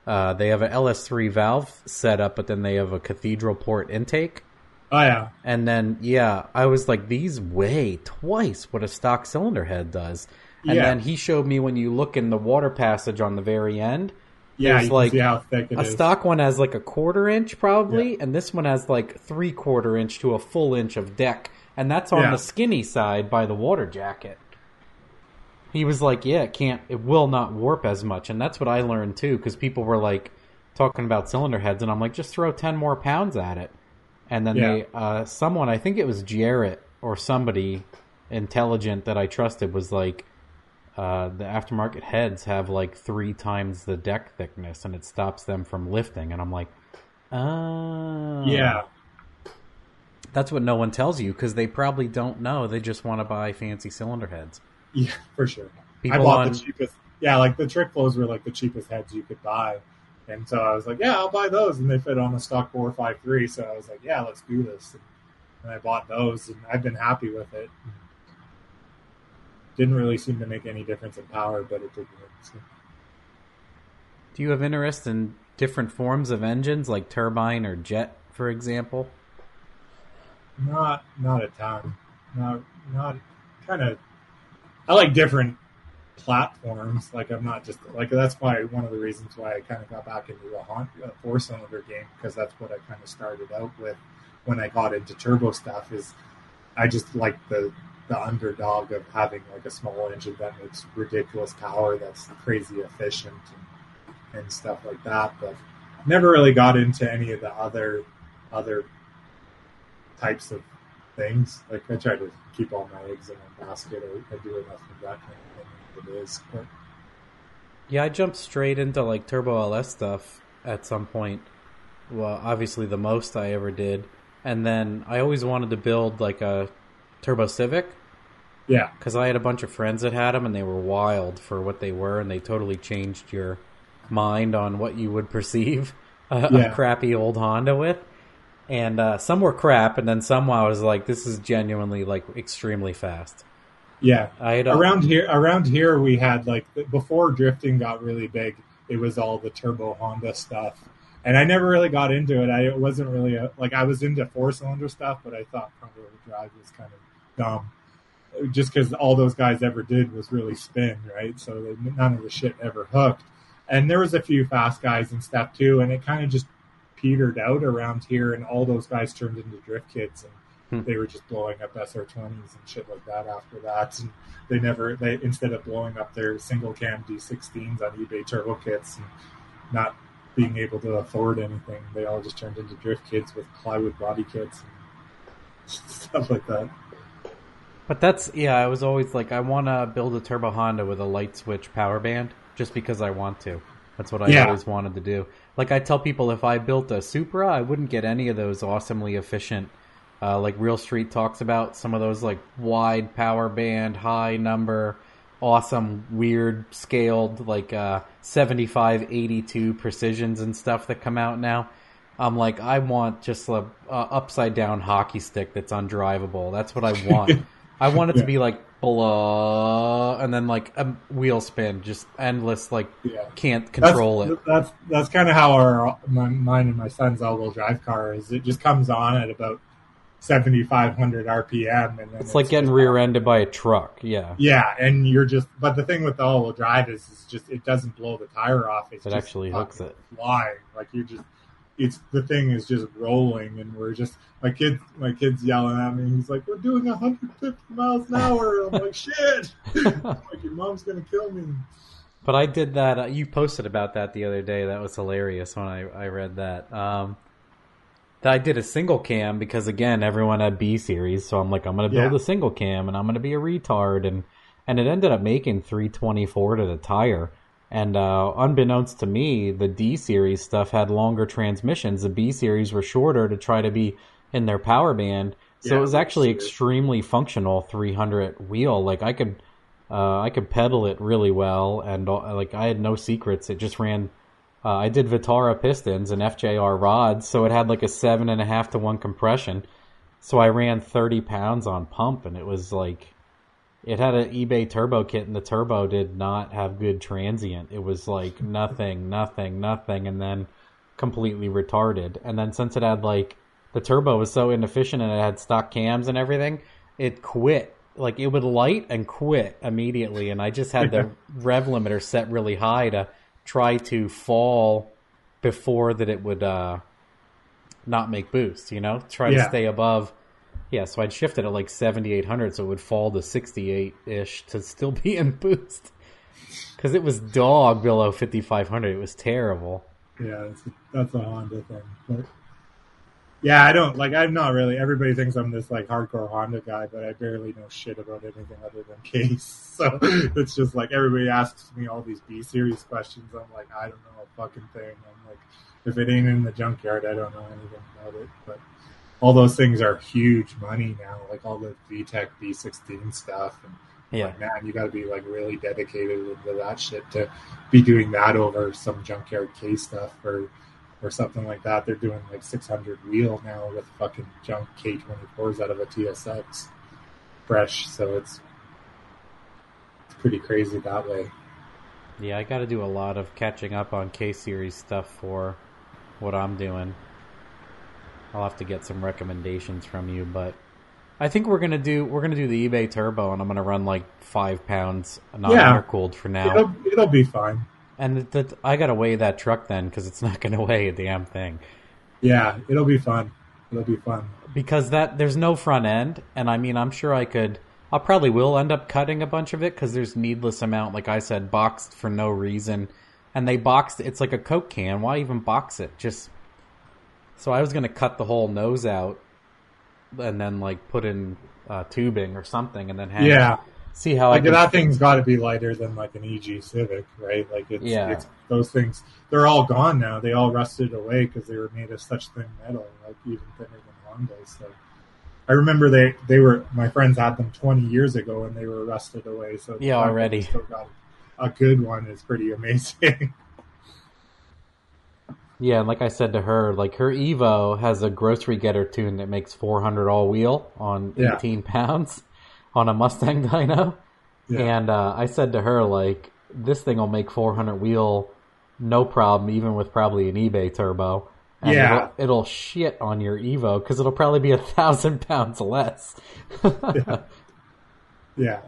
Uh, they have an L S three valve set up, but then they have a cathedral port intake. Oh, yeah. And then, yeah, I was like, these weigh twice what a stock cylinder head does. And yeah. then he showed me when you look in the water passage on the very end. Yeah, you like, can see how thick it a is. A stock one has like a quarter inch probably, yeah. and this one has like three quarter inch to a full inch of deck. And that's on yeah. the skinny side by the water jacket. He was like, yeah, it can't, it will not warp as much. And that's what I learned too, because people were like talking about cylinder heads, and I'm like, just throw ten more pounds at it. And then yeah. they, uh, someone, I think it was Jarrett or somebody intelligent that I trusted, was like, uh, the aftermarket heads have like three times the deck thickness and it stops them from lifting. And I'm like, oh. Yeah. That's what no one tells you, because they probably don't know. They just want to buy fancy cylinder heads. Yeah, for sure. People I bought on... the cheapest. Yeah, like the trick flows were like the cheapest heads you could buy. And so I was like, yeah, I'll buy those. And they fit on the stock four five three. So I was like, yeah, let's do this. And I bought those, and I've been happy with it. Didn't really seem to make any difference in power, but it did work. So. Do you have interest in different forms of engines, like turbine or jet, for example? Not, not a ton. Not, not kind of. I like different platforms. Like I'm not just like that's why one of the reasons why I kind of got back into a, a four cylinder game, because that's what I kind of started out with when I got into turbo stuff. Is I just like the the underdog of having like a small engine that makes ridiculous power, that's crazy efficient and, and stuff like that. But never really got into any of the other other types of things. Like I try to keep all my eggs in one basket. I, I do enough of that kind of thing. It is. But... Yeah, I jumped straight into like Turbo L S stuff at some point. Well, obviously the most I ever did. And then I always wanted to build like a Turbo Civic. Yeah. Because I had a bunch of friends that had them, and they were wild for what they were, and they totally changed your mind on what you would perceive a, yeah. a crappy old Honda with. And uh, some were crap, and then some I was like, "This is genuinely like extremely fast." Yeah, I had a- around here. Around here, we had like before drifting got really big. It was all the turbo Honda stuff, and I never really got into it. I it wasn't really a, like I was into four cylinder stuff, but I thought front wheel drive was kind of dumb, just because all those guys ever did was really spin, right? So none of the shit ever hooked. And there was a few fast guys in step two, and it kind of just petered out around here, and all those guys turned into drift kits, and hmm. they were just blowing up S R twenties and shit like that after that. And they never, they instead of blowing up their single cam D sixteens on eBay turbo kits and not being able to afford anything, they all just turned into drift kits with plywood body kits and stuff like that. But that's, yeah, I was always like, I want to build a turbo Honda with a light switch power band just because I want to. That's what I yeah. always wanted to do. Like, I tell people if I built a Supra, I wouldn't get any of those awesomely efficient, uh, like Real Street talks about, some of those, like, wide power band, high number, awesome, weird, scaled, like, uh, seventy-five, eighty-two precisions and stuff that come out now. I'm like, I want just a, a upside-down hockey stick that's undrivable. That's what I want. I want it yeah. to be, like, blah, and then like a wheel spin, just endless, like yeah. can't control that's, it. That's that's kind of how our my, mine and my son's all-wheel drive car is. It just comes on at about seventy-five hundred R P M, and then it's, it's like getting rear-ended by a truck. Yeah, yeah, and you're just. But the thing with the all-wheel drive is, is just it doesn't blow the tire off. It's it just actually hooks it. Flying like you're just. It's the thing is just rolling, and we're just my kid. My kid's yelling at me. He's like, "We're doing one hundred fifty miles an hour." I'm like, "Shit!" I'm like, your mom's gonna kill me. But I did that. Uh, you posted about that the other day. That was hilarious when I, I read that. Um, that I did a single cam because again, everyone had B series, so I'm like, I'm gonna build yeah. a single cam, and I'm gonna be a retard, and and it ended up making three twenty-four to the tire. And uh, unbeknownst to me, the D-Series stuff had longer transmissions. The B-Series were shorter to try to be in their power band. So yeah, it was actually serious. Extremely functional three hundred wheel. Like, I could uh, I could pedal it really well, and like I had no secrets. It just ran... Uh, I did Vitara pistons and F J R rods, so it had like a seven point five to one compression. So I ran thirty pounds on pump, and it was like... It had an eBay turbo kit, and the turbo did not have good transient. It was like nothing, nothing, nothing, and then completely retarded. And then since it had like the turbo was so inefficient and it had stock cams and everything, it quit. Like it would light and quit immediately. And I just had the rev limiter set really high to try to fall before that it would uh, not make boost, you know, try yeah. to stay above. Yeah, so I'd shift it at like seventy-eight hundred, so it would fall to sixty-eight-ish to still be in boost. Because it was dog below fifty-five hundred. It was terrible. Yeah, that's a, that's a Honda thing. But yeah, I don't, like, I'm not really, everybody thinks I'm this, like, hardcore Honda guy, but I barely know shit about anything other than case. So it's just like, everybody asks me all these B-Series questions. I'm like, I don't know a fucking thing. I'm like, if it ain't in the junkyard, I don't know anything about it, but... all those things are huge money now, like all the VTech V sixteen stuff. And yeah, like, man, you got to be like really dedicated to that shit to be doing that over some junkyard case stuff or or something like that. They're doing like six hundred wheel now with fucking junk K twenty-fours out of a T S X fresh. So it's it's pretty crazy that way. Yeah, I got to do a lot of catching up on K-Series stuff for what I'm doing. I'll have to get some recommendations from you, but I think we're gonna do we're gonna do the eBay Turbo, and I'm gonna run like five pounds not yeah. air cooled for now. It'll, it'll be fine. And that I gotta weigh that truck then, because it's not gonna weigh a damn thing. Yeah, it'll be fun. It'll be fun because that there's no front end, and I mean I'm sure I could. I probably will end up cutting a bunch of it because there's needless amount, like I said, boxed for no reason, and they boxed. It's like a Coke can. Why even box it? Just So I was going to cut the whole nose out and then, like, put in uh, tubing or something and then have yeah. see how like I can... That thing's got to be lighter than, like, an E G Civic, right? Like, it's, yeah. it's those things. They're all gone now. They all rusted away because they were made of such thin metal, like, even thinner than Hondas. So I remember they, they were... My friends had them twenty years ago, and they were rusted away. So yeah, already. Still got a good one is pretty amazing. Yeah, and like I said to her, like her Evo has a grocery getter tune that makes four hundred all-wheel on yeah. eighteen pounds on a Mustang dyno. Yeah. And uh, I said to her, like, this thing will make four hundred wheel no problem, even with probably an eBay Turbo. And yeah. it'll, it'll shit on your Evo because it'll probably be a thousand pounds less. yeah. yeah.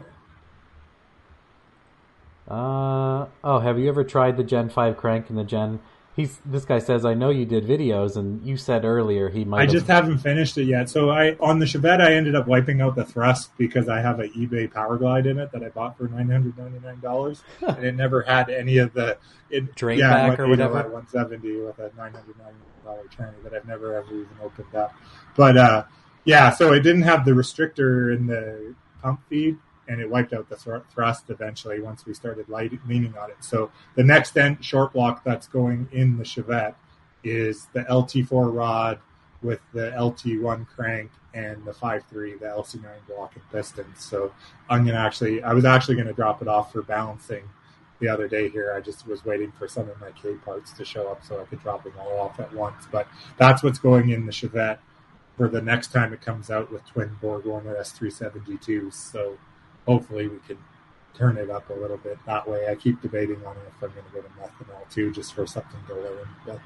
Uh oh. Have you ever tried the Gen five crank and the Gen? He's, this guy says, I know you did videos, and you said earlier he might I have... just haven't finished it yet. So I on the Chevette, I ended up wiping out the thrust because I have an eBay Powerglide in it that I bought for nine hundred ninety-nine dollars, and it never had any of the... It, Drain yeah, back or whatever? Yeah, one seventy with a nine hundred ninety dollars tranny that I've never ever even opened up. But, uh, yeah, so it didn't have the restrictor in the pump feed, and it wiped out the thrust eventually once we started light, leaning on it. So the next end short block that's going in the Chevette is the L T four rod with the L T one crank and the five three, the L C nine block and pistons. So I'm going to actually, I was actually going to drop it off for balancing the other day here. I just was waiting for some of my K parts to show up so I could drop them all off at once. But that's what's going in the Chevette for the next time it comes out with twin BorgWarner S three seventy-twos. So hopefully we can turn it up a little bit that way. I keep debating on it if I'm going to go to methanol too, just for something to learn. But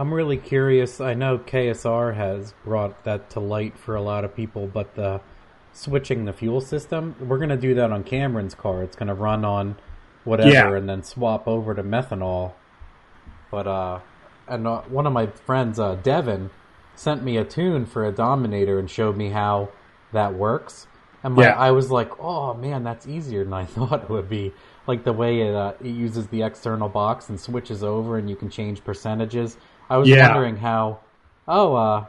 I'm really curious. I know K S R has brought that to light for a lot of people, but the switching the fuel system, we're going to do that on Cameron's car. It's going to run on whatever yeah. and then swap over to methanol. But uh, and uh, one of my friends, uh, Devin, sent me a tune for a Dominator and showed me how that works. And my, yeah. I was like, oh, man, that's easier than I thought it would be. Like the way it, uh, it uses the external box and switches over and you can change percentages. I was yeah. wondering how... Oh, uh,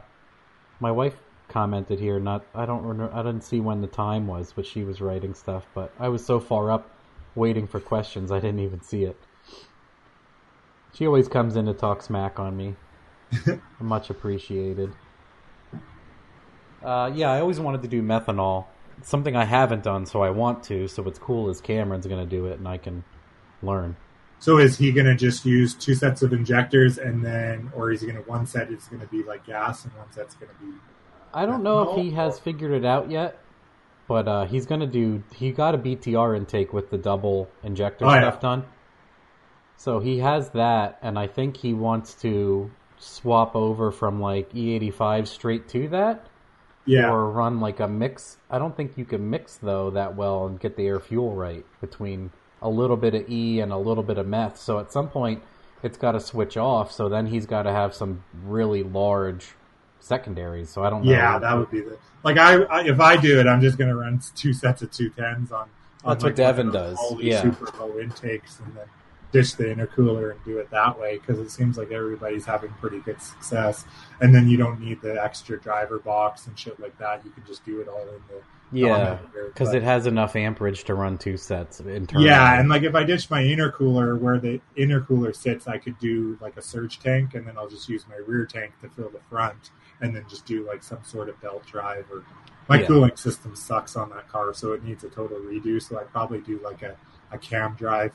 my wife commented here. Not, I don't remember, I didn't see when the time was, but she was writing stuff. But I was so far up waiting for questions, I didn't even see it. She always comes in to talk smack on me. Much appreciated. Uh, yeah, I always wanted to do methanol. Something I haven't done, so I want to. So what's cool is Cameron's going to do it, and I can learn. So is he going to just use two sets of injectors, and then, or is he going to one set is going to be like gas, and one set's going to be? I don't know if he has figured it out yet, but uh, he's going to do. He got a B T R intake with the double injector oh, stuff yeah. done, so he has that, and I think he wants to swap over from like E eighty-five straight to that. Yeah. Or run like a mix. I don't think you can mix, though, that well and get the air fuel right between a little bit of E and a little bit of meth. So at some point, it's got to switch off. So then he's got to have some really large secondaries. So I don't know. Yeah, that would be the. Like, I, I if I do it, I'm just going to run two sets of two tens on. on That's like what Devin does. All these yeah. super low intakes and then dish the intercooler and do it that way, because it seems like everybody's having pretty good success, and then you don't need the extra driver box and shit like that. You can just do it all in the yeah because it has enough amperage to run two sets in turn. Yeah, and like if I ditch my intercooler, where the intercooler sits, I could do like a surge tank, and then I'll just use my rear tank to fill the front, and then just do like some sort of belt drive. Or my yeah. cooling system sucks on that car, so it needs a total redo. So I'd probably do like a, a cam drive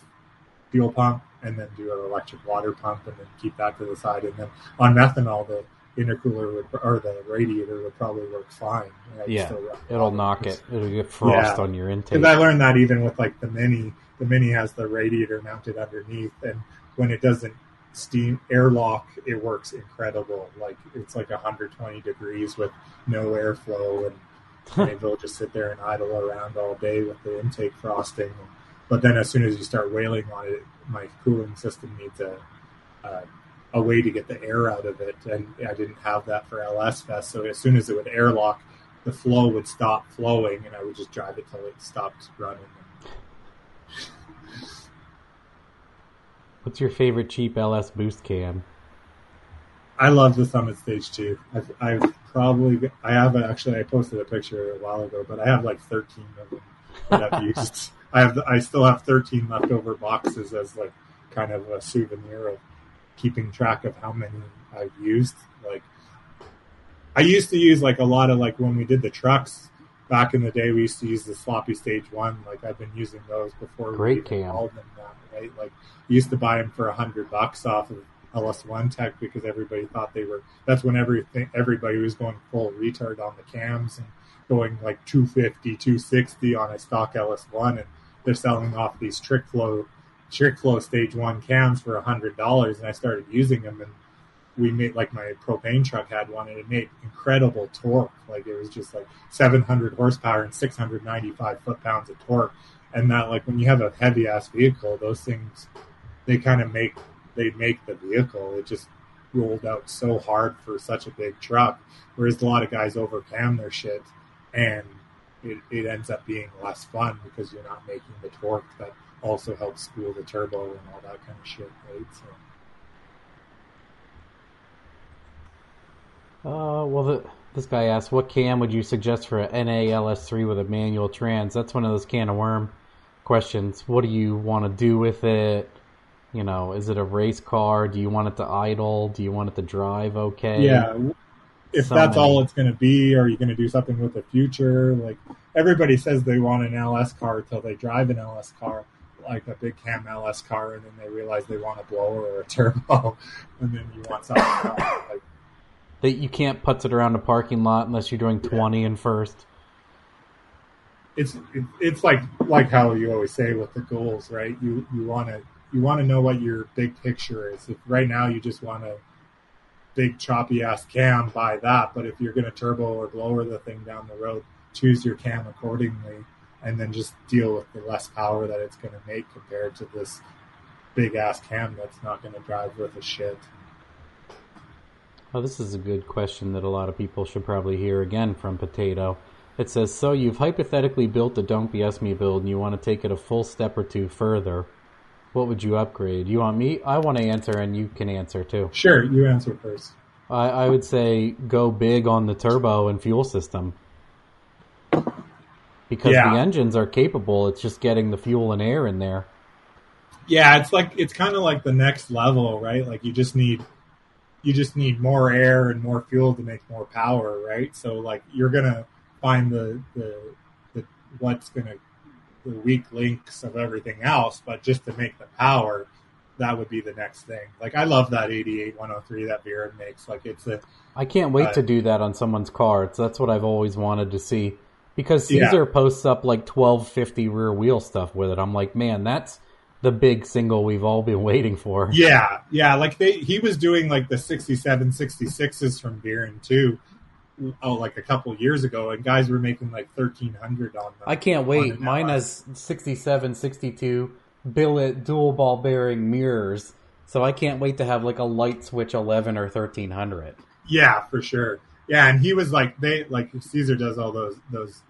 fuel pump and then do an electric water pump and then keep that to the side. And then on methanol, the intercooler would, or the radiator would probably work fine. Yeah, still it'll knock it. It'll get frost yeah. on your intake. Because I learned that even with like the Mini. The Mini has the radiator mounted underneath, and when it doesn't steam airlock, it works incredible. Like it's like one hundred twenty degrees with no airflow, and, and it'll just sit there and idle around all day with the intake frosting. But then as soon as you start wailing on it, my cooling system needs a, a a way to get the air out of it, and I didn't have that for L S Fest. So as soon as it would airlock, the flow would stop flowing, and I would just drive it till it stopped running. What's your favorite cheap L S boost cam? I love the Summit Stage two. I've, I've probably, I have actually, I posted a picture a while ago, but I have like thirteen of them that I've used. I have, I still have thirteen leftover boxes as like kind of a souvenir of keeping track of how many I've used. Like I used to use like a lot of like when we did the trucks back in the day, we used to use the sloppy stage one. Like I've been using those before. Great we cam. Called them that, right? Like we used to buy them for a hundred bucks off of L S one Tech because everybody thought they were, that's when everything, everybody was going full retard on the cams and going like two fifty, two sixty on a stock L S one. And they're selling off these trick flow trick flow stage one cams for a hundred dollars, and I started using them, and we made like my propane truck had one, and it made incredible torque. Like it was just like seven hundred horsepower and six hundred ninety-five foot pounds of torque. And that, like when you have a heavy ass vehicle, those things, they kind of make they make the vehicle. It just rolled out so hard for such a big truck, whereas a lot of guys overcam their shit, and it, it ends up being less fun because you're not making the torque that also helps spool the turbo and all that kind of shit, right? So. Uh, well, the, this guy asked, what cam would you suggest for an N A L S three with a manual trans? That's one of those can of worm questions. What do you want to do with it? You know, is it a race car? Do you want it to idle? Do you want it to drive okay? Yeah, if so that's many. All it's going to be, are you going to do something with the future? Like, everybody says they want an L S car until they drive an L S car, like a big cam L S car, and then they realize they want a blower or a turbo, and then you want something else. Like, that you can't putz it around a parking lot unless you're doing twenty yeah. in first. It's it, it's like like how you always say with the goals, right? You you want to you want to know what your big picture is. If right now you just want a big choppy ass cam, buy that. But if you're going to turbo or blower the thing down the road, choose your cam accordingly. And then just deal with the less power that it's going to make compared to this big-ass cam that's not going to drive worth a shit. Well, this is a good question that a lot of people should probably hear again from Potato. It says, so you've hypothetically built a Don't B S Me build and you want to take it a full step or two further. What would you upgrade? You want me? I want to answer and you can answer too. Sure, you answer first. I, I would say go big on the turbo and fuel system. Because yeah. the engines are capable, it's just getting the fuel and air in there. Yeah, it's like it's kind of like the next level, right? Like you just need you just need more air and more fuel to make more power, right? So like you're gonna find the the, the what's gonna the weak links of everything else, but just to make the power, that would be the next thing. Like I love that eighty-eight one oh three that Viren makes. Like it's a I can't wait uh, to do that on someone's car. It's, that's what I've always wanted to see. Because Caesar yeah. posts up like twelve fifty rear wheel stuff with it. I'm like, man, that's the big single we've all been waiting for. Yeah, yeah. Like they, he was doing like the sixty-seven, sixty-sixes from Viren too, oh, like a couple years ago, and guys were making like thirteen hundred on them. I can't wait. Mine has sixty-seven, sixty-two billet dual ball bearing mirrors, so I can't wait to have like a light switch eleven or thirteen hundred. Yeah, for sure. Yeah, and he was like they like Caesar does all those those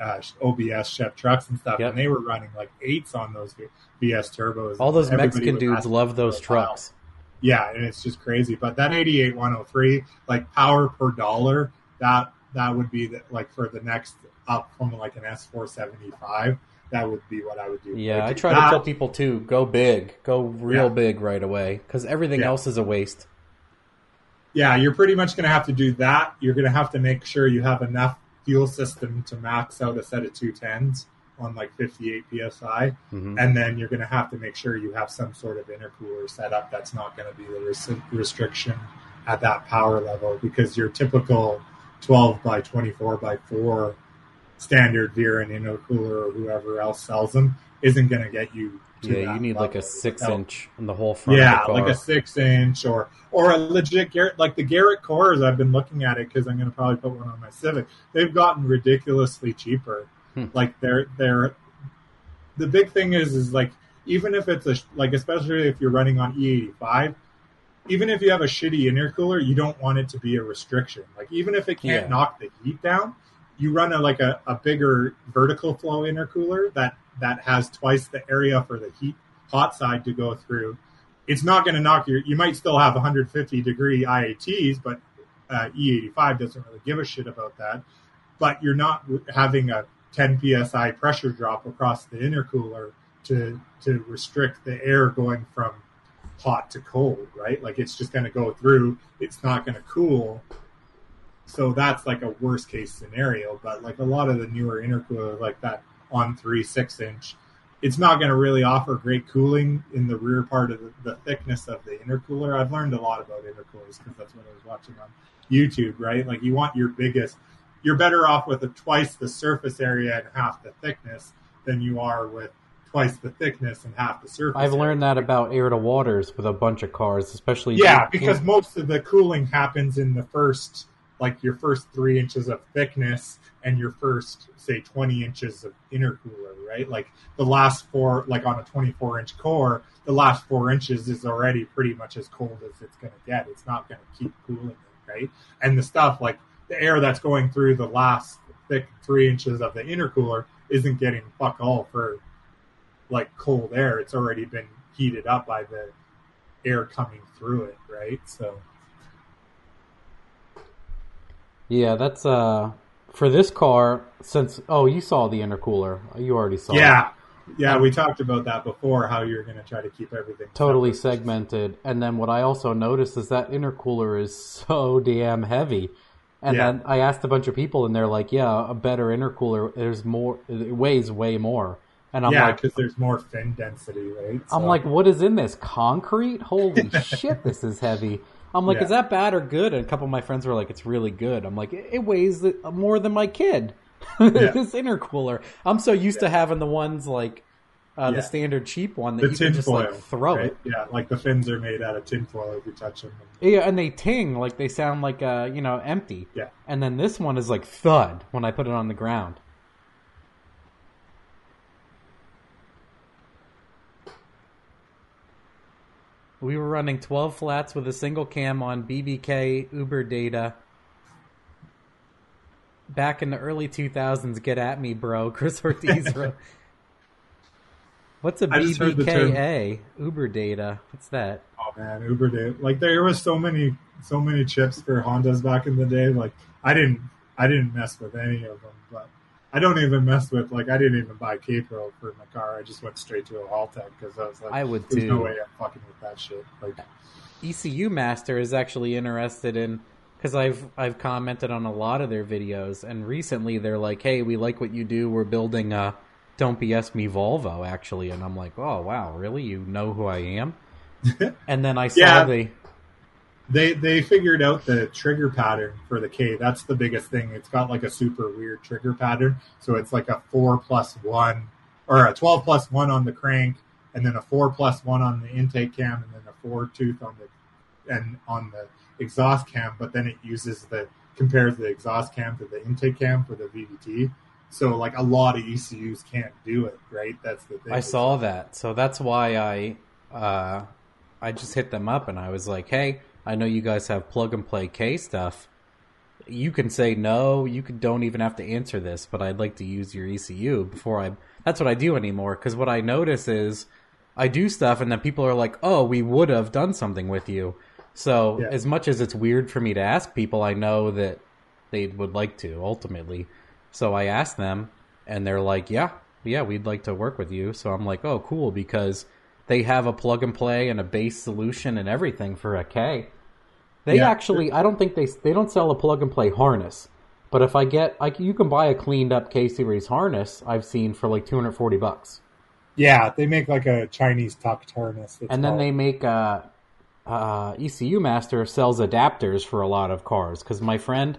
uh, O B S Chef trucks and stuff, yep. and they were running like eights on those B S turbos. All those Mexican dudes love those trucks. Yeah, and it's just crazy. But that eighty-eight one oh three, like power per dollar, that that would be the, like for the next up from like an S four seventy-five. That would be what I would do. Yeah, like, I try that, to tell people too: go big, go real yeah. big right away, because everything yeah. else is a waste. yeah, you're pretty much going to have to do that. You're going to have to make sure you have enough fuel system to max out a set of two tens on like fifty-eight P S I. Mm-hmm. And then you're going to have to make sure you have some sort of intercooler set up that's not going to be the res- restriction at that power level, because your typical twelve by twenty-four by four standard Veer and intercooler or whoever else sells them isn't going to get you to yeah, that you need like a six without, inch on the whole front. Yeah, of the car. Like a six inch or or a legit Garrett, like the Garrett cores. I've been looking at it because I'm going to probably put one on my Civic. They've gotten ridiculously cheaper. Hmm. Like they're they're the big thing is is like even if it's a like especially if you're running on E eighty-five. Even if you have a shitty intercooler, you don't want it to be a restriction. Like, even if it can't yeah. knock the heat down, you run a, like a, a bigger vertical flow intercooler that, that has twice the area for the heat hot side to go through. It's not going to knock your, you might still have one hundred fifty degree I A Ts, but uh, E eighty-five doesn't really give a shit about that. But you're not having a ten P S I pressure drop across the intercooler to, to restrict the air going from hot to cold, right? Like it's just going to go through. It's not going to cool. So that's like a worst case scenario. But like a lot of the newer intercooler, like that on three six inch, it's not going to really offer great cooling in the rear part of the, the thickness of the intercooler. I've learned a lot about intercoolers because that's what I was watching on YouTube, right? Like you want your biggest. You're better off with a twice the surface area and half the thickness than you are with twice the thickness and half the surface. I've learned that about air to waters with a bunch of cars, especially... Yeah, because most of the cooling happens in the first, like your first three inches of thickness and your first, say, twenty inches of intercooler, right? Like the last four, like on a twenty-four inch core, the last four inches is already pretty much as cold as it's going to get. It's not going to keep cooling it, right? And the stuff, like the air that's going through the last thick three inches of the intercooler isn't getting fuck all for like cold air. It's already been heated up by the air coming through it, right? So yeah, that's uh for this car, since oh you saw the intercooler, you already saw yeah it. yeah um, we talked about that before, how you're going to try to keep everything totally separate. Segmented. And then what I also noticed is that intercooler is so damn heavy. And yeah. then I asked a bunch of people and they're like, yeah, a better intercooler, there's more, it weighs way more. And I'm yeah, like, because there's more fin density, right? So. I'm like, what is in this? Concrete? Holy shit, this is heavy. I'm like, yeah. is that bad or good? And a couple of my friends were like, it's really good. I'm like, it weighs more than my kid. Yeah. This intercooler. I'm so used yeah. to having the ones like uh, yeah. the standard cheap one that the you can just foil, like throw right? it. Yeah, like the fins are made out of tin foil if you touch them. Yeah, and they ting, like they sound like, uh, you know, empty. Yeah. And then this one is like thud when I put it on the ground. We were running twelve flats with a single cam on B B K Uber data. Back in the early two thousands, get at me, bro. Chris Ortiz wrote. What's a B B K A? Uber data. What's that? Oh man, Uber data. Like there was so many, so many chips for Hondas back in the day. Like I didn't, I didn't mess with any of them, but. I don't even mess with, like, I didn't even buy K-Pro for my car. I just went straight to a Haltech because I was like, I would there's too. no way I'm fucking with that shit. Like, E C U Master is actually interested in, because I've, I've commented on a lot of their videos, and recently they're like, hey, we like what you do. We're building a Don't B S Me Volvo, actually. And I'm like, oh, wow, really? You know who I am? And then I saw yeah. the... They they figured out the trigger pattern for the K. That's the biggest thing. It's got like a super weird trigger pattern. So it's like a four plus one or a twelve plus one on the crank and then a four plus one on the intake cam and then a four tooth on the and on the exhaust cam. But then it uses the compares the exhaust cam to the intake cam for the V V T. So like a lot of E C Us can't do it, right? That's the thing. I saw that. So that's why I uh, I just hit them up and I was like, hey, I know you guys have plug-and-play K stuff. You can say no. You can, don't even have to answer this, but I'd like to use your E C U before I... That's what I do anymore, because what I notice is I do stuff, and then people are like, oh, we would have done something with you. So yeah. as much as it's weird for me to ask people, I know that they would like to, ultimately. So I ask them, and they're like, yeah, yeah, we'd like to work with you. So I'm like, oh, cool, because they have a plug-and-play and a base solution and everything for a K. They yeah. actually, I don't think they they don't sell a plug and play harness, but if I get, like, you can buy a cleaned up K series harness I've seen for like two hundred forty bucks. Yeah, they make like a Chinese tucked harness. And then called. They make uh, uh, E C U Master sells adapters for a lot of cars because my friend,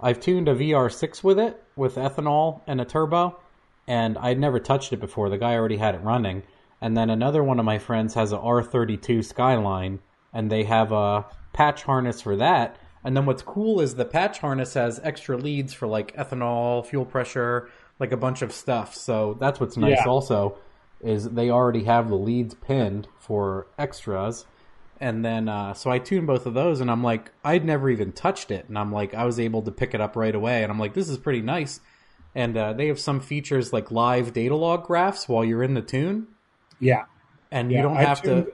I've tuned a V R six with it with ethanol and a turbo, and I'd never touched it before. The guy already had it running. And then another one of my friends has an R thirty-two Skyline, and they have a patch harness for that. And then what's cool is the patch harness has extra leads for like ethanol, fuel pressure, like a bunch of stuff. So that's what's nice yeah. also is they already have the leads pinned for extras. And then uh, so I tuned both of those, and I'm like, I'd never even touched it. And I'm like, I was able to pick it up right away. And I'm like, this is pretty nice. And uh, they have some features like live data log graphs while you're in the tune. Yeah. And yeah, you don't have I tuned, to...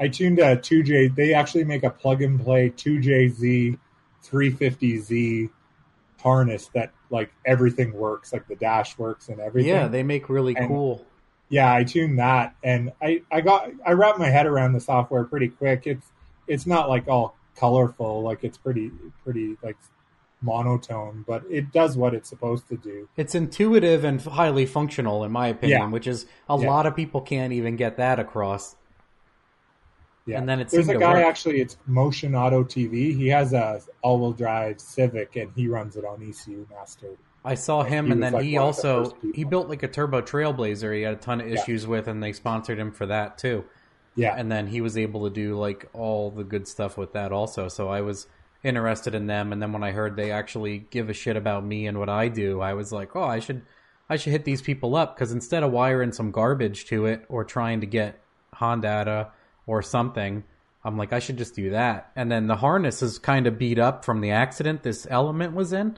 I tuned a two J. They actually make a plug-and-play two J Z three fifty Z harness that, like, everything works. Like, the dash works and everything. Yeah, they make really and, cool... Yeah, I tuned that, and I, I got I wrapped my head around the software pretty quick. It's it's not like all colorful, like it's pretty pretty like monotone, but it does what it's supposed to do. It's intuitive and highly functional, in my opinion, yeah. which is a yeah. lot of people can't even get that across. Yeah, and then it's there's a guy work. actually. It's Motion Auto T V. He has a all-wheel drive Civic, and he runs it on E C U Master. I saw him, he and then like he also, the he built like a turbo trailblazer he had a ton of issues yeah. with, and they sponsored him for that too. Yeah. And then he was able to do like all the good stuff with that also. So I was interested in them. And then when I heard they actually give a shit about me and what I do, I was like, oh, I should, I should hit these people up. Cause instead of wiring some garbage to it or trying to get Honda or something, I'm like, I should just do that. And then the harness is kind of beat up from the accident this Element was in.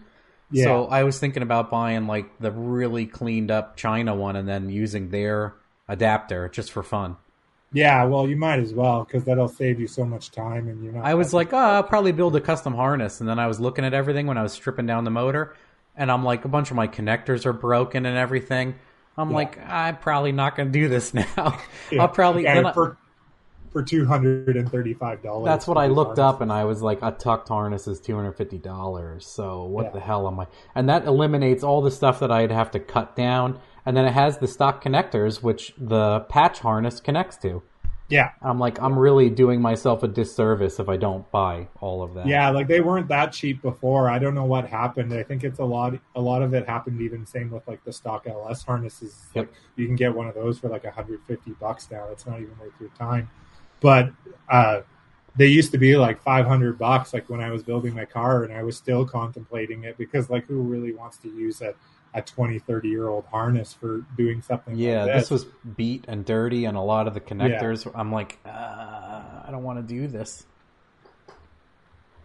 Yeah. So I was thinking about buying like the really cleaned up China one and then using their adapter just for fun. Yeah, well, you might as well because that'll save you so much time. And you're not. I was like, oh, I'll probably build a custom harness. And then I was looking at everything when I was stripping down the motor. And I'm like, a bunch of my connectors are broken and everything. I'm yeah. like, I'm probably not going to do this now. yeah. I'll probably... Yeah, for, for two hundred thirty-five dollars. That's what I looked harness. up, and I was like, a tucked harness is two hundred fifty dollars, so what yeah. the hell am I... And that eliminates all the stuff that I'd have to cut down, and then it has the stock connectors, which the patch harness connects to. Yeah. I'm like, yeah. I'm really doing myself a disservice if I don't buy all of that. Yeah, like, they weren't that cheap before. I don't know what happened. I think it's a lot... A lot of it happened even same with, like, the stock L S harnesses. Yep. Like, you can get one of those for, like, one hundred fifty bucks now. It's not even worth your time. But uh, they used to be like five hundred bucks, like when I was building my car, and I was still contemplating it because, like, who really wants to use a, a twenty, thirty-year-old harness for doing something yeah, like that? Yeah, this was beat and dirty, and a lot of the connectors, yeah. I'm like, uh, I don't want to do this.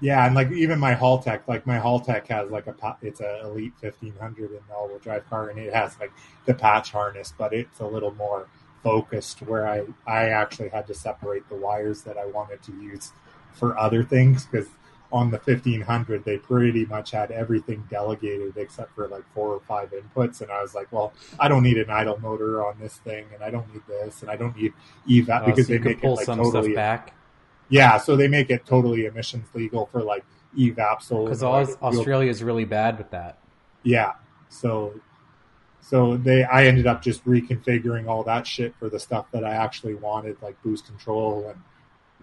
Yeah, and, like, even my Haltech, like, my Haltech has, like, a it's an Elite fifteen hundred and all-wheel drive car, and it has, like, the patch harness, but it's a little more focused, where I, I actually had to separate the wires that I wanted to use for other things, because on the fifteen hundred they pretty much had everything delegated except for like four or five inputs, and I was like, well, I don't need an idle motor on this thing, and I don't need this, and I don't need evac oh, because so they make pull it like some totally stuff back. Yeah, so they make it totally emissions legal for like evap solar, because Australia is really bad with that. Yeah, so. So they, I ended up just reconfiguring all that shit for the stuff that I actually wanted, like boost control and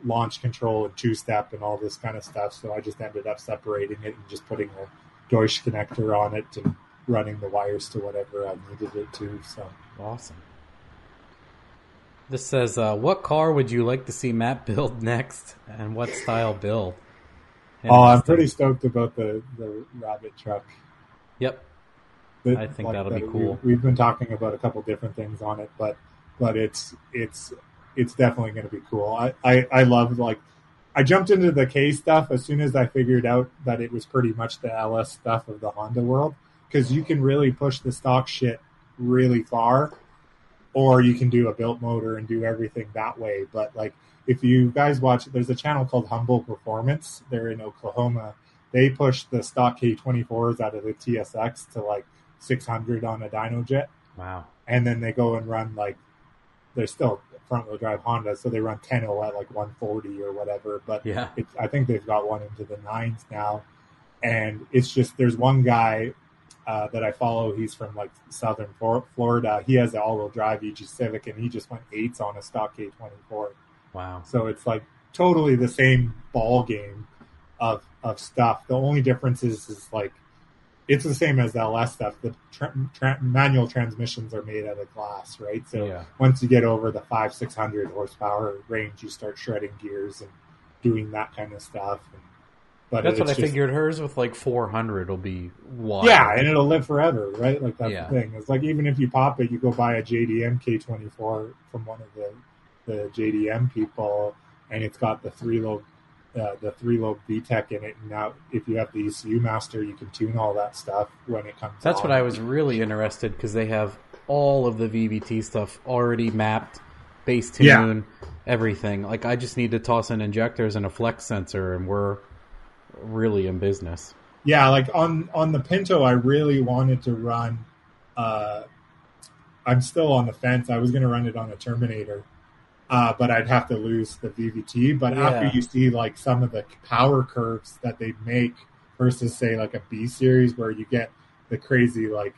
launch control and two-step and all this kind of stuff. So I just ended up separating it and just putting a Deutsch connector on it and running the wires to whatever I needed it to. So awesome. This says, uh, what car would you like to see Matt build next, and what style build? Oh, I'm pretty stoked about the, the Rabbit truck. Yep. That, I think like, that'll that be cool. We, we've been talking about a couple different things on it, but but it's it's it's definitely going to be cool. I, I, I love, like, I jumped into the K stuff as soon as I figured out that it was pretty much the L S stuff of the Honda world, because you can really push the stock shit really far, or you can do a built motor and do everything that way. But, like, if you guys watch, there's a channel called Humble Performance. They're in Oklahoma. They push the stock K twenty-fours out of the T S X to, like, six hundred on a dyno jet. Wow. And then they go and run, like, they're still front-wheel drive Honda, so they run ten oh at like one forty or whatever. But yeah. it, I think they've got one into the nines now. And it's just, there's one guy uh, that I follow. He's from like southern Florida. He has an all-wheel drive E G Civic, and he just went eights on a stock K twenty-four. Wow. So it's like totally the same ball game of of stuff. The only difference is, is like, it's the same as the L S stuff. The tra- tra- manual transmissions are made out of glass, right? So yeah. once you get over the five, six hundred horsepower range, you start shredding gears and doing that kind of stuff. And, but that's what I just figured. Hers with like four hundred will be wild. Yeah, and it'll live forever, right? Like that's yeah. the thing. It's like even if you pop it, you go buy a J D M K twenty-four from one of the the J D M people, and it's got the three low. Uh, the three-lobe V TEC in it, and now if you have the E C U master, you can tune all that stuff when it comes That's on. What I was really interested, because they have all of the V V T stuff already mapped, base tune, yeah. everything. Like, I just need to toss in injectors and a flex sensor, and we're really in business. Yeah, like, on, on the Pinto, I really wanted to run... Uh, I'm still on the fence. I was going to run it on a Terminator. Uh, but I'd have to lose the V V T. But yeah. after you see like some of the power curves that they make versus say like a B series, where you get the crazy like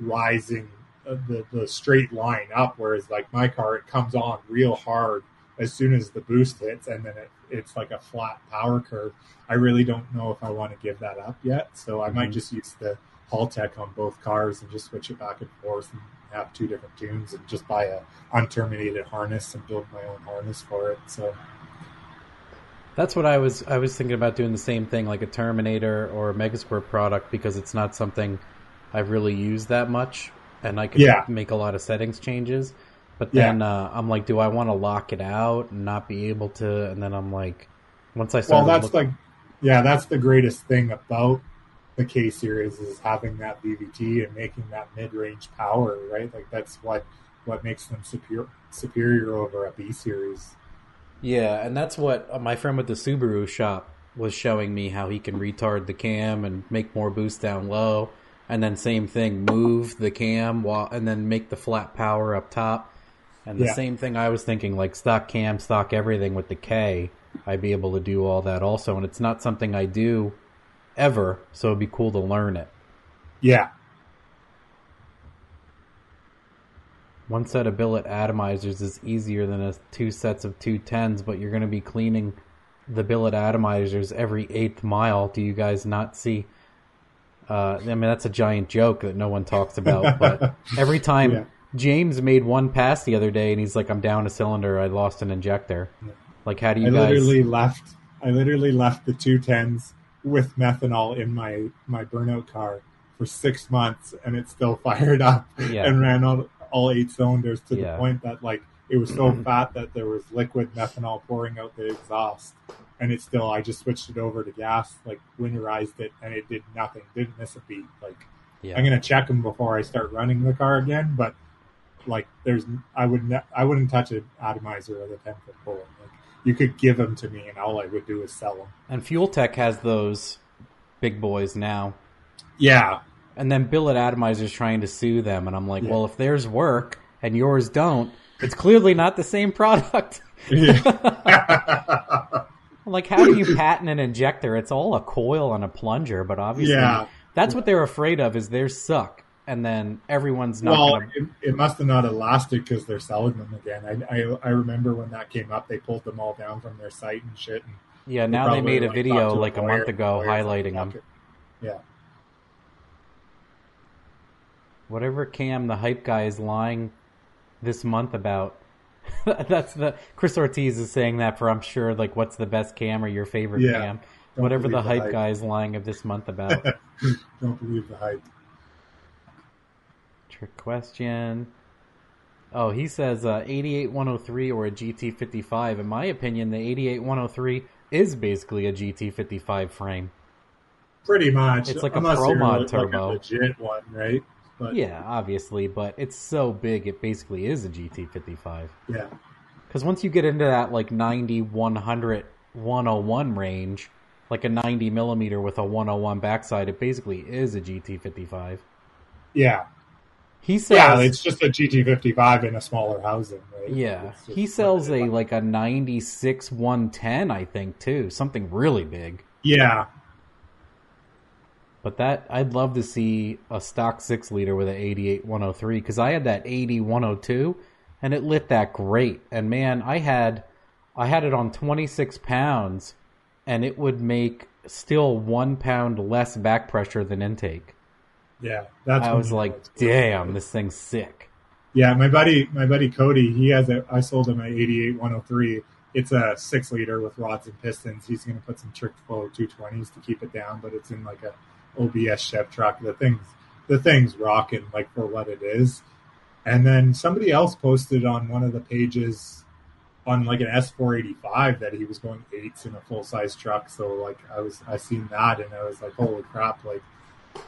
rising uh, the the straight line up, whereas like my car, it comes on real hard as soon as the boost hits, and then it, it's like a flat power curve. I really don't know if I want to give that up yet, so I mm-hmm. might just use the Haltech on both cars and just switch it back and forth and have two different tunes and just buy a unterminated harness and build my own harness for it. So that's what I was I was thinking about doing, the same thing, like a Terminator or a Megasquirt product, because it's not something I've really used that much, and I could yeah. make a lot of settings changes. But then yeah. uh, I'm like, do I want to lock it out and not be able to? And then I'm like, once I start. Well, that's look- like, yeah, that's the greatest thing about the K series is having that V V T and making that mid-range power, right? Like that's what what makes them superior superior over a B series. Yeah, and that's what my friend with the Subaru shop was showing me, how he can retard the cam and make more boost down low, and then same thing, move the cam while and then make the flat power up top. And the yeah. same thing I was thinking, like stock cam, stock everything with the K, I'd be able to do all that also, and it's not something I do ever, so it'd be cool to learn it. Yeah. One set of billet atomizers is easier than a two sets of two tens, but you're going to be cleaning the billet atomizers every eighth mile. Do you guys not see? Uh, I mean, that's a giant joke that no one talks about, but every time yeah. James made one pass the other day and he's like, I'm down a cylinder, I lost an injector. Yeah. Like, how do you I guys... Literally left, I literally left the two tens with methanol in my, my burnout car for six months and it still fired up yeah. and ran all, all eight cylinders to yeah. the point that like it was so fat that there was liquid methanol pouring out the exhaust, and it still, I just switched it over to gas, like winterized it, and it did nothing, didn't miss a beat. Like yeah. I'm going to check them before I start running the car again, but like there's, I wouldn't, ne- I wouldn't touch an atomizer with a ten foot pole. Like, you could give them to me, and all I would do is sell them. And Fuel Tech has those big boys now. Yeah. And then Billet Atomizer's trying to sue them, and I'm like, yeah. well, if theirs work and yours don't, it's clearly not the same product. Yeah. Like, how do you patent an injector? It's all a coil and a plunger, but obviously yeah. that's what they're afraid of, is theirs suck. And then everyone's not. Well, gonna... it, it must have not have lasted because they're selling them again. I, I I remember when that came up, they pulled them all down from their site and shit. And yeah, now they made a like video like a month ago highlighting them. Yeah. Whatever cam the hype guy is lying this month about, that's the Chris Ortiz is saying that for, I'm sure, like what's the best cam or your favorite yeah, cam? Whatever the hype, the hype guy is lying of this month about. Don't believe the hype. Question. Oh, he says uh, eighty-eight one oh three or a G T fifty-five. In my opinion, the eighty-eight one oh three is basically a G T fifty-five frame. Pretty much. It's like Unless a Pro Mod turbo. Like a legit one, right? But... yeah, obviously, but it's so big, it basically is a G T fifty-five. Yeah. Because once you get into that like ninety, one hundred, one oh one range, like a ninety millimeter with a one oh one backside, it basically is a G T fifty-five. Yeah. He says, yeah, it's just a G T fifty-five in a smaller housing, right? Yeah. He sells a like a ninety-six one ten, I think, too. Something really big. Yeah. But that, I'd love to see a stock six liter with an eighty-eight one oh three, because I had that eighty one oh two, and it lit that great. And man, I had, I had it on twenty-six pounds, and it would make still one pound less back pressure than intake. Yeah, that's. I was like, damn, this thing's sick. Yeah, my buddy, my buddy Cody, he has a. I sold him an eighty-eight one oh three. It's a six liter with rods and pistons. He's going to put some trick flow two twenties to keep it down, but it's in like a O B S Chevy truck. The thing's the thing's rocking, like, for what it is. And then somebody else posted on one of the pages on like an S four eighty-five that he was going eights in a full size truck. So like I was, I seen that and I was like, holy crap, like.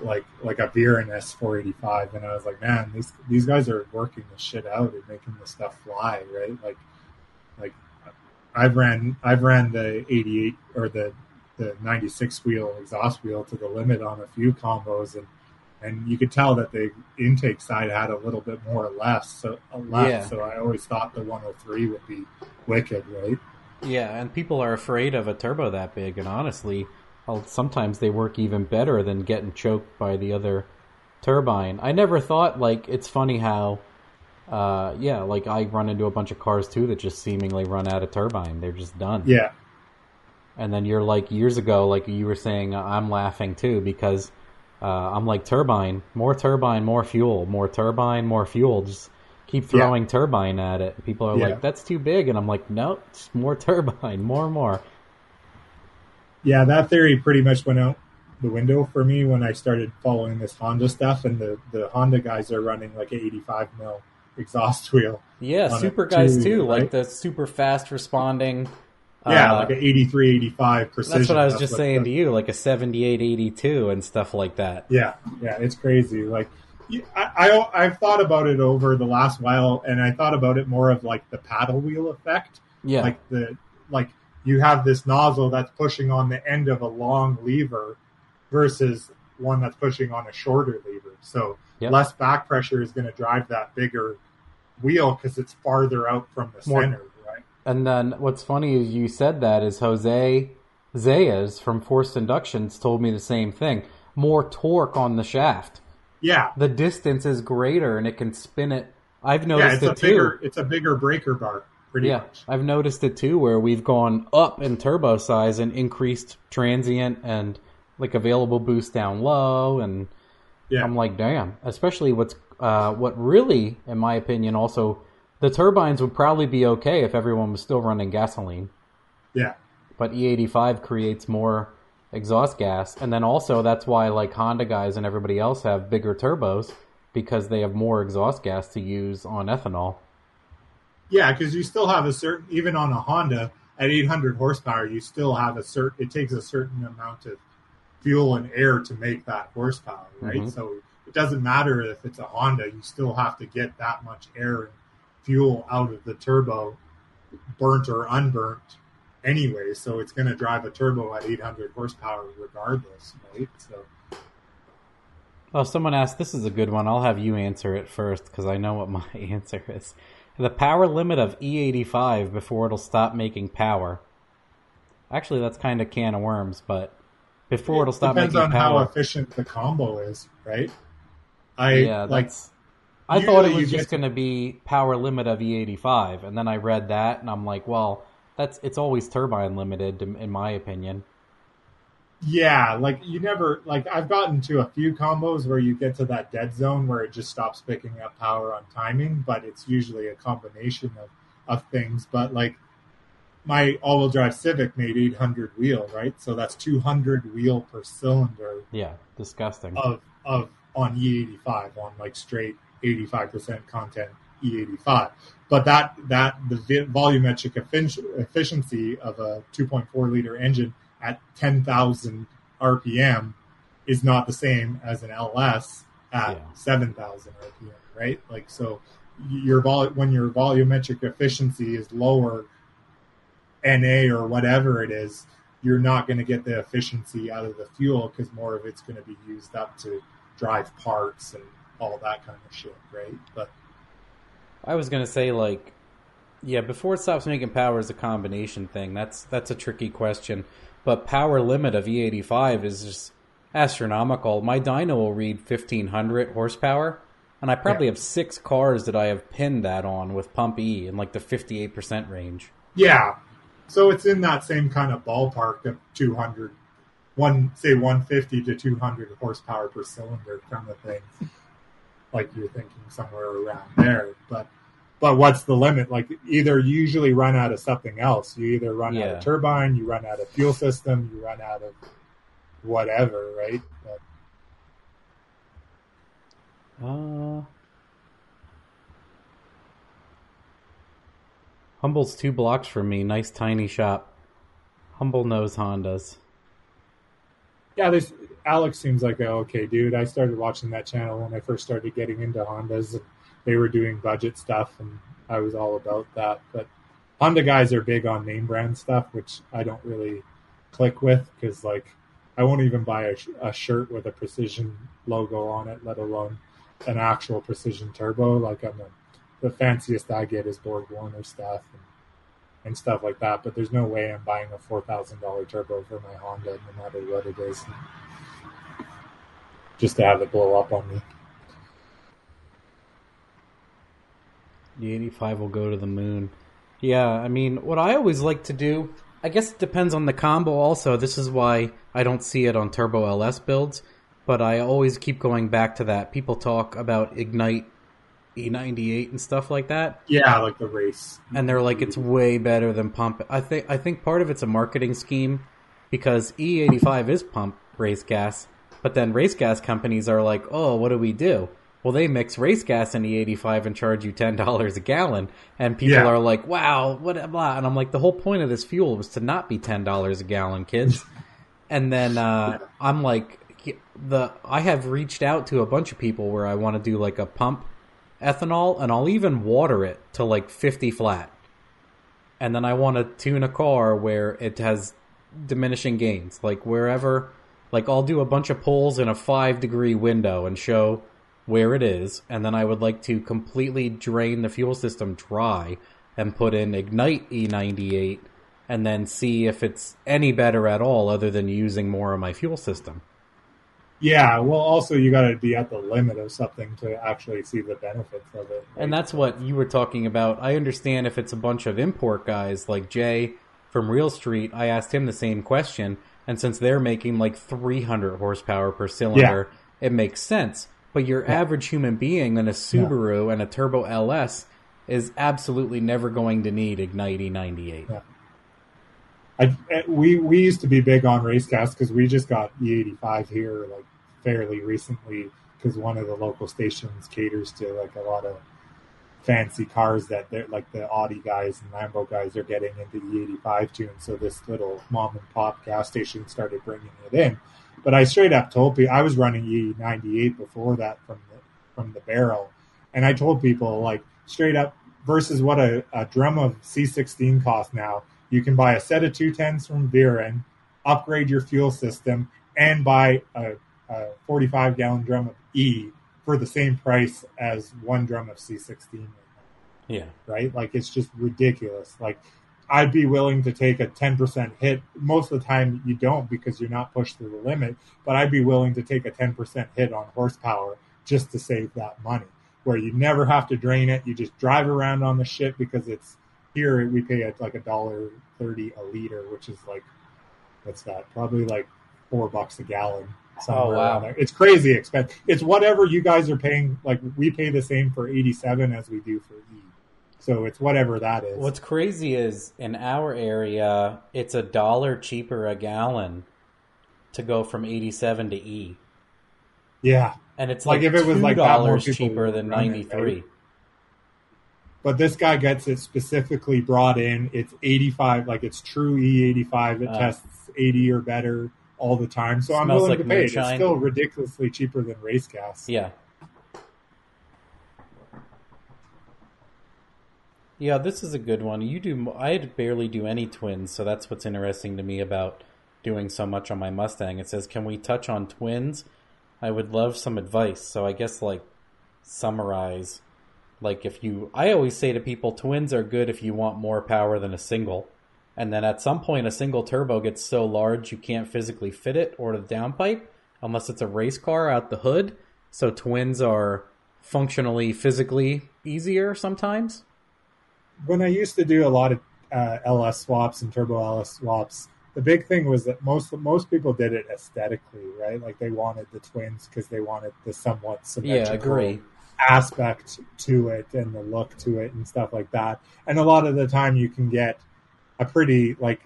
like like a beer in S four eighty-five, and I was like, man, these these guys are working the shit out and making the stuff fly, right? Like like I've ran I've ran the eighty-eight or the the ninety-six wheel exhaust wheel to the limit on a few combos, and and you could tell that the intake side had a little bit more less so a left, yeah. So I always thought the one oh three would be wicked, right? Yeah, and people are afraid of a turbo that big, and honestly, well, sometimes they work even better than getting choked by the other turbine. I never thought, like, it's funny how, uh, yeah, like, I run into a bunch of cars, too, that just seemingly run out of turbine. They're just done. Yeah. And then you're, like, years ago, like you were saying, I'm laughing, too, because uh, I'm like, turbine, more turbine, more fuel, more turbine, more fuel. Just keep throwing yeah. turbine at it. People are yeah. like, that's too big. And I'm like, no, it's more turbine, more and more. Yeah, that theory pretty much went out the window for me when I started following this Honda stuff, and the, the Honda guys are running like an eighty-five mil exhaust wheel. Yeah, super guys too, right? Like the super fast responding. Yeah, uh, like an eighty-three eighty-five precision. That's what I was just saying stuff. To you, like a seventy-eight eighty-two and stuff like that. Yeah, yeah, it's crazy. Like I, I, I've thought about it over the last while, and I thought about it more of like the paddle wheel effect. Yeah. Like the, like, you have this nozzle that's pushing on the end of a long lever versus one that's pushing on a shorter lever. So yep. less back pressure is going to drive that bigger wheel because it's farther out from the More. center, right? And then what's funny is you said that is Jose Zayas from Forced Inductions told me the same thing. More torque on the shaft. Yeah. The distance is greater and it can spin it. I've noticed yeah, it's it a too. Bigger, it's a bigger breaker bar. Pretty yeah, much. I've noticed it too, where we've gone up in turbo size and increased transient and like available boost down low, and yeah. I'm like, damn. Especially what's uh, what really, in my opinion, also the turbines would probably be okay if everyone was still running gasoline. Yeah, but E eighty-five creates more exhaust gas, and then also that's why like Honda guys and everybody else have bigger turbos because they have more exhaust gas to use on ethanol. Yeah, because you still have a certain, even on a Honda, at eight hundred horsepower, you still have a certain, it takes a certain amount of fuel and air to make that horsepower, right? Mm-hmm. So it doesn't matter if it's a Honda, you still have to get that much air and fuel out of the turbo, burnt or unburnt, anyway. So it's going to drive a turbo at eight hundred horsepower regardless, right? So. Well, someone asked, this is a good one. I'll have you answer it first because I know what my answer is. The power limit of E eighty-five before it'll stop making power. Actually, that's kind of a can of worms, but before it'll stop making power. Depends on how efficient the combo is, right? I yeah, like. I thought it was just going to be power limit of E eighty-five, and then I read that, and I'm like, well, that's it's always turbine limited, in my opinion. Yeah, like you never like I've gotten to a few combos where you get to that dead zone where it just stops picking up power on timing, but it's usually a combination of, of things. But like my all-wheel drive Civic made eight hundred wheel, right? So that's two hundred wheel per cylinder. Yeah, disgusting. Of of on E eighty-five on like straight eighty-five percent content E eighty-five, but that that the volumetric efficiency of a two point four liter engine at ten thousand R P M is not the same as an L S at yeah. seven thousand R P M, right? Like, so your vol- when your volumetric efficiency is lower, N A or whatever it is, you're not going to get the efficiency out of the fuel because more of it's going to be used up to drive parts and all that kind of shit, right? But I was gonna say, like, yeah, before it stops making power is a combination thing. That's that's a tricky question. But power limit of E eighty-five is just astronomical. My dyno will read fifteen hundred horsepower, and I probably yeah. have six cars that I have pinned that on with pump E in like the fifty-eight percent range. Yeah. So it's in that same kind of ballpark of two hundred, one say one fifty to two hundred horsepower per cylinder kind of thing. Like you're thinking somewhere around there. But but what's the limit? Like either you usually run out of something else. You either run yeah. out of turbine, you run out of fuel system, you run out of whatever, right? But, Uh, Humble's two blocks from me. Nice tiny shop. Humble knows Hondas. Yeah, there's Alex seems like an okay dude. I started watching that channel when I first started getting into Hondas. They were doing budget stuff, and I was all about that. But Honda guys are big on name brand stuff, which I don't really click with because, like, I won't even buy a, a shirt with a Precision logo on it, let alone an actual Precision turbo. Like, I'm a, the fanciest I get is Borg Warner stuff and, and stuff like that, but there's no way I'm buying a four thousand dollars turbo for my Honda, no matter what it is, and just to have it blow up on me. The eighty-five will go to the moon. Yeah, I mean, what I always like to do, I guess it depends on the combo also. This is why I don't see it on turbo L S builds. But I always keep going back to that. People talk about Ignite E ninety-eight and stuff like that. Yeah, like the race. And they're like, it's way better than pump. I think I think part of it's a marketing scheme because E eighty-five is pump race gas. But then race gas companies are like, oh, what do we do? Well, they mix race gas and E eighty-five and charge you ten dollars a gallon. And people yeah. are like, wow, what blah. And I'm like, the whole point of this fuel was to not be ten dollars a gallon, kids. And then uh, yeah. I'm like... The I have reached out to a bunch of people where I want to do like a pump ethanol, and I'll even water it to like fifty flat, and then I want to tune a car where it has diminishing gains, like wherever, like I'll do a bunch of pulls in a five degree window and show where it is, and then I would like to completely drain the fuel system dry and put in Ignite E ninety-eight and then see if it's any better at all other than using more of my fuel system. Yeah, well, also you got to be at the limit of something to actually see the benefits of it. Right? And that's what you were talking about. I understand if it's a bunch of import guys like Jay from Real Street, I asked him the same question. And since they're making like three hundred horsepower per cylinder, yeah. it makes sense. But your yeah. average human being in a Subaru yeah. and a Turbo L S is absolutely never going to need Ignite E ninety-eight. Yeah. I, we we used to be big on race gas because we just got E eighty-five here like fairly recently because one of the local stations caters to like a lot of fancy cars that they're like the Audi guys and Lambo guys are getting into E eighty-five too, and so this little mom and pop gas station started bringing it in. But I straight up told people I was running E ninety-eight before that from the from the barrel, and I told people like straight up versus what a, a drum of C sixteen costs now. You can buy a set of two tens from Viren, upgrade your fuel system, and buy a forty-five gallon drum of E for the same price as one drum of C sixteen. Yeah. Right? Like, it's just ridiculous. Like, I'd be willing to take a ten percent hit. Most of the time, you don't because you're not pushed to the limit, but I'd be willing to take a ten percent hit on horsepower just to save that money, where you never have to drain it. You just drive around on the shit because it's here we pay at like a dollar thirty a liter, which is like what's that? Probably like four bucks a gallon somewhere. Oh, wow. Around there. It's crazy expensive. It's whatever you guys are paying. Like we pay the same for eighty-seven as we do for E, so it's whatever that is. What's crazy is in our area, it's a dollar cheaper a gallon to go from eighty-seven to E. Yeah, and it's like, like if it was like dollars cheaper than ninety-three. It, right? But this guy gets it specifically brought in. It's eighty-five, like it's true E eighty-five. It uh, tests eighty or better all the time. So I'm willing like to pay it. It's still ridiculously cheaper than race gas. Yeah. Yeah, this is a good one. You do. I barely do any twins, so that's what's interesting to me about doing so much on my Mustang. It says, can we touch on twins? I would love some advice. So I guess like summarize. Like if you, I always say to people, twins are good if you want more power than a single. And then at some point, a single turbo gets so large you can't physically fit it or the downpipe unless it's a race car out the hood. So twins are functionally, physically easier sometimes. When I used to do a lot of uh, L S swaps and turbo L S swaps, the big thing was that most most people did it aesthetically, right? Like they wanted the twins because they wanted the somewhat symmetrical yeah, aspect to it and the look to it and stuff like that. And a lot of the time you can get a pretty, like,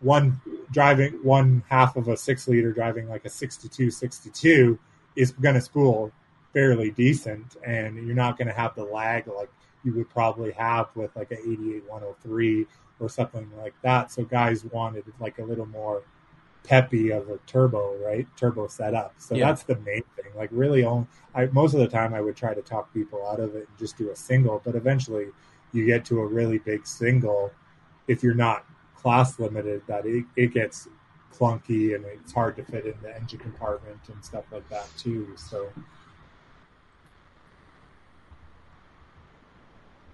one driving one half of a six liter driving like a sixty-two sixty-two is going to spool fairly decent, and you're not going to have the lag like you would probably have with like an eighty-eight one oh three or something like that. So guys wanted like a little more peppy of a turbo, right? Turbo setup. So yeah. That's the main thing. Like really, only, I, most of the time I would try to talk people out of it and just do a single, but eventually you get to a really big single. If you're not class limited, that it, it gets clunky and it's hard to fit in the engine compartment and stuff like that too. So.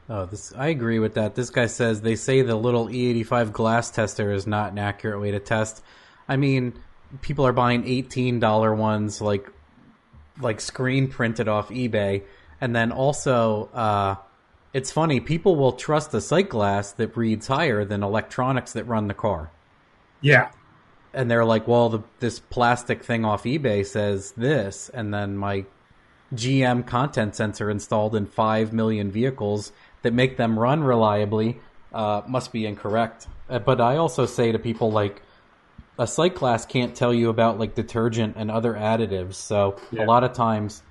Oh, this I agree with that. This guy says they say the little E eighty-five glass tester is not an accurate way to test. I mean, people are buying eighteen dollars ones like like screen printed off eBay, and then also uh, it's funny, people will trust a sight glass that reads higher than electronics that run the car. Yeah, and they're like, well, the, this plastic thing off eBay says this, and then my G M content sensor installed in five million vehicles that make them run reliably uh, must be incorrect. Uh, but I also say to people, like, a sight class can't tell you about, like, detergent and other additives. So yeah. A lot of times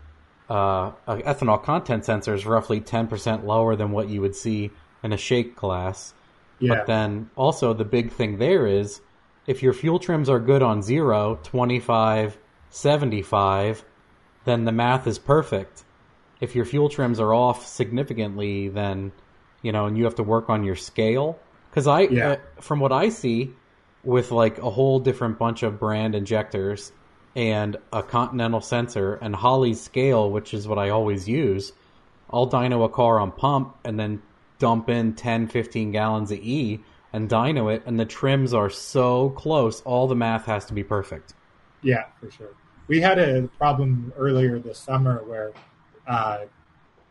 uh, an ethanol content sensor is roughly ten percent lower than what you would see in a shake class. Yeah. But then also the big thing there is if your fuel trims are good on zero, twenty-five, seventy-five, then the math is perfect. If your fuel trims are off significantly, then, you know, and you have to work on your scale. Because I, yeah. uh, from what I see, with like a whole different bunch of brand injectors and a Continental sensor and Holley's scale, which is what I always use, I'll dyno a car on pump and then dump in ten, fifteen gallons of E and dyno it, and the trims are so close, all the math has to be perfect. Yeah, for sure. We had a problem earlier this summer where uh,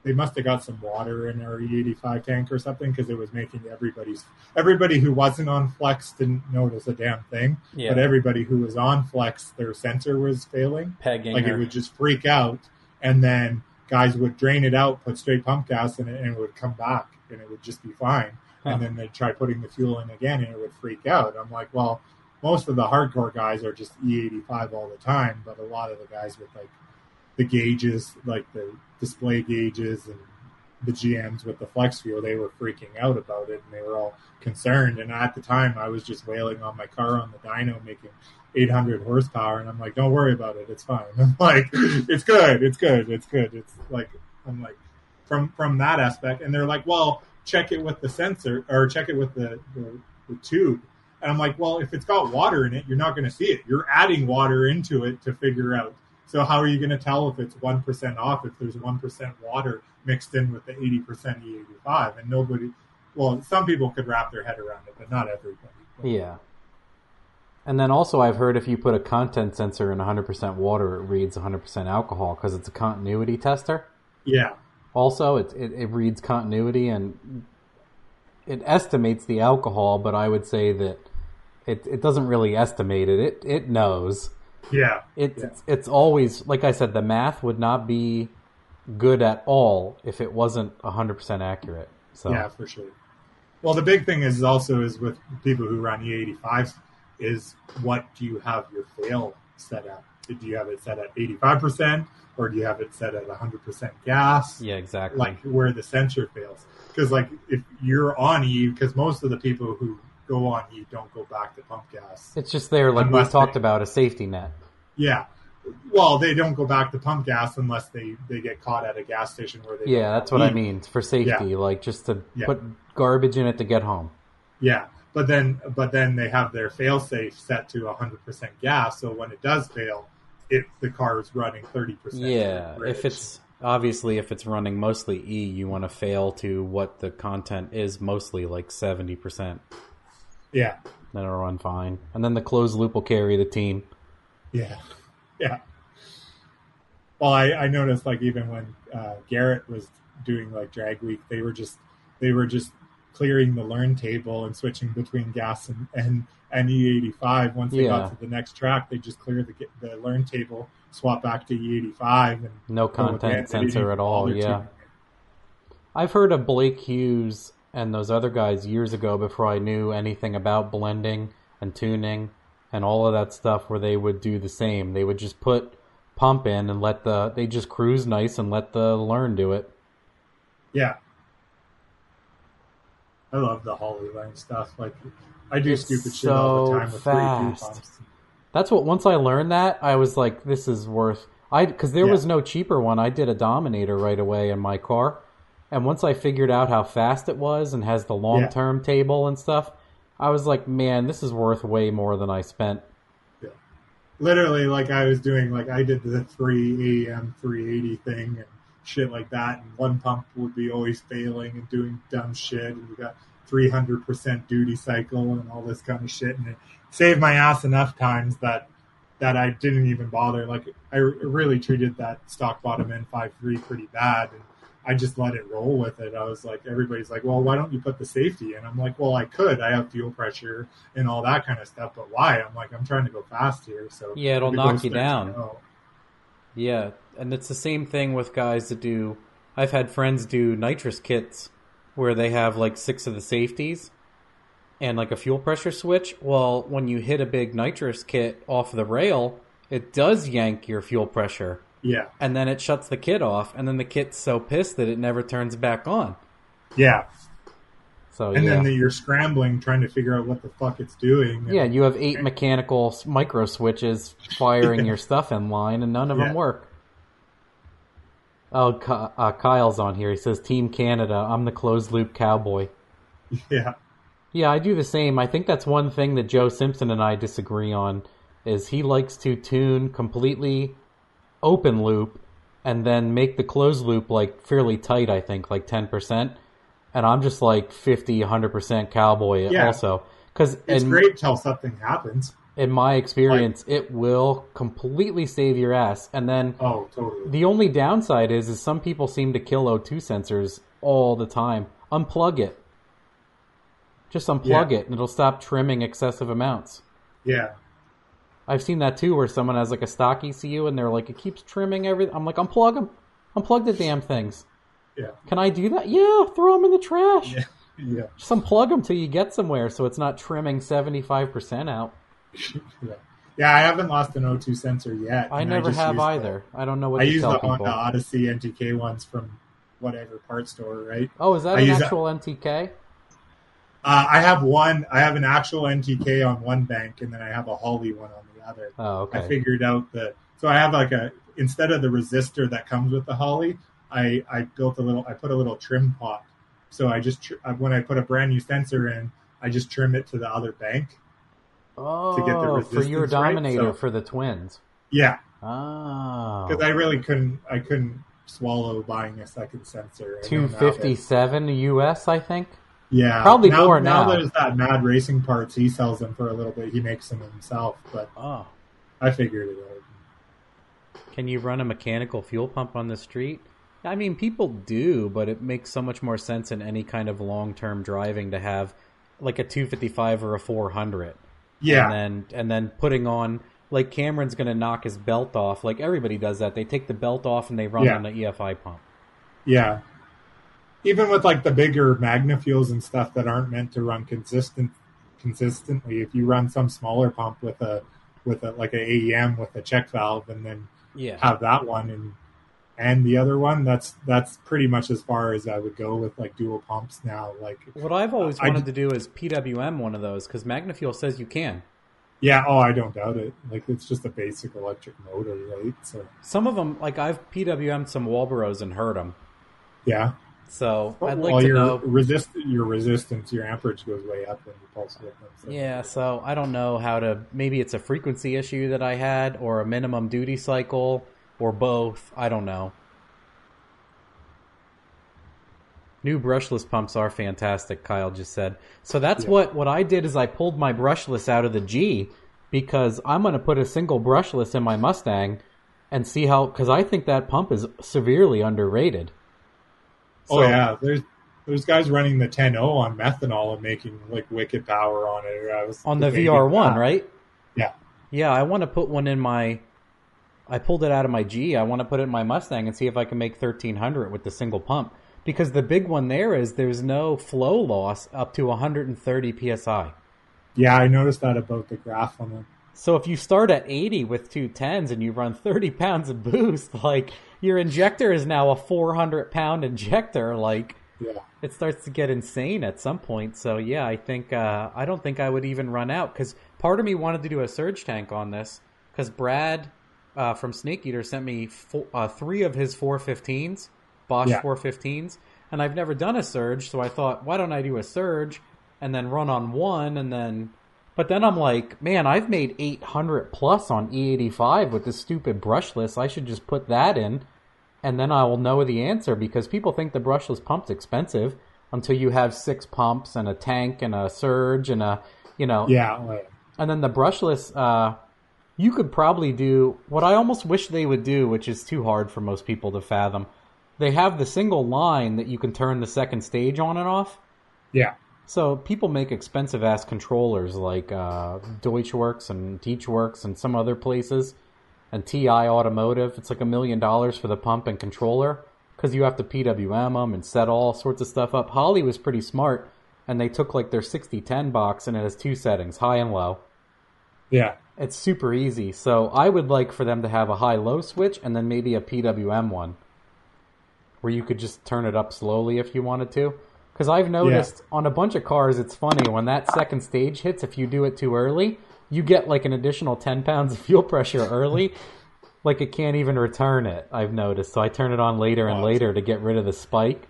they must have got some water in our E eighty-five tank or something, because it was making everybody's everybody who wasn't on flex didn't notice a damn thing, yeah. But everybody who was on flex, their sensor was failing, pegging like her. It would just freak out, and then guys would drain it out, put straight pump gas in it, and it would come back, and it would just be fine. Huh. And then they'd try putting the fuel in again, and it would freak out. I'm like, well. Most of the hardcore guys are just E eighty-five all the time, but a lot of the guys with like the gauges, like the display gauges and the G Ms with the flex fuel, they were freaking out about it and they were all concerned. And at the time I was just wailing on my car on the dyno making eight hundred horsepower. And I'm like, don't worry about it. It's fine. I'm like, it's good. It's good. It's good. It's like, I'm like from, from that aspect. And they're like, well, check it with the sensor or check it with the, the, the tube. And I'm like, well, if it's got water in it, you're not going to see it. You're adding water into it to figure out. So how are you going to tell if it's one percent off if there's one percent water mixed in with the eighty percent E eighty-five? And nobody, well, some people could wrap their head around it, but not everybody. Yeah. And then also I've heard if you put a content sensor in one hundred percent water, it reads one hundred percent alcohol because it's a continuity tester. Yeah. Also, it, it, it reads continuity and it estimates the alcohol, but I would say that It it doesn't really estimate it. It it knows. Yeah. It, yeah. It's it's always, like I said, the math would not be good at all if it wasn't one hundred percent accurate. So yeah, for sure. Well, the big thing is also is with people who run E eighty-fives is what do you have your fail set at? Do you have it set at eighty-five percent or do you have it set at one hundred percent gas? Yeah, exactly. Like where the sensor fails. Because like if you're on E, because most of the people who go on E, don't go back to pump gas. It's just there, like we talked about, a safety net. Yeah. Well, they don't go back to pump gas unless they, they get caught at a gas station where they Yeah, that's what I mean, for safety, yeah. Like just to yeah. put garbage in it to get home. Yeah, but then but then they have their fail-safe set to one hundred percent gas, so when it does fail, it the car is running thirty percent. Yeah, if it's obviously if it's running mostly E, you want to fail to what the content is mostly, like seventy percent. Yeah. That'll run fine. And then the closed loop will carry the team. Yeah. Yeah. Well, I, I noticed, like, even when uh, Garrett was doing, like, Drag Week, they were just they were just clearing the learn table and switching between Gas and, and, and E eighty-five. Once they yeah. got to the next track, they just clear the the learn table, swap back to E eighty-five. And no content censor at all, yeah. Team. I've heard of Blake Hughes and those other guys years ago before I knew anything about blending and tuning and all of that stuff, where they would do the same. They would just put pump in and let the, they just cruise nice and let the learn do it. Yeah. I love the Holly Line stuff. Like, I do it's stupid shit so all the time with fast. Free coupons. That's what, once I learned that, I was like, this is worth, I, cause there yeah. was no cheaper one. I did a Dominator right away in my car. And once I figured out how fast it was and has the long-term yeah. table and stuff, I was like, man, this is worth way more than I spent. Yeah. Literally, like, I was doing, like, I did the three A M three eighty thing and shit like that, and one pump would be always failing and doing dumb shit, and we got three hundred percent duty cycle and all this kind of shit, and it saved my ass enough times that that I didn't even bother. Like, I really treated that stock bottom end five three pretty bad, and I just let it roll with it. I was like, everybody's like, well, why don't you put the safety in? I'm like, well, I could. I have fuel pressure and all that kind of stuff, but why? I'm like, I'm trying to go fast here. So yeah, it'll knock you down. Yeah, and it's the same thing with guys that do, I've had friends do nitrous kits where they have like six of the safeties and like a fuel pressure switch. Well, when you hit a big nitrous kit off the rail, it does yank your fuel pressure. Yeah. And then it shuts the kit off, and then the kit's so pissed that it never turns back on. Yeah. So And yeah. then the, you're scrambling, trying to figure out what the fuck it's doing. And, yeah, you have eight and, mechanical micro switches firing yeah. your stuff in line, and none of yeah. them work. Oh, uh, Kyle's on here. He says, Team Canada, I'm the closed-loop cowboy. Yeah. Yeah, I do the same. I think that's one thing that Joe Simpson and I disagree on, is he likes to tune completely open loop and then make the closed loop like fairly tight, I think, like ten percent. And I'm just like fifty, one hundred percent cowboy yeah. also. Cause it's in, great until something happens. In my experience, like, it will completely save your ass. And then oh, totally. The only downside is, is some people seem to kill O two sensors all the time. Unplug it. Just unplug yeah. it and it'll stop trimming excessive amounts. Yeah. I've seen that too, where someone has like a stock E C U and they're like, it keeps trimming everything. I'm like, unplug them. Unplug the damn things. Yeah. Can I do that? Yeah, throw them in the trash. Yeah. yeah. Just unplug them till you get somewhere so it's not trimming seventy-five percent out. yeah. yeah, I haven't lost an O two sensor yet. I never I have either. The, I don't know what I use the Honda Odyssey M T K ones from whatever part store, right? Oh, is that I an actual a- M T K? Uh, I have one. I have an actual M T K on one bank, and then I have a Holley one on the other. Oh, okay. I figured out the so I have like a instead of the resistor that comes with the Holley, I, I built a little. I put a little trim pot. So I just when I put a brand new sensor in, I just trim it to the other bank. Oh, to get the resistance for your Dominator, right? So, for the twins. Yeah. Oh. Because I really couldn't. I couldn't swallow buying a second sensor. two fifty-seven U S, I think. Yeah, probably now, more now. Now there's that Mad Racing Parts. He sells them for a little bit. He makes them himself, but oh. I figured it out. Can you run a mechanical fuel pump on the street? I mean, people do, but it makes so much more sense in any kind of long-term driving to have like a two fifty-five or a four hundred. Yeah. And then, and then putting on, like Cameron's going to knock his belt off. Like everybody does that. They take the belt off and they run yeah. on the E F I pump. Yeah. Even with like the bigger magnafuels and stuff that aren't meant to run consistent consistently, if you run some smaller pump with a with a like an A E M with a check valve, and then yeah. have that one and and the other one, that's that's pretty much as far as I would go with like dual pumps now. Like what I've always wanted I, to do is P W M one of those, because magnafuel says you can. Yeah, oh, I don't doubt it. Like it's just a basic electric motor, right? So some of them, like I've P W M'd some Walboros and hurt them. Yeah. So I'd like well, to your know resist your resistance, your amperage goes way up when you pulse it. So. Yeah, so I don't know how to. Maybe it's a frequency issue that I had, or a minimum duty cycle, or both. I don't know. New brushless pumps are fantastic, Kyle just said. So that's yeah. what, what I did is I pulled my brushless out of the G because I'm going to put a single brushless in my Mustang and see how, because I think that pump is severely underrated. So, oh, yeah. There's there's guys running the ten oh on methanol and making like wicked power on it. I was on the V R one, right? Yeah. Yeah, I want to put one in my... I pulled it out of my G. I want to put it in my Mustang and see if I can make thirteen hundred with the single pump. Because the big one there is there's no flow loss up to one hundred thirty P S I. Yeah, I noticed that about the graph on them. So if you start at eighty with two tens and you run thirty pounds of boost, like your injector is now a four hundred pound injector. Like yeah. It starts to get insane at some point. So yeah, I think uh, I don't think I would even run out because part of me wanted to do a surge tank on this because Brad uh, from Snake Eater sent me four, uh, three of his four fifteens. Bosch yeah. four fifteens, and I've never done a surge, so I thought, why don't I do a surge and then run on one, and then... But then I'm like, man, I've made eight hundred plus on E eighty-five with this stupid brushless. I should just put that in, and then I will know the answer, because people think the brushless pump's expensive until you have six pumps and a tank and a surge and a, you know... Yeah. Right. And then the brushless... Uh, you could probably do what I almost wish they would do, which is too hard for most people to fathom. They have the single line that you can turn the second stage on and off. Yeah. So people make expensive-ass controllers like uh, Deutschwerks and Teachworks and some other places. And T I Automotive. It's like a million dollars for the pump and controller. Because you have to P W M them and set all sorts of stuff up. Holley was pretty smart. And they took like their sixty ten box and it has two settings, high and low. Yeah. It's super easy. So I would like for them to have a high-low switch and then maybe a P W M one, where you could just turn it up slowly if you wanted to. Because I've noticed yeah. on a bunch of cars, it's funny, when that second stage hits, if you do it too early, you get like an additional ten pounds of fuel pressure early. Like it can't even return it, I've noticed. So I turn it on later and wow. later to get rid of the spike.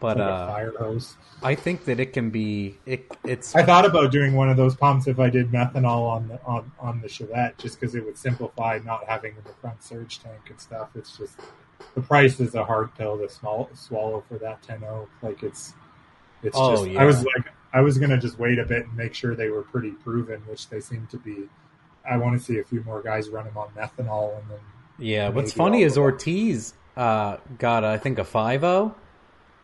But like uh, fire hose. I think that it can be... It, it's. I thought about doing one of those pumps if I did methanol on the, on, on the Chevette, just because it would simplify not having the front surge tank and stuff. It's just... The price is a hard pill to small, swallow for that ten oh. Like it's, it's oh, just. Yeah. I was like, I was gonna just wait a bit and make sure they were pretty proven, which they seem to be. I want to see a few more guys run them on methanol, and then. Yeah, what's funny is Ortiz uh, got I think a five oh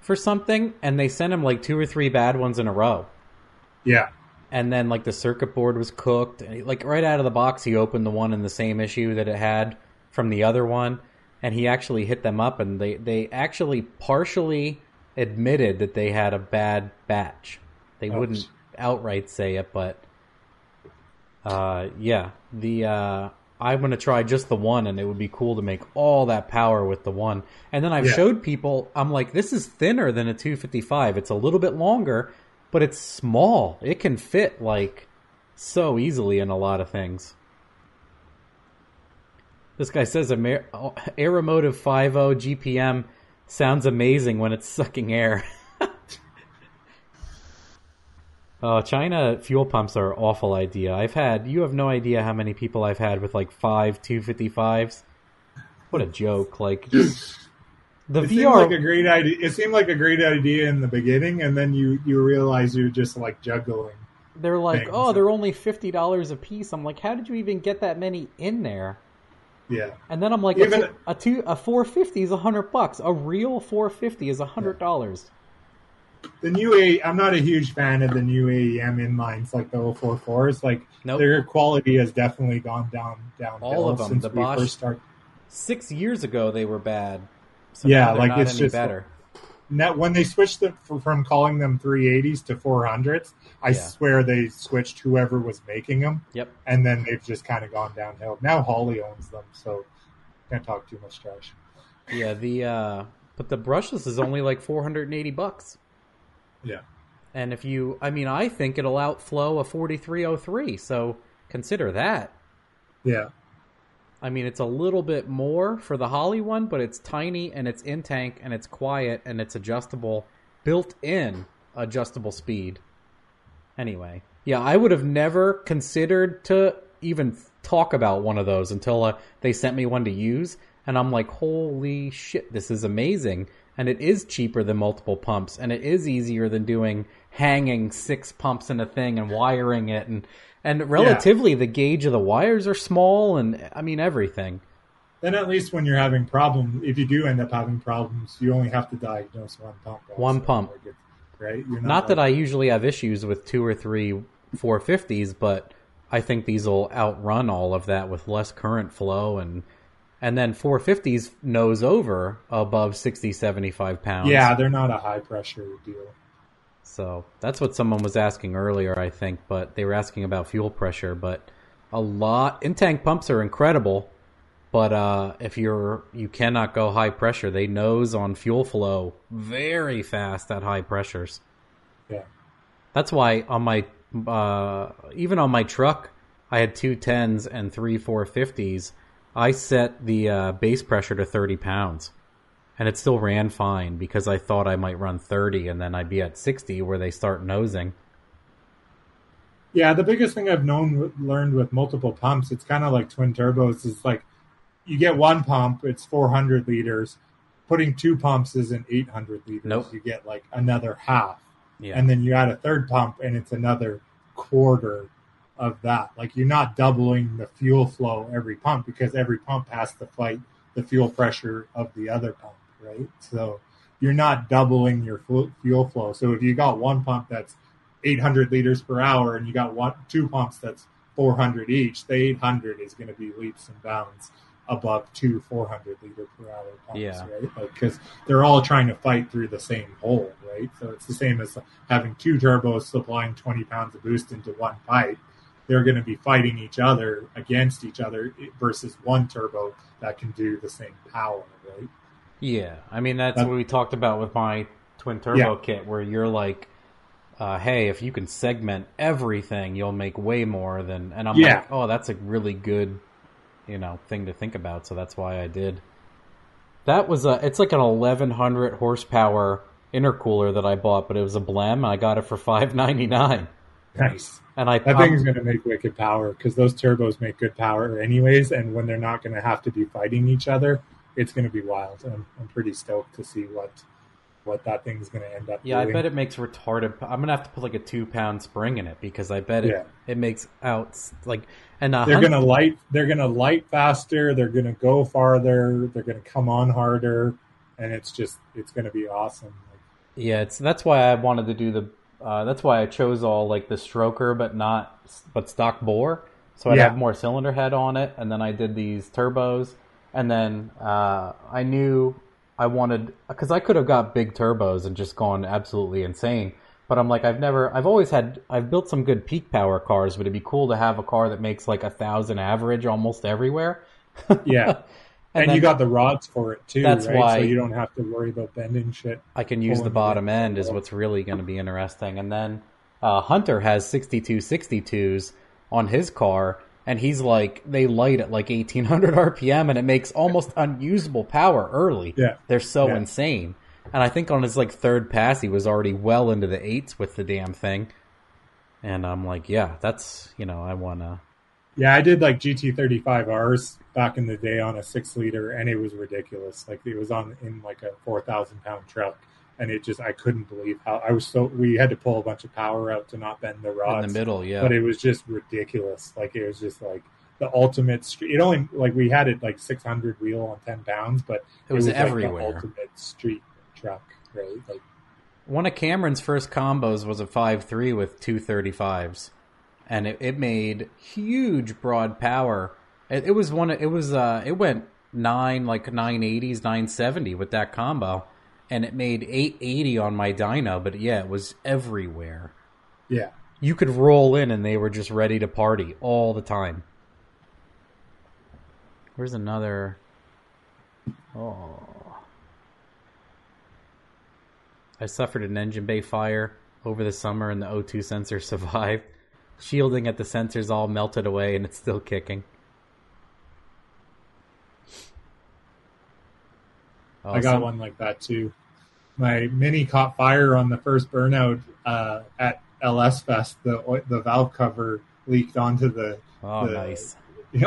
for something, and they sent him like two or three bad ones in a row. Yeah. And then like the circuit board was cooked, and he, like right out of the box, he opened the one in the same issue that it had from the other one. And he actually hit them up, and they, they actually partially admitted that they had a bad batch. They Ouch. wouldn't outright say it, but uh, yeah, the uh, I'm gonna try just the one, and it would be cool to make all that power with the one. And then I've yeah. showed people, I'm like, this is thinner than a two fifty-five. It's a little bit longer, but it's small. It can fit like so easily in a lot of things. This guy says Aeromotive five oh G P M sounds amazing when it's sucking air. uh, China fuel pumps are an awful idea. I've had, you have no idea how many people I've had with like five two fifty-fives. What a joke. Like, just, the it V R. Seemed like a great idea. It seemed like a great idea in the beginning, and then you, you realize you're just like juggling. They're like, things. oh, they're only fifty dollars a piece. I'm like, how did you even get that many in there? Yeah, and then I'm like, Even, a, a two a four fifty is a hundred bucks. A real four fifty is a hundred dollars. The new A, I'm not a huge fan of the new A E M inlines like the oh four fours. Like nope. their quality has definitely gone down down all of them since the we Bosch, first started. Six years ago, they were bad. So yeah, like not it's any just better. Net, when they switched the, from calling them three eighties to four hundreds, I yeah. swear they switched whoever was making them. Yep. And then they've just kind of gone downhill. Now Holley owns them, so can't talk too much trash. Yeah, the uh, but the brushless is only like four hundred eighty bucks. Yeah. And if you, I mean, I think it'll outflow a forty-three oh three, so consider that. Yeah. I mean, it's a little bit more for the Holley one, but it's tiny, and it's in-tank, and it's quiet, and it's adjustable, built-in adjustable speed. Anyway, yeah, I would have never considered to even talk about one of those until uh, they sent me one to use, and I'm like, holy shit, this is amazing. And it is cheaper than multiple pumps, and it is easier than doing hanging six pumps in a thing and wiring it. And, and relatively, yeah. the gauge of the wires are small, and I mean, everything. Then at least when you're having problems, if you do end up having problems, you only have to diagnose one pump. Also, one pump. Like it, right? You're not not that I usually have issues with two or three four fifties, but I think these will outrun all of that with less current flow. And And then four fifties nose over above sixty, seventy-five pounds. Yeah, they're not a high-pressure deal. So that's what someone was asking earlier, I think, but they were asking about fuel pressure. But a lot... in-tank pumps are incredible, but uh, if you're you cannot go high pressure. They nose on fuel flow very fast at high pressures. Yeah. That's why on my... Uh, even on my truck, I had two tens and three four fifties. I set the uh, base pressure to thirty pounds, and it still ran fine because I thought I might run thirty, and then I'd be at sixty where they start nosing. Yeah, the biggest thing I've known learned with multiple pumps, it's kind of like twin turbos. It's like you get one pump, it's four hundred liters. Putting two pumps isn't eight hundred liters. Nope. You get like another half, yeah. And then you add a third pump, and it's another quarter of that. Like, you're not doubling the fuel flow every pump because every pump has to fight the fuel pressure of the other pump, right? So you're not doubling your fuel flow. So if you got one pump that's eight hundred liters per hour and you got one two pumps that's four hundred each, the eight hundred is going to be leaps and bounds above two four hundred liter per hour pumps, yeah. Right? Like, because they're all trying to fight through the same hole, right? So it's the same as having two turbos supplying twenty pounds of boost into one pipe. They're going to be fighting each other against each other versus one turbo that can do the same power, right? Yeah. I mean, that's, that's what we talked about with my twin turbo yeah. kit, where you're like, uh, hey, if you can segment everything, you'll make way more than... And I'm yeah. like, oh, that's a really good, you know, thing to think about. So that's why I did. That was a... It's like an eleven hundred horsepower intercooler that I bought, but it was a B L E M. I got it for five ninety-nine. Nice. And I, that thing is going to make wicked power because those turbos make good power anyways. And when they're not going to have to be fighting each other, it's going to be wild. I'm, I'm pretty stoked to see what what that thing's going to end up yeah, doing. Yeah, I bet it makes retarded... I'm going to have to put like a two-pound spring in it because I bet it, yeah. it makes out... like. And they're going to light They're going to light faster. They're going to go farther. They're going to come on harder. And it's just... It's going to be awesome. Yeah, it's that's why I wanted to do the... Uh, that's why I chose all like the stroker, but not, but stock bore. So I'd yeah. have more cylinder head on it. And then I did these turbos. And then uh, I knew I wanted, because I could have got big turbos and just gone absolutely insane. But I'm like, I've never, I've always had, I've built some good peak power cars, but it'd be cool to have a car that makes like a thousand average almost everywhere. Yeah. And, and then, you got the rods for it, too, that's right? Why so you don't have to worry about bending shit. I can use the bottom end is what's really going to be interesting. And then uh, Hunter has sixty-two sixty-twos on his car, and he's like, they light at like eighteen hundred R P M, and it makes almost unusable power early. Yeah. They're so yeah. insane. And I think on his like third pass, he was already well into the eights with the damn thing. And I'm like, yeah, that's, you know, I want to... Yeah, I did like G T thirty-five Rs back in the day on a six liter, and it was ridiculous. Like, it was on in like a four thousand pound truck, and it just I couldn't believe how I was so. We had to pull a bunch of power out to not bend the rods in the middle, yeah. But it was just ridiculous. Like, it was just like the ultimate. Street. It only like we had it like six hundred wheel on ten pounds, but it was, it was everywhere. Like the ultimate street truck, right? Like, one of Cameron's first combos was a five three with two thirty fives. And it, it made huge broad power. It, it was one. It was. Uh, it went nine like nine eighties, nine seventy with that combo, and it made eight eighty on my dyno. But yeah, it was everywhere. Yeah, you could roll in, and they were just ready to party all the time. Where's another? Oh, I suffered an engine bay fire over the summer, and the O two sensor survived. Shielding at the sensors all melted away, and it's still kicking. Awesome. I got one like that, too. My Mini caught fire on the first burnout uh, at L S Fest. The the valve cover leaked onto the, oh, the nice.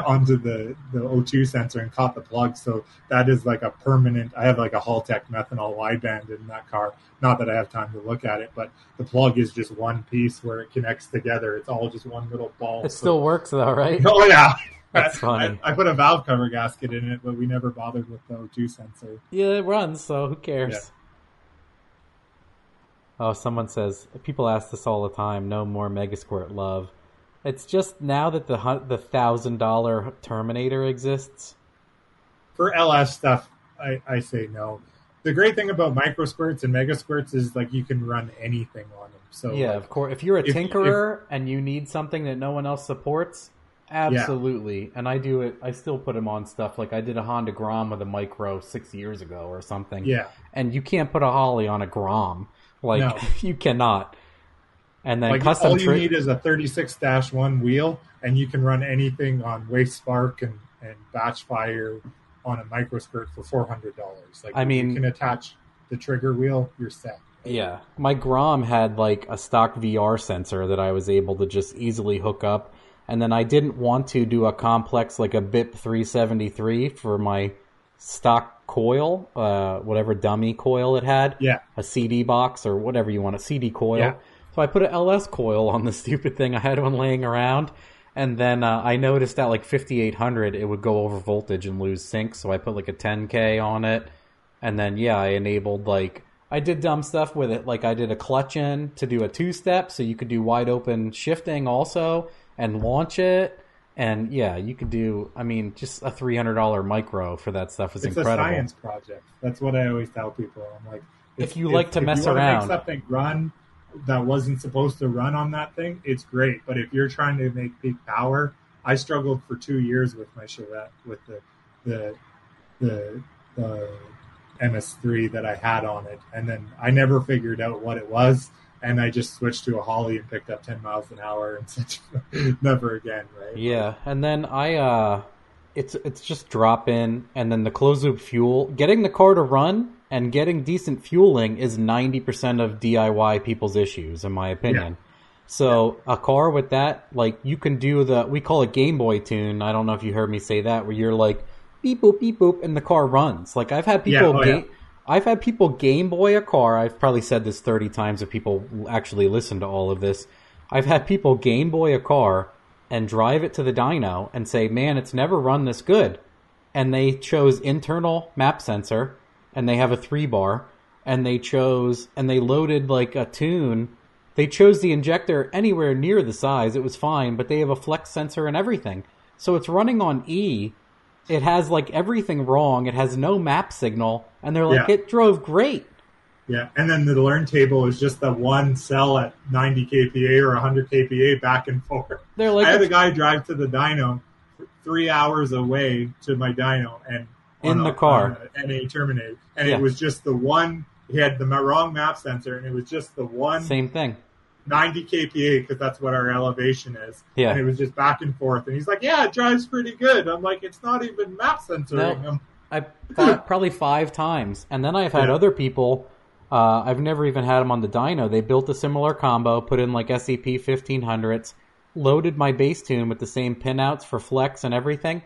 onto the, the O two sensor and caught the plug. So that is like a permanent, I have like a Haltech methanol wideband in that car. Not that I have time to look at it, but the plug is just one piece where it connects together. It's all just one little ball. It so. still works though, right? Oh yeah. That's funny. I, I put a valve cover gasket in it, but we never bothered with the O two sensor. Yeah, it runs, so who cares? Yeah. Oh, someone says, people ask this all the time, no more Megasquirt love. It's just now that the the one thousand dollars Terminator exists. For L S stuff, I, I say no. The great thing about microsquirts and megasquirts is like you can run anything on them. So yeah, like, of course. If you're a if, tinkerer if, and you need something that no one else supports, absolutely. Yeah. And I do it. I still put them on stuff. Like I did a Honda Grom with a micro six years ago or something. Yeah. And you can't put a Holley on a Grom. Like no. You cannot. And then like custom all you tri- need is a thirty-six dash one wheel, and you can run anything on WaveSpark and, and Batchfire on a microskirt for four hundred dollars. Like I mean, you can attach the trigger wheel, you're set. Yeah. My Grom had like a stock V R sensor that I was able to just easily hook up. And then I didn't want to do a complex like a B I P three seventy-three for my stock coil, uh, whatever dummy coil it had. Yeah. A C D box or whatever you want, a C D coil. Yeah. So I put an L S coil on the stupid thing. I had one laying around, and then uh, I noticed that like fifty-eight hundred, it would go over voltage and lose sync, so I put like a ten K on it, and then, yeah, I enabled like... I did dumb stuff with it, like I did a clutch in to do a two-step, so you could do wide-open shifting also, and launch it, and yeah, you could do... I mean, just a three hundred dollars micro for that stuff is it's incredible. It's a science project. That's what I always tell people. I'm like... If, if you if, like to if mess you around... If you want to make something run... that wasn't supposed to run on that thing, it's great. But if you're trying to make big power, I struggled for two years with my Chevette with the the the, the M S three that I had on it, and then I never figured out what it was, and I just switched to a Holley and picked up ten miles an hour and such. Never again, right? Yeah, and then I uh it's it's just drop in, and then the closed loop fuel, getting the car to run and getting decent fueling is ninety percent of D I Y people's issues, in my opinion. Yeah. So yeah. A car with that, like, you can do the, we call it Game Boy tune. I don't know if you heard me say that, where you're like, beep, boop, beep, boop, and the car runs. Like, I've had people, yeah. Oh, ga- yeah. I've had people Game Boy a car. I've probably said this thirty times if people actually listen to all of this. I've had people Game Boy a car and drive it to the dyno and say, man, it's never run this good. And they chose internal map sensor, and they have a three bar, and they chose, and they loaded like a tune. They chose the injector anywhere near the size. It was fine, but they have a flex sensor and everything. So it's running on E. It has like everything wrong. It has no map signal. And they're like, yeah. It drove great. Yeah. And then the learn table is just the one cell at ninety K P A or one hundred K P A back and forth. They're like, I had a guy drive to the dyno three hours away to my dyno and in the a, car and a Terminator, and yeah. It was just the one. He had the wrong map sensor, and it was just the one same thing, ninety K P A, because that's what our elevation is. Yeah, and it was just back and forth, and he's like, yeah, it drives pretty good. I'm like, it's not even map sensoring. No, I thought probably five times. And then I've had yeah. other people uh I've never even had them on the dyno. They built a similar combo, put in like S C P fifteen hundreds, loaded my base tune with the same pinouts for flex and everything.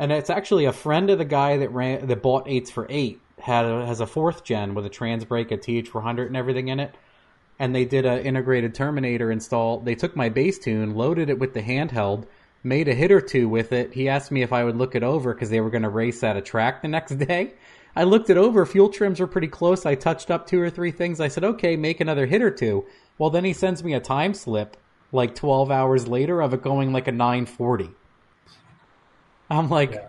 And it's actually a friend of the guy that ran that bought eights for eight had a, has a fourth gen with a trans brake, a T H four hundred, and everything in it. And they did an integrated Terminator install. They took my base tune, loaded it with the handheld, made a hit or two with it. He asked me if I would look it over because they were going to race at a track the next day. I looked it over. Fuel trims were pretty close. I touched up two or three things. I said, okay, make another hit or two. Well, then he sends me a time slip like twelve hours later of it going like a nine forty. I'm like, yeah.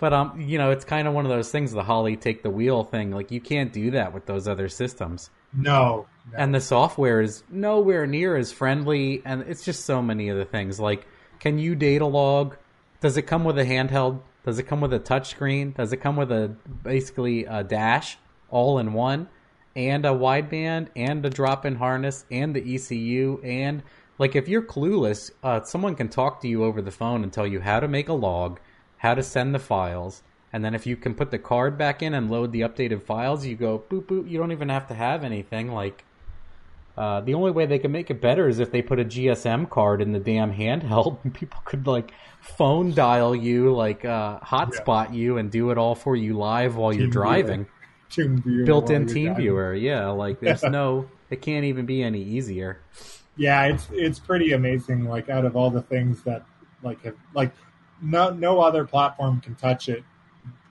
But um, you know, it's kind of one of those things, the Holley take the wheel thing. Like, you can't do that with those other systems. No, no. And the software is nowhere near as friendly, and it's just so many other things. Like, can you data log? Does it come with a handheld? Does it come with a touchscreen? Does it come with a basically a dash all in one, and a wideband, and a drop-in harness, and the E C U, and like, if you're clueless, uh, someone can talk to you over the phone and tell you how to make a log, how to send the files, and then if you can put the card back in and load the updated files, you go, boop, boop, you don't even have to have anything. Like, Uh, the only way they can make it better is if they put a G S M card in the damn handheld, and people could like phone dial you, like uh, hotspot yeah. you, and do it all for you live while team you're driving. Built-in Team Viewer, yeah. Like there's no, it can't even be any easier. Yeah, it's it's pretty amazing. Like out of all the things that like have, like no no other platform can touch it.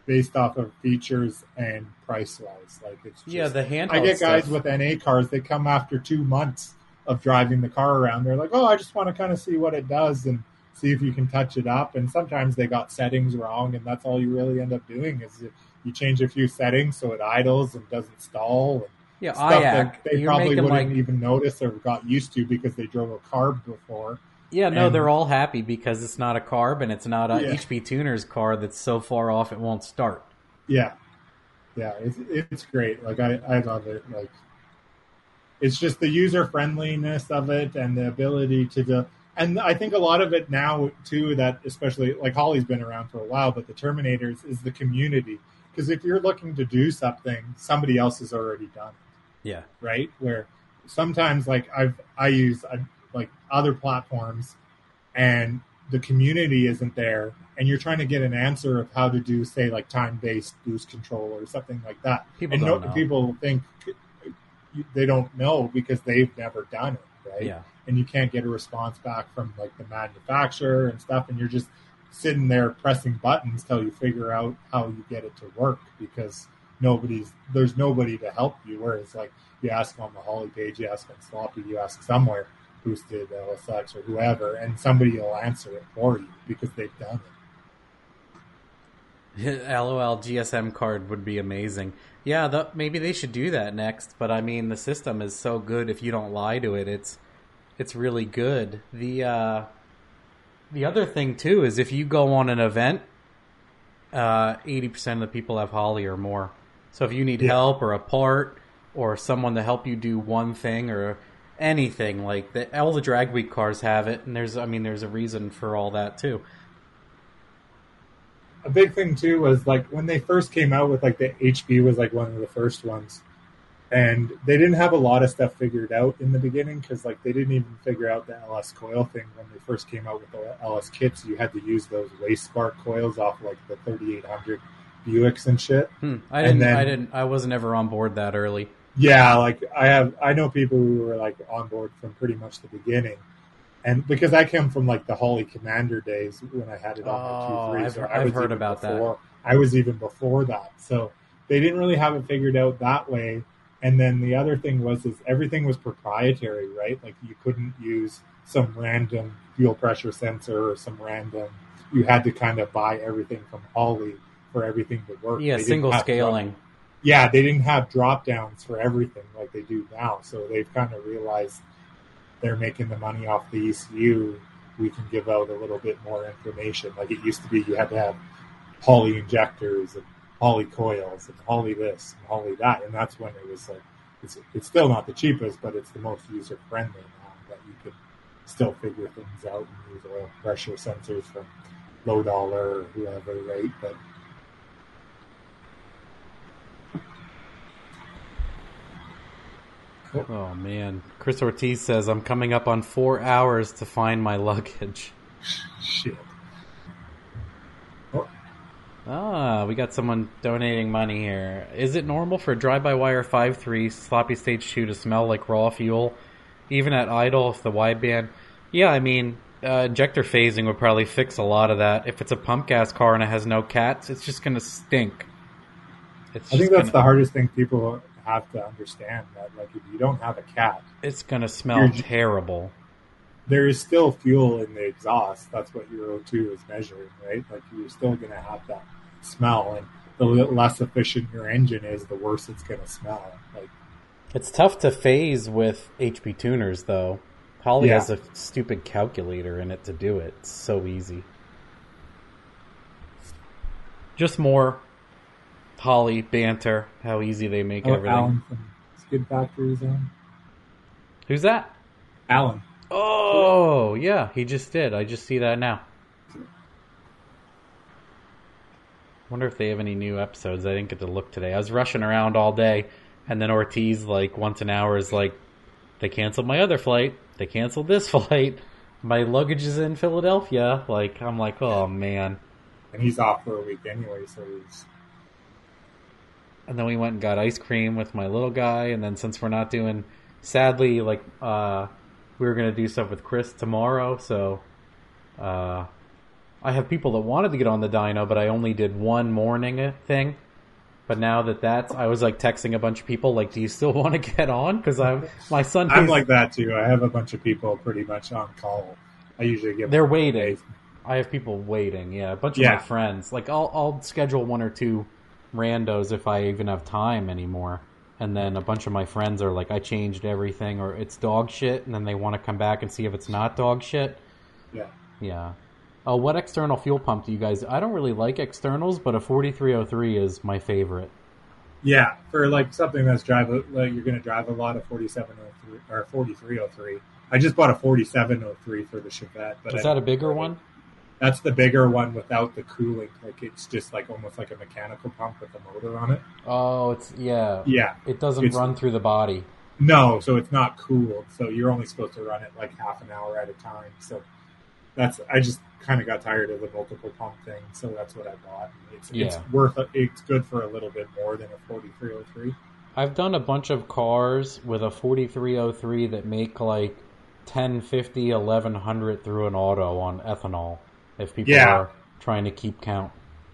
Based off of features and price wise, like it's just, yeah, the handheld. I get guys stuff. With N A cars; they come after two months of driving the car around. They're like, "Oh, I just want to kind of see what it does and see if you can touch it up." And sometimes they got settings wrong, and that's all you really end up doing is you, you change a few settings so it idles and doesn't stall. And yeah, stuff that they You're probably wouldn't like... even notice or got used to because they drove a carb before. Yeah, no, and, they're all happy because it's not a carb and it's not a yeah. H P Tuner's car that's so far off it won't start. Yeah, yeah, it's it's great. Like I, I love it. Like it's just the user friendliness of it and the ability to do. And I think a lot of it now too that especially like Holly's been around for a while, but the Terminators is the community because if you're looking to do something, somebody else has already done it. Yeah, right. Where sometimes like I've I use. I've, like other platforms and the community isn't there and you're trying to get an answer of how to do say like time-based boost control or something like that. People and don't no, know. People think they don't know because they've never done it. Right. Yeah. And you can't get a response back from like the manufacturer and stuff. And you're just sitting there pressing buttons till you figure out how you get it to work because nobody's, there's nobody to help you. Whereas like you ask on the Holly page, you ask on Sloppy, you ask somewhere, boosted L S X or whoever, and somebody will answer it for you because they've done it. LOL G S M card would be amazing. Yeah, the, maybe they should do that next. But I mean, the system is so good if you don't lie to it. It's it's really good. The uh, the other thing too is if you go on an event, eighty uh, percent of the people have Holly or more. So if you need yeah. help or a part or someone to help you do one thing or anything like that, all the Drag Week cars have it, and there's, I mean, there's a reason for all that too. A big thing too was like when they first came out with like the H B was like one of the first ones, and they didn't have a lot of stuff figured out in the beginning because like they didn't even figure out the L S coil thing when they first came out with the L S kits. You had to use those waste spark coils off like the thirty-eight hundred Buicks and shit. Hmm. I didn't, and then, I didn't, I wasn't ever on board that early. Yeah, like I have, I know people who were like on board from pretty much the beginning, and because I came from like the Holly Commander days when I had it on my two three, so I've heard about that. I was even before that, so they didn't really have it figured out that way. And then the other thing was is everything was proprietary, right? Like you couldn't use some random fuel pressure sensor or some random. You had to kind of buy everything from Holly for everything to work. Yeah, single scaling. Yeah, they didn't have drop-downs for everything like they do now. So they've kind of realized they're making the money off the E C U. We can give out a little bit more information. Like it used to be you had to have Holly injectors and Holly coils and Holly this and Holly that. And that's when it was like, it's, it's still not the cheapest, but it's the most user-friendly now that you can still figure things out and use oil pressure sensors from Low Dollar or whoever, right? But oh, man. Chris Ortiz says, I'm coming up on four hours to find my luggage. Shit. Oh. Ah, we got someone donating money here. Is it normal for a drive-by-wire five three sloppy stage two to smell like raw fuel, even at idle if the wideband? Yeah, I mean, uh, injector phasing would probably fix a lot of that. If it's a pump gas car and it has no cats, it's just going to stink. It's I think that's gonna... the hardest thing people have to understand that like if you don't have a cat it's gonna smell terrible. There is still fuel in the exhaust. That's what your O two is measuring, right? Like you're still gonna have that smell, and the less efficient your engine is, the worse it's gonna smell. Like it's tough to phase with H P tuners though. Holly yeah. has a stupid calculator in it to do it. It's so easy. Just more Holly banter, how easy they make oh, everything. Alan from Skid Factory's on. Who's that? Alan. Oh, yeah, he just did. I just see that now. Wonder if they have any new episodes. I didn't get to look today. I was rushing around all day, and then Ortiz, like, once an hour is like, They canceled my other flight. They canceled this flight. My luggage is in Philadelphia. Like, I'm like, oh, man. And he's off for a week anyway, so he's... And then we went and got ice cream with my little guy. And then since we're not doing... Sadly, like, uh, we were going to do stuff with Chris tomorrow. So uh, I have people that wanted to get on the dyno, but I only did one morning thing. But now that that's... I was, like, texting a bunch of people, like, do you still want to get on? Because I'm... My son... I'm like that, too. I have a bunch of people pretty much on call. I usually get... They're waiting. I have people waiting, yeah. A bunch yeah. of my friends. Like, I'll I'll schedule one or two randos if I even have time anymore. And then a bunch of my friends are like, I changed everything, or it's dog shit, and then they want to come back and see if it's not dog shit. Yeah. Yeah. Oh, what external fuel pump do you guys... I don't really like externals, but a forty-three oh three is my favorite. Yeah, for like something that's drive, like you're going to drive a lot of forty-seven oh three or forty-three oh three. I just bought a forty-seven oh three for the Chevette. But is that a bigger one? That's the bigger one without the cooling. Like it's just like almost like a mechanical pump with a motor on it. Oh, it's yeah. Yeah. It doesn't it's, run through the body. No, so it's not cooled. So you're only supposed to run it like half an hour at a time. So that's... I just kind of got tired of the multiple pump thing, so that's what I bought. It's, yeah. it's worth it's good for a little bit more than a forty-three oh three. I've done a bunch of cars with a forty-three oh three that make like ten fifty, eleven hundred through an auto on ethanol. If people yeah. are trying to keep count.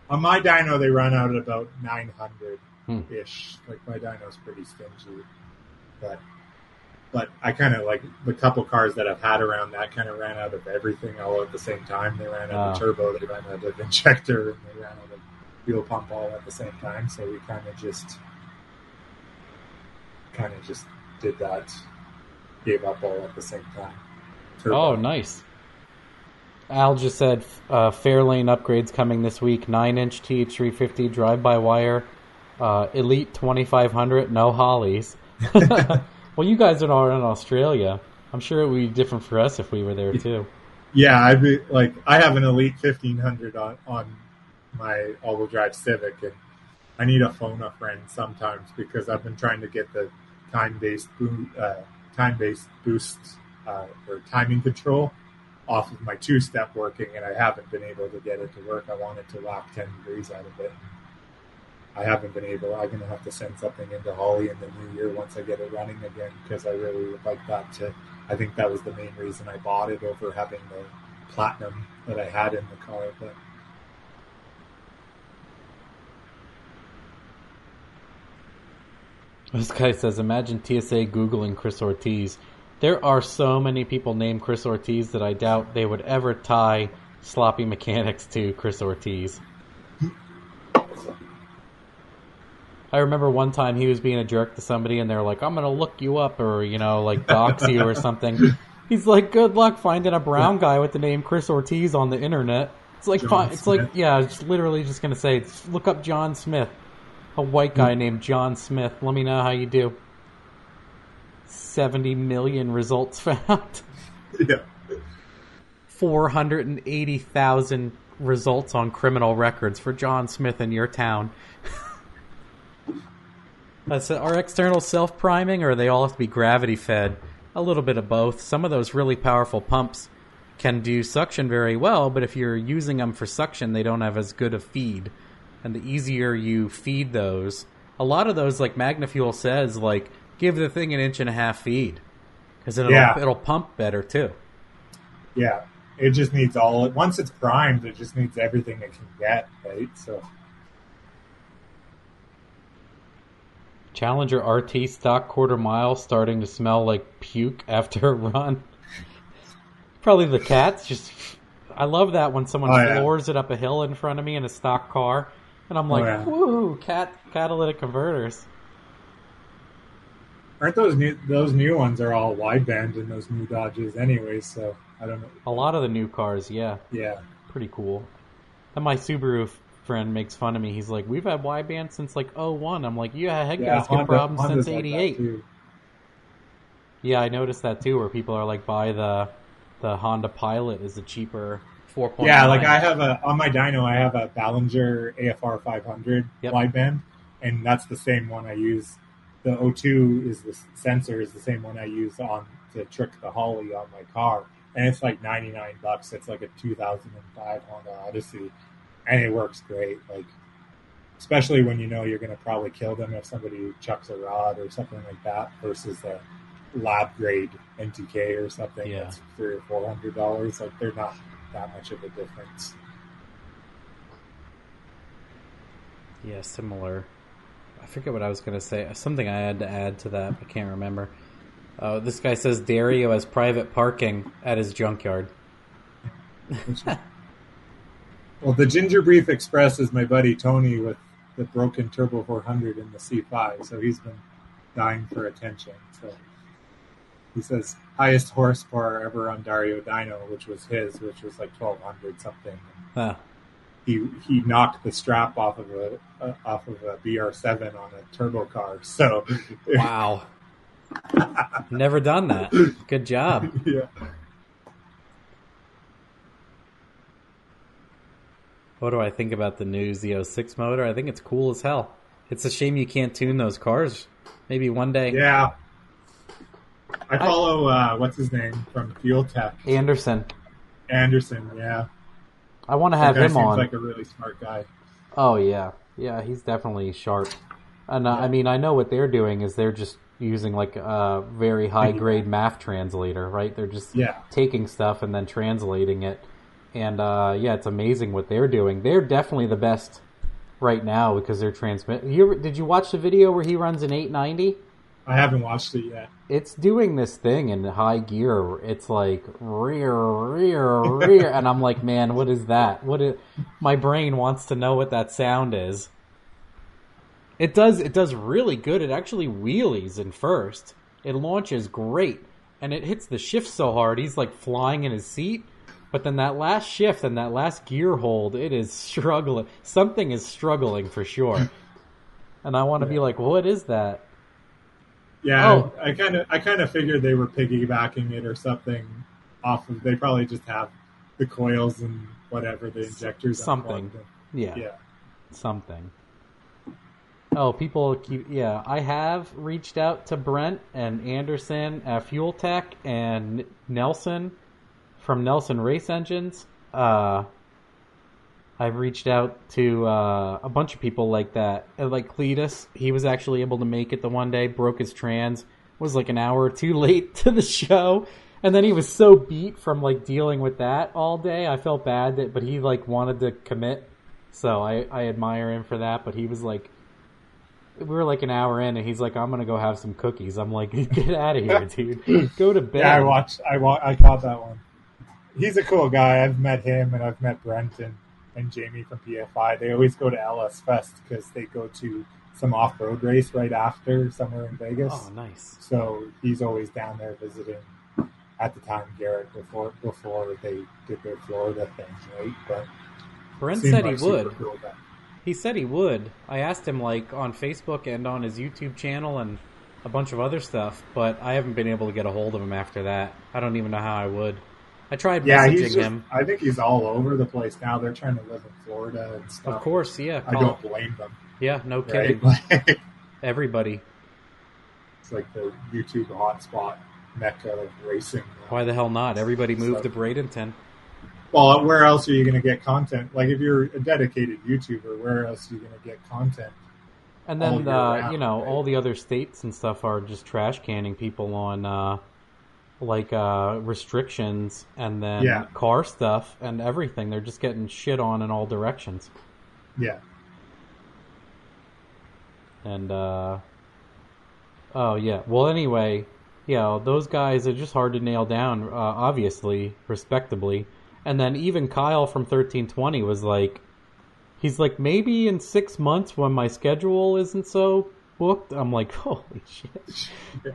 On my dyno, they run out at about nine hundred ish. Hmm. Like my dyno's pretty stingy, but. But I kind of like the couple cars that I've had around that kind of ran out of everything all at the same time. They ran out uh, of turbo, they ran out of injector, and they ran out of fuel pump all at the same time. So we kind of just, kind of just did that, gave up all at the same time. Turbo. Oh, nice. Al just said uh, Fairlane upgrades coming this week. nine inch T H three fifty drive-by-wire, uh, Elite twenty-five hundred, no Hollies. Well, you guys are in Australia. I'm sure it would be different for us if we were there too. Yeah, I'd be like, I have an Elite fifteen hundred on, on my all-wheel drive Civic, and I need a phone a friend sometimes because I've been trying to get the time-based boom, uh, time-based boost uh, or timing control off of my two-step working, and I haven't been able to get it to work. I wanted to lock ten degrees out of it. I haven't been able. I'm going to have to send something into Holly in the new year once I get it running again, because I really would like that to... I think that was the main reason I bought it over having the Platinum that I had in the car. But this guy says, imagine T S A Googling Chris Ortiz. There are so many people named Chris Ortiz that I doubt they would ever tie Sloppy Mechanics to Chris Ortiz. I remember one time he was being a jerk to somebody, and they're like, I'm going to look you up, or, you know, like, dox you or something. He's like, good luck finding a brown guy with the name Chris Ortiz on the internet. It's like, John it's Smith. like, yeah, I was just literally just going to say, look up John Smith, a white guy named John Smith. Let me know how you do. seventy million results found. Yeah. four hundred eighty thousand results on criminal records for John Smith in your town. So are external self-priming, or they all have to be gravity-fed? A little bit of both. Some of those really powerful pumps can do suction very well, but if you're using them for suction, they don't have as good a feed. And the easier you feed those... A lot of those, like MagnaFuel says, like, give the thing an inch and a half feed. Because it'll, yeah. it'll pump better, too. Yeah. It just needs all... Once it's primed, it just needs everything it can get, right? So... Challenger R T stock quarter mile starting to smell like puke after a run. Probably the cats. Just, I love that when someone oh, floors yeah. it up a hill in front of me in a stock car, and I'm like, oh, yeah. "Woo, cat catalytic converters." Aren't those new? Those new ones are all wideband in those new Dodges, anyway. So I don't know. A lot of the new cars, yeah, yeah, pretty cool. And my Subaru friend makes fun of me. He's like, we've had wideband since like oh one. I'm like, yeah, heck yeah, guys get problems Honda's since eighty-eight. Like yeah, I noticed that too, where people are like, buy the the Honda Pilot is a cheaper four point nine. Yeah, like I have a, on my dyno, I have a Ballinger A F R five hundred yep. wideband, and that's the same one I use the O two is the sensor is the same one I use on to trick the Holly on my car, and it's like ninety-nine bucks. It's like a two thousand five Honda Odyssey, and it works great. Like, especially when you know you're going to probably kill them if somebody chucks a rod or something like that, versus a lab grade N T K or something yeah. that's three or four hundred dollars. Like, they're not that much of a difference. Yeah, similar. I forget what I was going to say. Something I had to add to that. I can't remember. Uh, this guy says Dario has private parking at his junkyard. Well, the Ginger Brief Express is my buddy Tony with the broken Turbo four hundred in the C five, so he's been dying for attention. So he says highest horsepower ever on Dario Dino, which was his, which was like twelve hundred something. Huh. He he knocked the strap off of a uh, off of a B R seven on a turbo car. So wow, never done that. Good job. Yeah. What do I think about the new Z oh six motor? I think it's cool as hell. It's a shame you can't tune those cars. Maybe one day. Yeah. I follow I, uh, what's his name from Fuel Tech. Anderson. Anderson. Yeah. I want to have him on. Seems like a really smart guy. Oh yeah, yeah, he's definitely sharp. And uh, yeah. I mean, I know what they're doing is they're just using like a very high grade M A F translator, right? They're just yeah. taking stuff and then translating it. And uh, yeah, it's amazing what they're doing. They're definitely the best right now because they're transmit. You, did you watch the video where he runs an eight ninety? I haven't watched it yet. It's doing this thing in high gear. It's like rear, rear, rear, and I'm like, man, what is that? What is? My brain wants to know what that sound is. It does. It does really good. It actually wheelies in first. It launches great, and it hits the shift so hard. He's like flying in his seat. But then that last shift and that last gear hold, it is struggling. Something is struggling for sure. And I want to yeah. be like, what is that? Yeah, oh. I kind of I kind of figured they were piggybacking it or something off of. They probably just have the coils and whatever, the injectors. Something, yeah. yeah, something. Oh, people keep. Yeah, I have reached out to Brent and Anderson at Fuel Tech and Nelson from Nelson Race Engines. Uh, I've reached out to uh, a bunch of people like that. Like Cletus, he was actually able to make it the one day, broke his trans, was like an hour or two late to the show. And then he was so beat from like dealing with that all day. I felt bad, that, but he like wanted to commit. So I, I admire him for that. But he was like, we were like an hour in and he's like, I'm going to go have some cookies. I'm like, get out of here, dude. Go to bed. Yeah, I watched, I, wa- I caught that one. He's a cool guy. I've met him and I've met Brenton and Jamie from P F I. They always go to L S Fest because they go to some off-road race right after somewhere in Vegas. Oh, nice. So he's always down there visiting, at the time, Garrett, before before they did their Florida thing, right? But Brent said he would. Cool he said he would. I asked him, like, on Facebook and on his YouTube channel and a bunch of other stuff, but I haven't been able to get a hold of him after that. I don't even know how I would. I tried yeah, messaging just, him. I think he's all over the place now. They're trying to live in Florida and stuff. Of course, yeah. I don't blame them. Yeah, no right? kidding. Everybody. It's like the YouTube hotspot mecca of racing. Why the hell not? Everybody moved so, to Bradenton. Well, where else are you going to get content? Like, if you're a dedicated YouTuber, where else are you going to get content? And then, uh, round, you know, right? all the other states and stuff are just trash canning people on... Uh, like uh, restrictions and then yeah. car stuff and everything. They're just getting shit on in all directions. Yeah. And, uh... oh, yeah. Well, anyway, yeah, those guys are just hard to nail down, uh, obviously, respectably. And then even Kyle from thirteen twenty was like, he's like, maybe in six months when my schedule isn't so booked. I'm like, holy shit. Yeah.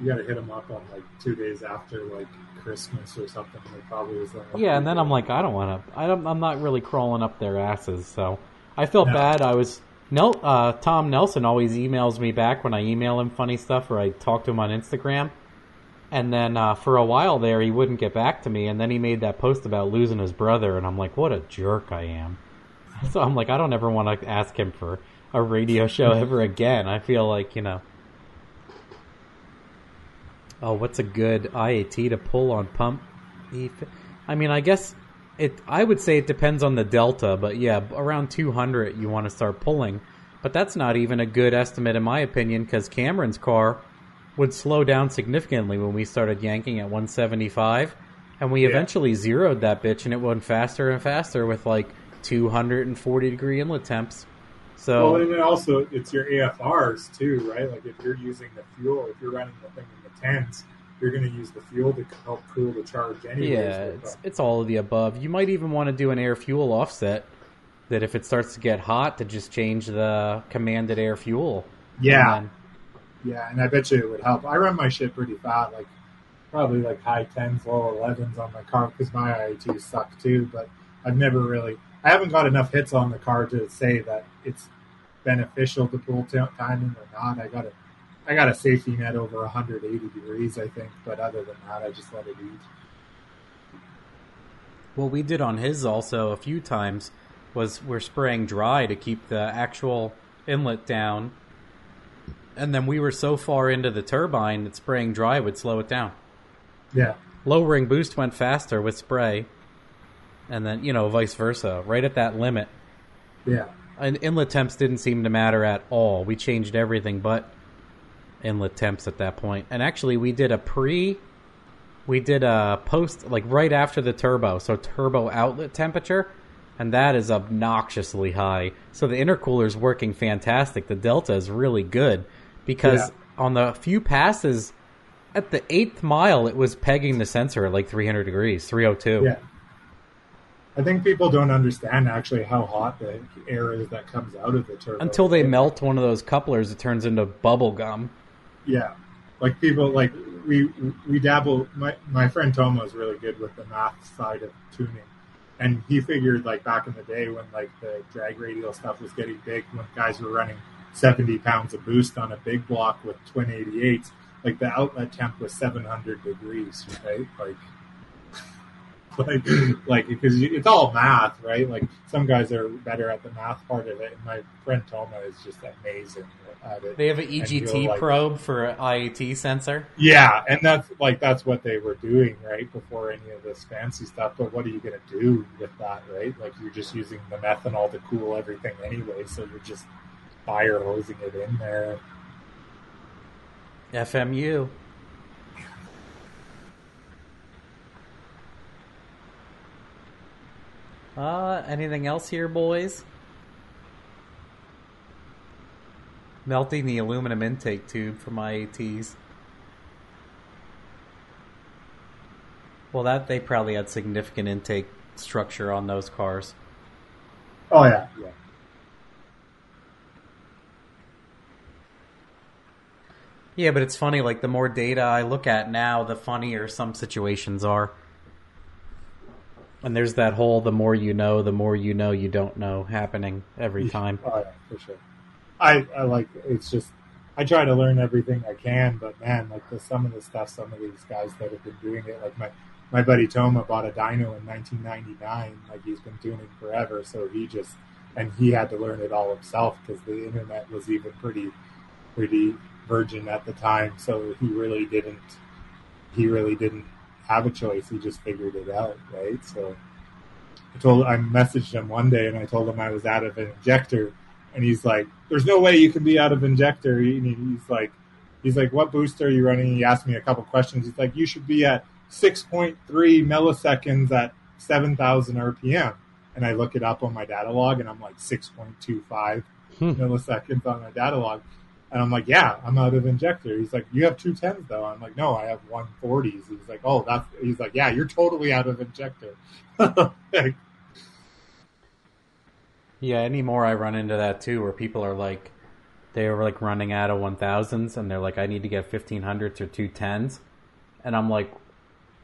You gotta hit them up on like two days after like Christmas or something. It probably was like, yeah, and then I'm like, I don't want to. I don't. I'm not really crawling up their asses. So I felt no. bad. I was no. Uh, Tom Nelson always emails me back when I email him funny stuff or I talk to him on Instagram. And then uh, for a while there, he wouldn't get back to me. And then he made that post about losing his brother, and I'm like, what a jerk I am. So I'm like, I don't ever want to ask him for a radio show ever again. I feel like, you know. Oh, what's a good I A T to pull on pump? I mean, I guess it. I would say it depends on the delta, but yeah, around two hundred you want to start pulling. But that's not even a good estimate in my opinion, because Cameron's car would slow down significantly when we started yanking at one seventy-five, and we yeah. eventually zeroed that bitch, and it went faster and faster with like two hundred forty degree inlet temps. So, well, and also it's your A F Rs too, right? Like if you're using the fuel, if you're running the thing in the tens, you're going to use the fuel to help cool the charge anyways. Yeah, it's, it's all of the above. You might even want to do an air fuel offset, that if it starts to get hot, to just change the commanded air fuel. Yeah. And then... yeah, and I bet you it would help. I run my shit pretty fat, like probably like high tens, low elevens on my car, because my I A Ts suck too, but I've never really, I haven't got enough hits on the car to say that it's beneficial to pull t- timing or not. I got a, I got a safety net over one hundred eighty degrees, I think, but other than that, I just let it eat. Well, we did on his also a few times, was we're spraying dry to keep the actual inlet down. And then we were so far into the turbine that spraying dry would slow it down. Yeah. Lowering boost went faster with spray. And then, you know, vice versa, right at that limit. Yeah. And inlet temps didn't seem to matter at all. We changed everything but inlet temps at that point. And actually, we did a pre... We did a post, like, right after the turbo. So turbo outlet temperature... and that is obnoxiously high. So the intercooler is working fantastic. The delta is really good because yeah. on the few passes at the eighth mile, it was pegging the sensor at like three hundred degrees, three oh two. Yeah. I think people don't understand actually how hot the air is that comes out of the turbo. Until they melt one of those couplers, it turns into bubble gum. Yeah. Like people, like we, we dabble. My, my friend Tomo is really good with the math side of tuning. And he figured, like, back in the day when, like, the drag radial stuff was getting big, when guys were running seventy pounds of boost on a big block with twin eighty-eights, like, the outlet temp was seven hundred degrees, right? Like, like, like because you, it's all math, right? Like, some guys are better at the math part of it, and my friend Toma is just amazing at it. They have an E G T like, probe for an I A T sensor? Yeah, and that's, like, that's what they were doing, right, before any of this fancy stuff. But what are you going to do with that, right? Like, you're just using the methanol to cool everything anyway, so you're just fire hosing it in there. F M U. Uh, anything else here, boys? Melting the aluminum intake tube for my A Ts. Well, that they probably had significant intake structure on those cars. Oh, yeah. yeah. Yeah, but it's funny, like, the more data I look at now, the funnier some situations are. And there's that whole the more you know, the more you know you don't know happening every time. Oh, yeah, for sure. I, I like, it's just, I try to learn everything I can, but man, like the, some of the stuff, some of these guys that have been doing it, like my, my buddy Toma bought a dyno in nineteen ninety-nine, like he's been tuning forever, so he just, and he had to learn it all himself because the internet was even pretty, pretty virgin at the time, so he really didn't, he really didn't have a choice. He just figured it out, right? So I told I messaged him one day and I told him I was out of an injector, and he's like, there's no way you can be out of injector. And he's like he's like what booster are you running? He asked me a couple questions. He's like, you should be at six point three milliseconds at seven thousand R P M, and I look it up on my data log and I'm like six point two five hmm. milliseconds on my data log. And I'm like, yeah, I'm out of injector. He's like, you have two tens though. I'm like, no, I have one forties. He's like, oh, that's. He's like, yeah, you're totally out of injector. Like, yeah, anymore I run into that too, where people are like, they were like running out of one thousands, and they're like, I need to get fifteen hundreds or two tens, and I'm like,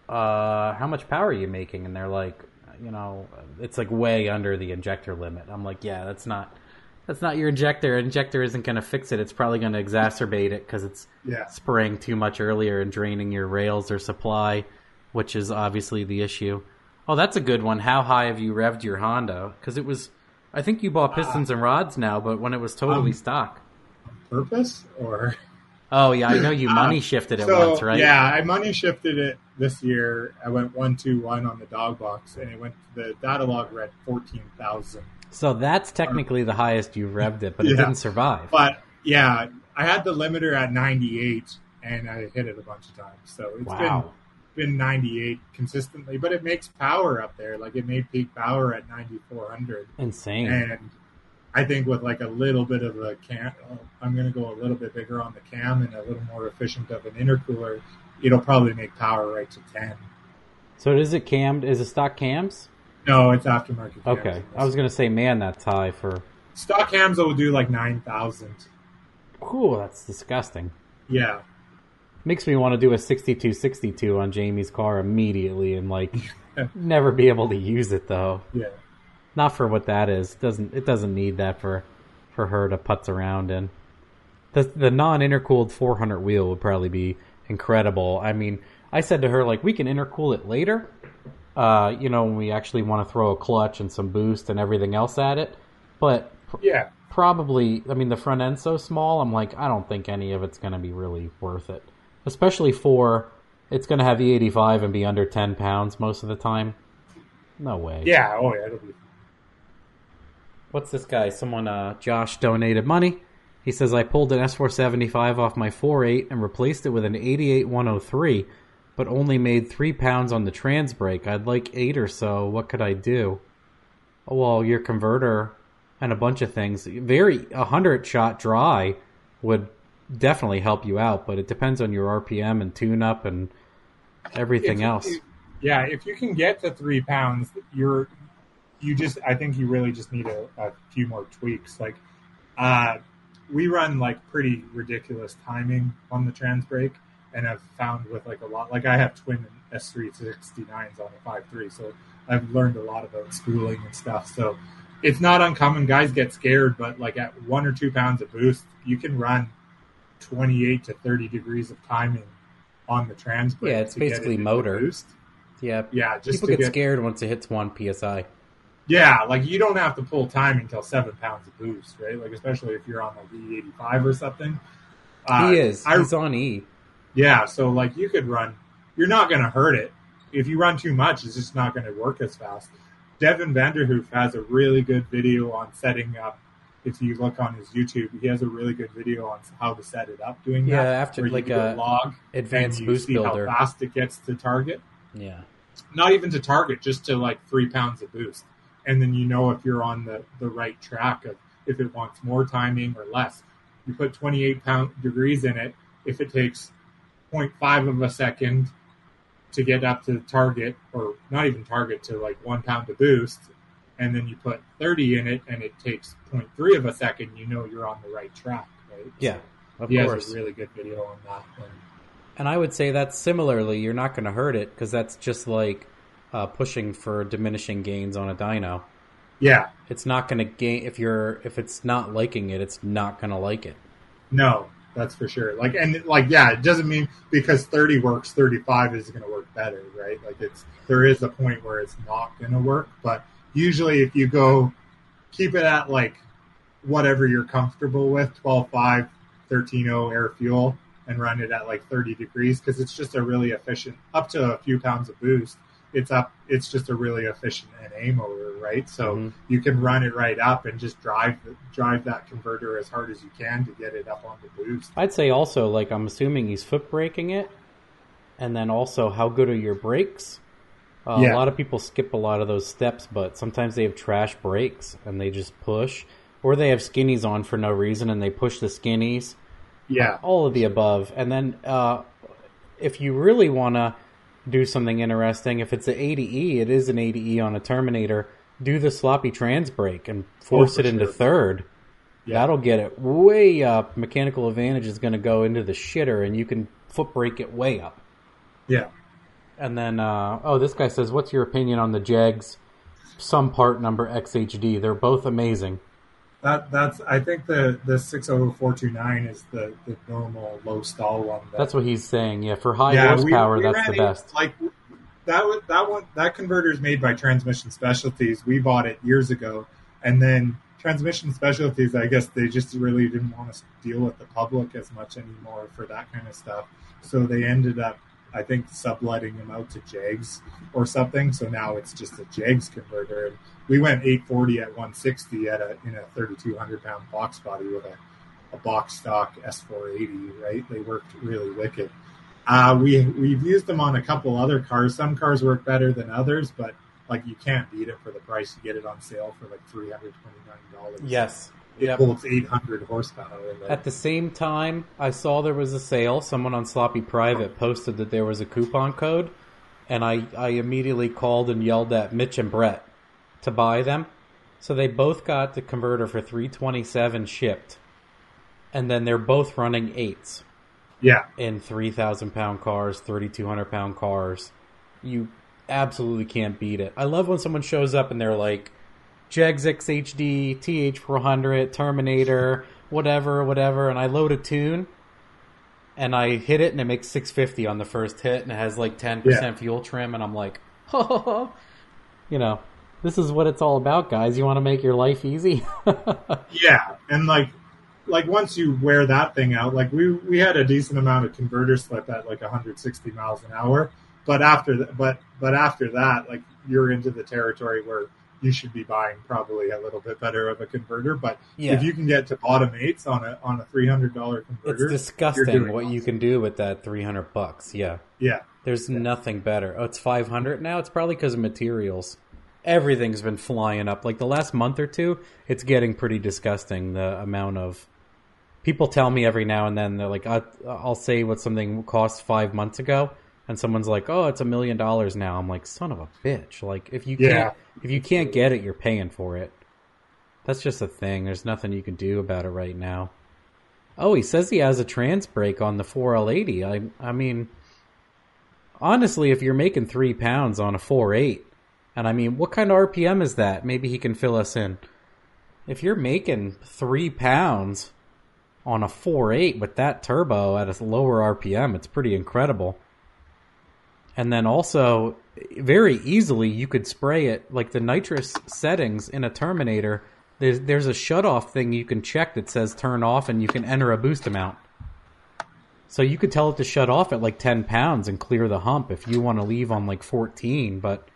uh, how much power are you making? And they're like, you know, it's like way under the injector limit. I'm like, yeah, that's not. That's not your injector. Injector isn't going to fix it. It's probably going to exacerbate it because it's yeah. spraying too much earlier and draining your rails or supply, which is obviously the issue. Oh, that's a good one. How high have you revved your Honda? Because it was I think you bought pistons uh, and rods now, but when it was totally um, stock. Purpose or? Oh, yeah, I know you money shifted it uh, so, once, right? Yeah, I money shifted it this year. I went one two one on the dog box, and it went the Datalogue read fourteen thousand. So that's technically the highest you've revved it, but yeah. It didn't survive. But, yeah, I had the limiter at ninety-eight, and I hit it a bunch of times. So it's wow. been, been ninety-eight consistently, but it makes power up there. Like, it made peak power at ninety-four hundred. Insane. And I think with like a little bit of a cam, I'm going to go a little bit bigger on the cam and a little more efficient of an intercooler. It'll probably make power right to ten. So is it cammed? Is it stock cams? No, it's aftermarket. Cams. Okay, I was going to say, man, that's high for stock cams. Will do like nine thousand. Cool, that's disgusting. Yeah, makes me want to do a sixty-two sixty-two on Jamie's car immediately and like never be able to use it though. Yeah. Not for what that is. It doesn't it doesn't need that for, for her to putz around in. The the non-intercooled four hundred wheel would probably be incredible. I mean, I said to her, like, we can intercool it later. Uh, you know, when we actually want to throw a clutch and some boost and everything else at it. But yeah, probably, I mean, the front end's so small, I'm like, I don't think any of it's going to be really worth it. Especially for, it's going to have E eighty-five and be under ten pounds most of the time. No way. Yeah, oh yeah, it'll be. What's this guy? Someone, uh, Josh, donated money. He says, I pulled an S four seventy-five off my four point eight and replaced it with an eighty-eight one oh three, but only made three pounds on the trans brake. I'd like eight or so. What could I do? Oh, well, your converter and a bunch of things. Very one hundred shot dry would definitely help you out, but it depends on your R P M and tune-up and everything if, else. If, yeah, if you can get to three pounds, you're... You just, I think you really just need a, a few more tweaks. Like, uh, we run like pretty ridiculous timing on the trans brake, and I've found with like a lot, like I have twin S three sixty-nines on a five point three, so I've learned a lot about spooling and stuff. So it's not uncommon. Guys get scared, but like at one or two pounds of boost, you can run twenty-eight to thirty degrees of timing on the trans brake. Yeah, it's basically motor. Boost. Yeah. Yeah. Just people get, get scared once it hits one P S I. Yeah, like you don't have to pull timing until seven pounds of boost, right? Like especially if you're on like E eighty-five or something. Uh, he is. I, He's on E. Yeah, so like you could run. You're not going to hurt it. If you run too much, it's just not going to work as fast. Devin Vanderhoof has a really good video on setting up. If you look on his YouTube, he has a really good video on how to set it up doing yeah, that. Yeah, after like a log advanced boost builder. How fast it gets to target. Yeah. Not even to target, just to like three pounds of boost. And then you know if you're on the, the right track of if it wants more timing or less. You put twenty-eight pound degrees in it. If it takes zero point five of a second to get up to the target, or not even target, to like one pound to boost, and then you put thirty in it and it takes zero point three of a second, you know you're on the right track, right? Yeah, so of he course. He has a really good video on that one. And I would say that similarly, you're not going to hurt it because that's just like... Uh, pushing for diminishing gains on a dyno. Yeah. It's not going to gain, if you're, if it's not liking it, it's not going to like it. No, that's for sure. Like, and like, yeah, it doesn't mean because thirty works, thirty-five is going to work better, right? Like it's, there is a point where it's not going to work, but usually if you go, keep it at like whatever you're comfortable with, twelve point five, thirteen point oh air fuel and run it at like thirty degrees because it's just a really efficient, up to a few pounds of boost. It's up. It's just a really efficient N A motor, right? So mm-hmm. you can run it right up and just drive drive that converter as hard as you can to get it up on the boost. I'd say also, like, I'm assuming he's foot braking it, and then also how good are your brakes? Uh, yeah. A lot of people skip a lot of those steps, but sometimes they have trash brakes and they just push, or they have skinnies on for no reason and they push the skinnies. Yeah, like, all of the above. And then uh, if you really want to do something interesting. If it's an A D E, it is an A D E on a Terminator. Do the sloppy trans brake and force oh, for it into sure. third. Yeah. That'll get it way up. Mechanical advantage is going to go into the shitter, and you can foot brake it way up. Yeah. And then, uh, oh, this guy says, what's your opinion on the Jags some part number X H D? They're both amazing. That that's I think the, the six oh four two nine is the, the normal low stall one. That, that's what he's saying. Yeah, for high yeah, horsepower, we, we that's the in, best. Like that that one that converter is made by Transmission Specialties. We bought it years ago, And then transmission specialties, I guess they just really didn't want to deal with the public as much anymore for that kind of stuff. So they ended up, I think, subletting them out to J A Gs or something. So now it's just a J A Gs converter. And we went eight forty at one sixty at a, in a thirty-two hundred pound box body with a, a box stock S four eighty, right? They worked really wicked. Uh, we, we've used them on a couple other cars. Some cars work better than others, but like you can't beat it for the price. You get it on sale for like three hundred twenty-nine dollars. Yes. It yep. holds eight hundred horsepower. Like. At the same time, I saw there was a sale. Someone on Sloppy Private posted that there was a coupon code, and I, I immediately called and yelled at Mitch and Brett to buy them. So they both got the converter for three hundred twenty-seven dollars shipped, and then they're both running eights. Yeah. In three thousand pound cars, thirty-two hundred pound cars. You absolutely can't beat it. I love when someone shows up and they're like, J A Gs X H D, T H four hundred, Terminator, whatever, whatever. And I load a tune and I hit it and it makes six fifty on the first hit and it has like ten percent yeah. fuel trim. And I'm like, oh, you know, this is what it's all about, guys. You want to make your life easy? Yeah. And like, like once you wear that thing out, like we, we had a decent amount of converter slip at like one hundred sixty miles an hour. But after that, but, but after that, like you're into the territory where you should be buying probably a little bit better of a converter. But yeah. if you can get to bottom eights on a, on a three hundred dollars converter, it's disgusting what awesome. You can do with that three hundred bucks. Yeah. Yeah. There's yeah. nothing better. Oh, it's five hundred now. It's probably because of materials. Everything's been flying up. Like the last month or two, it's getting pretty disgusting. The amount of people tell me every now and then, they're like, I'll, I'll say what something cost five months ago. And someone's like, "Oh, it's a million dollars now." I'm like, "Son of a bitch!" Like, if you yeah. can't, if you can't get it, you're paying for it. That's just a thing. There's nothing you can do about it right now. Oh, he says he has a trans brake on the four L eighty. I, I mean, honestly, if you're making three pounds on a four point eight, and I mean, what kind of R P M is that? Maybe he can fill us in. If you're making three pounds on a four point eight with that turbo at a lower R P M, it's pretty incredible. And then also, very easily, you could spray it, like the nitrous settings in a Terminator, there's, there's a shutoff thing you can check that says turn off, and you can enter a boost amount. So you could tell it to shut off at like ten pounds and clear the hump if you want to leave on like fourteen, but...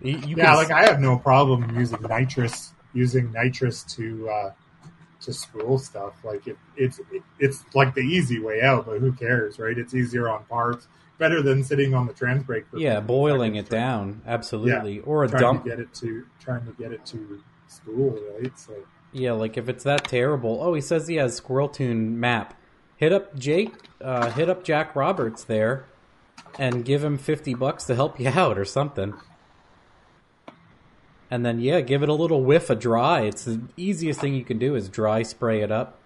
You, you yeah, can... like I have no problem using nitrous, using nitrous to... Uh... to spool stuff. Like it, it's it, it's like the easy way out, but who cares, right? It's easier on parts, better than sitting on the trans brake for yeah boiling it trying, down absolutely yeah, or a trying dump to get it to trying to get it to spool, right? So yeah, like if it's that terrible. Oh, he says he has Squirrel Tune map. Hit up Jake uh hit up Jack Roberts there and give him fifty bucks to help you out or something. And then, yeah, give it a little whiff of dry. It's the easiest thing you can do is dry spray it up.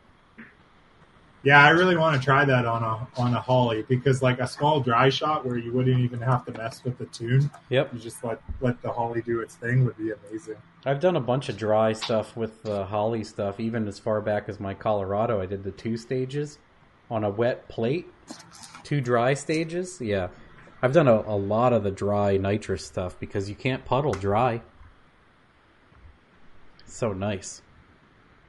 Yeah, I really want to try that on a on a Holly because, like, a small dry shot where you wouldn't even have to mess with the tune. Yep. You just let, let the Holly do its thing would be amazing. I've done a bunch of dry stuff with the Holly stuff, even as far back as my Colorado. I did the two stages on a wet plate, two dry stages. Yeah. I've done a, a lot of the dry nitrous stuff because you can't puddle dry. So nice.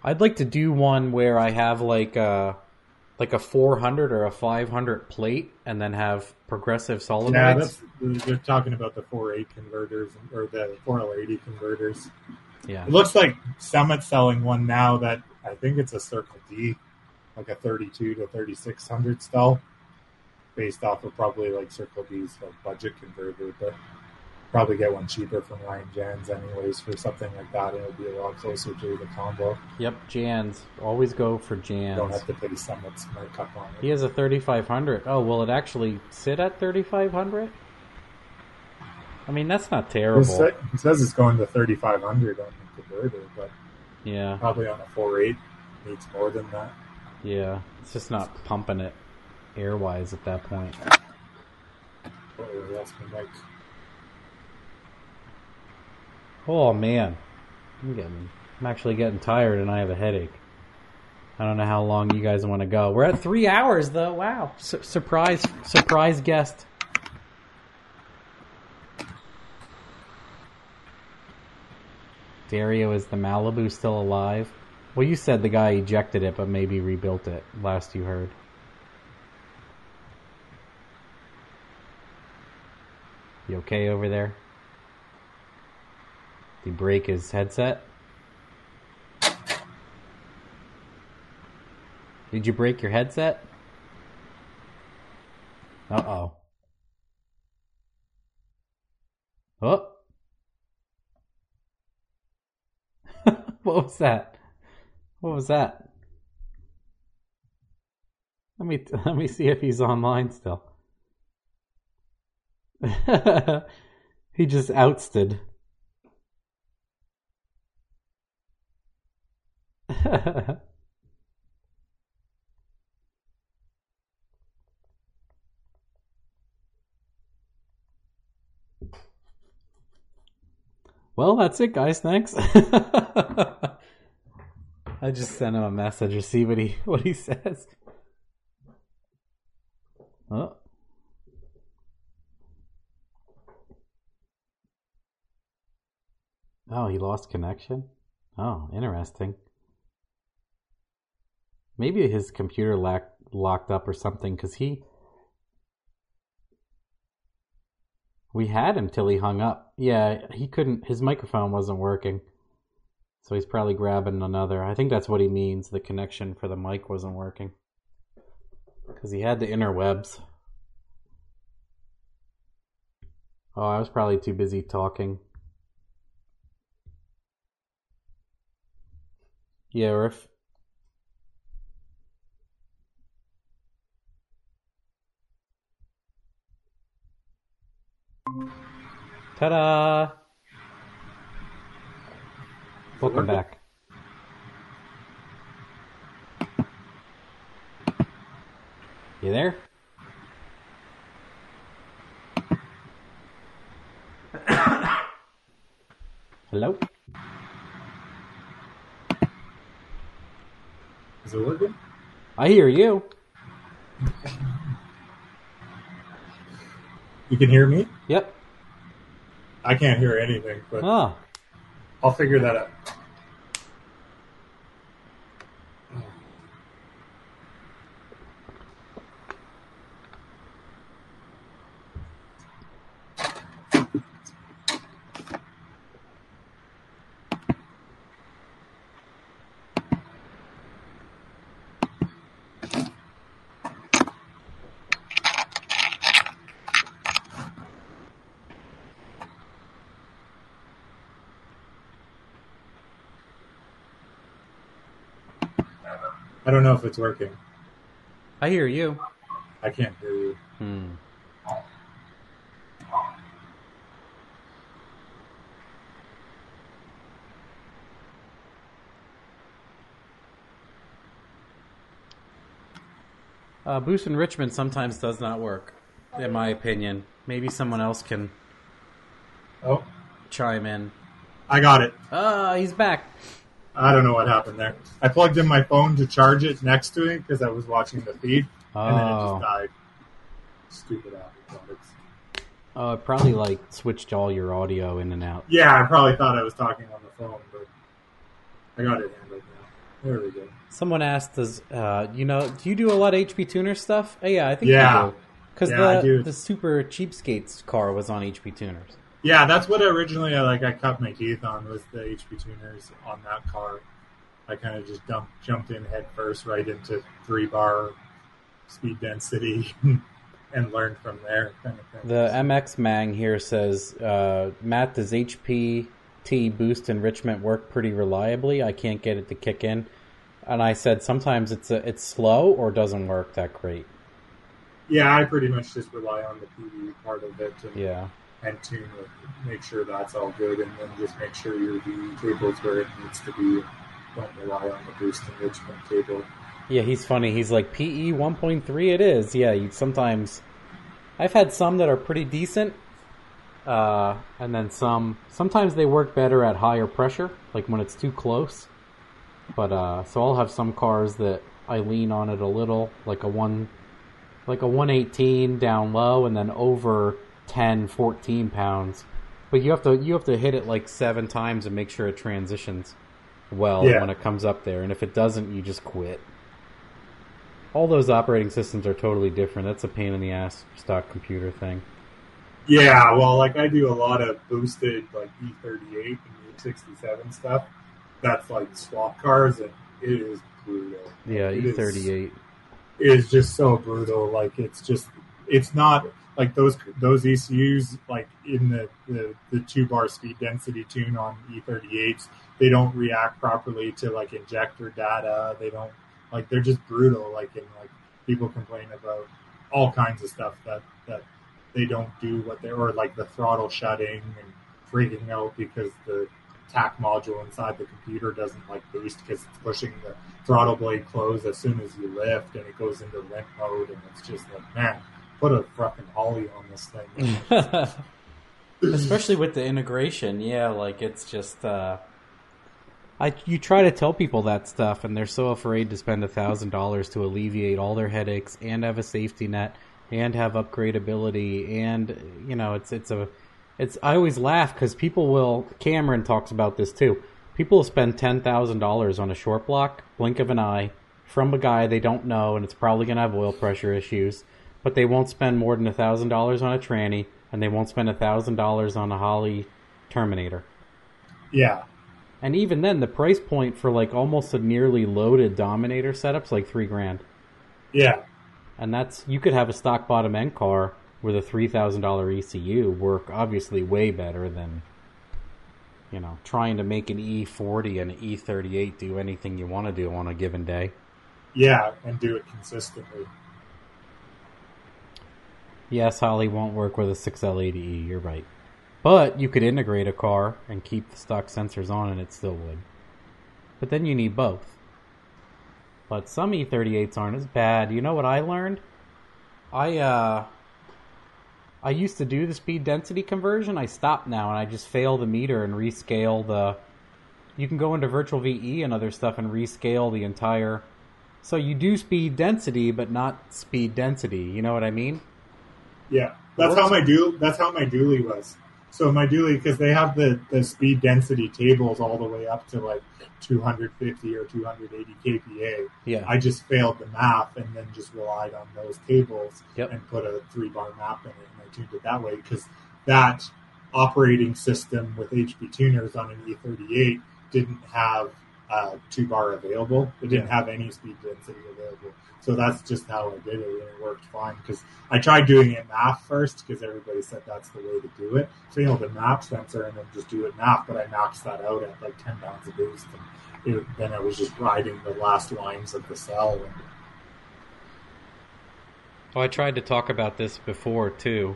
I'd like to do one where I have like a, like a four hundred or a five hundred plate and then have progressive solenoids. Yeah, that's, they're talking about the four point eight converters or the four L eighty converters. Yeah. It looks like Summit's selling one now that I think it's a Circle D, like a thirty-two to thirty-six hundred style based off of probably like Circle D's like budget converter, but... probably get one cheaper from Ryan Jans anyways for something like that. It'll be a lot closer to the combo. Yep, Jans. Always go for Jans. Don't have to pay Summit's markup on it. He has a thirty-five hundred. Oh, will it actually sit at thirty-five hundred? I mean, that's not terrible. It says it's going to thirty-five hundred on the converter, but yeah, probably on a four point eight needs more than that. Yeah, it's just not pumping it air-wise at that point. Oh, that's my mic. Oh man, I'm getting, I'm actually getting tired and I have a headache. I don't know how long you guys want to go. We're at three hours though. Wow. Su- surprise, surprise guest. Mysterio is the Malibu still alive? Well, you said the guy ejected it, but maybe rebuilt it, last you heard. You okay over there? Did he break his headset? Did you break your headset? Uh-oh. Oh. What was that? What was that? Let me let me see if he's online still. He just ousted. Well, that's it, guys. Thanks. I just sent him a message to see what he what he says. Oh. Oh, he lost connection? Oh, interesting. Maybe his computer lack, locked up or something, because he... We had him till he hung up. Yeah, he couldn't... His microphone wasn't working. So he's probably grabbing another. I think that's what he means. The connection for the mic wasn't working. Because he had the interwebs. Oh, I was probably too busy talking. Yeah, or if... Ta-da! Welcome back. You there? Hello? Is it working? I hear you. You can hear me? Yep. I can't hear anything, but oh. I'll figure that out. I don't know if it's working. I hear you. I can't hear you. Hmm. Uh, Boost Enrichment sometimes does not work, in my opinion. Maybe someone else can oh. chime in. I got it. Ah, uh, he's back. I don't know what happened there. I plugged in my phone to charge it next to it because I was watching the feed, oh. and then it just died. Stupid Apple. Oh, it probably like switched all your audio in and out. Yeah, I probably thought I was talking on the phone, but I got it handled now. There we go. Someone asked, "Does uh, you know? Do you do a lot of H P Tuner stuff?" Oh, yeah, I think yeah, because yeah, the the super cheapskates car was on H P Tuners. Yeah, that's what originally I like. I cut my teeth on was the H P Tuners on that car. I kind of just dumped, jumped in head first right into three bar speed density and learned from there. Kind of thing. The M X Mang here says, uh, Matt, does H P T boost enrichment work pretty reliably? I can't get it to kick in. And I said sometimes it's a, it's slow or doesn't work that great. Yeah, I pretty much just rely on the P V part of it. And yeah. And tune it, make sure that's all good, and then just make sure your V E cable's where it needs to be. Don't rely on the boost enrichment cable. Yeah, he's funny. He's like, P E one point three it is. Yeah, you sometimes... I've had some that are pretty decent, uh, and then some... Sometimes they work better at higher pressure, like when it's too close. But, uh, so I'll have some cars that I lean on it a little, like a one, like a one eighteen down low, and then over... ten, fourteen pounds But you have to you have to hit it like seven times and make sure it transitions well yeah. when it comes up there. And if it doesn't, you just quit. All those operating systems are totally different. That's a pain in the ass stock computer thing. Yeah, well, like I do a lot of boosted like E thirty-eight and E sixty-seven stuff. That's like swap cars, and it is brutal. Yeah, it E thirty-eight is, is just so brutal. Like it's just it's not like those those E C Us like in the, the, the two bar speed density tune on E thirty-eights. They don't react properly to like injector data. They don't. Like they're just brutal. Like and like people complain about all kinds of stuff that, that they don't do what they or like the throttle shutting and freaking out because the T A C module inside the computer doesn't like boost because it's pushing the throttle blade closed as soon as you lift and it goes into limp mode and it's just like man, put a fucking ollie on this thing. Especially with the integration, yeah. Like it's just. Uh... I, you try to tell people that stuff, and they're so afraid to spend one thousand dollars to alleviate all their headaches and have a safety net and have upgradability. And, you know, it's it's a it's. I always laugh because people will. Cameron talks about this too. People will spend ten thousand dollars on a short block, blink of an eye, from a guy they don't know, and it's probably going to have oil pressure issues. But they won't spend more than one thousand dollars on a tranny, and they won't spend one thousand dollars on a Holley Terminator. Yeah. And even then, the price point for like almost a nearly loaded Dominator setup's like three grand. Yeah, and that's you could have a stock bottom end car with a three thousand dollar E C U work obviously way better than you know trying to make an E forty and an E thirty-eight do anything you want to do on a given day. Yeah, and do it consistently. Yes, Holley won't work with a six L eighty E. You're right. But you could integrate a car and keep the stock sensors on and it still would. But then you need both. But some E thirty-eights aren't as bad. You know what I learned? I uh, I used to do the speed density conversion. I stopped now and I just fail the meter and rescale the... You can go into virtual V E and other stuff and rescale the entire... So you do speed density, but not speed density. You know what I mean? Yeah. That's how my du- That's how my dually was. So my dually, because they have the, the speed density tables all the way up to like two hundred fifty or two hundred eighty kPa. Yeah. I just failed the math and then just relied on those tables yep. and put a three-bar map in it, and I tuned it that way because that operating system with H P tuners on an E thirty-eight didn't have uh, two-bar available. It didn't have any speed density available. So that's just how I did it, and it worked fine. Because I tried doing it math first, because everybody said that's the way to do it. Failed the map sensor, and then just do it math. But I maxed that out at like ten pounds of boost, and it, then I was just riding the last lines of the cell. And... Well, I tried to talk about this before too.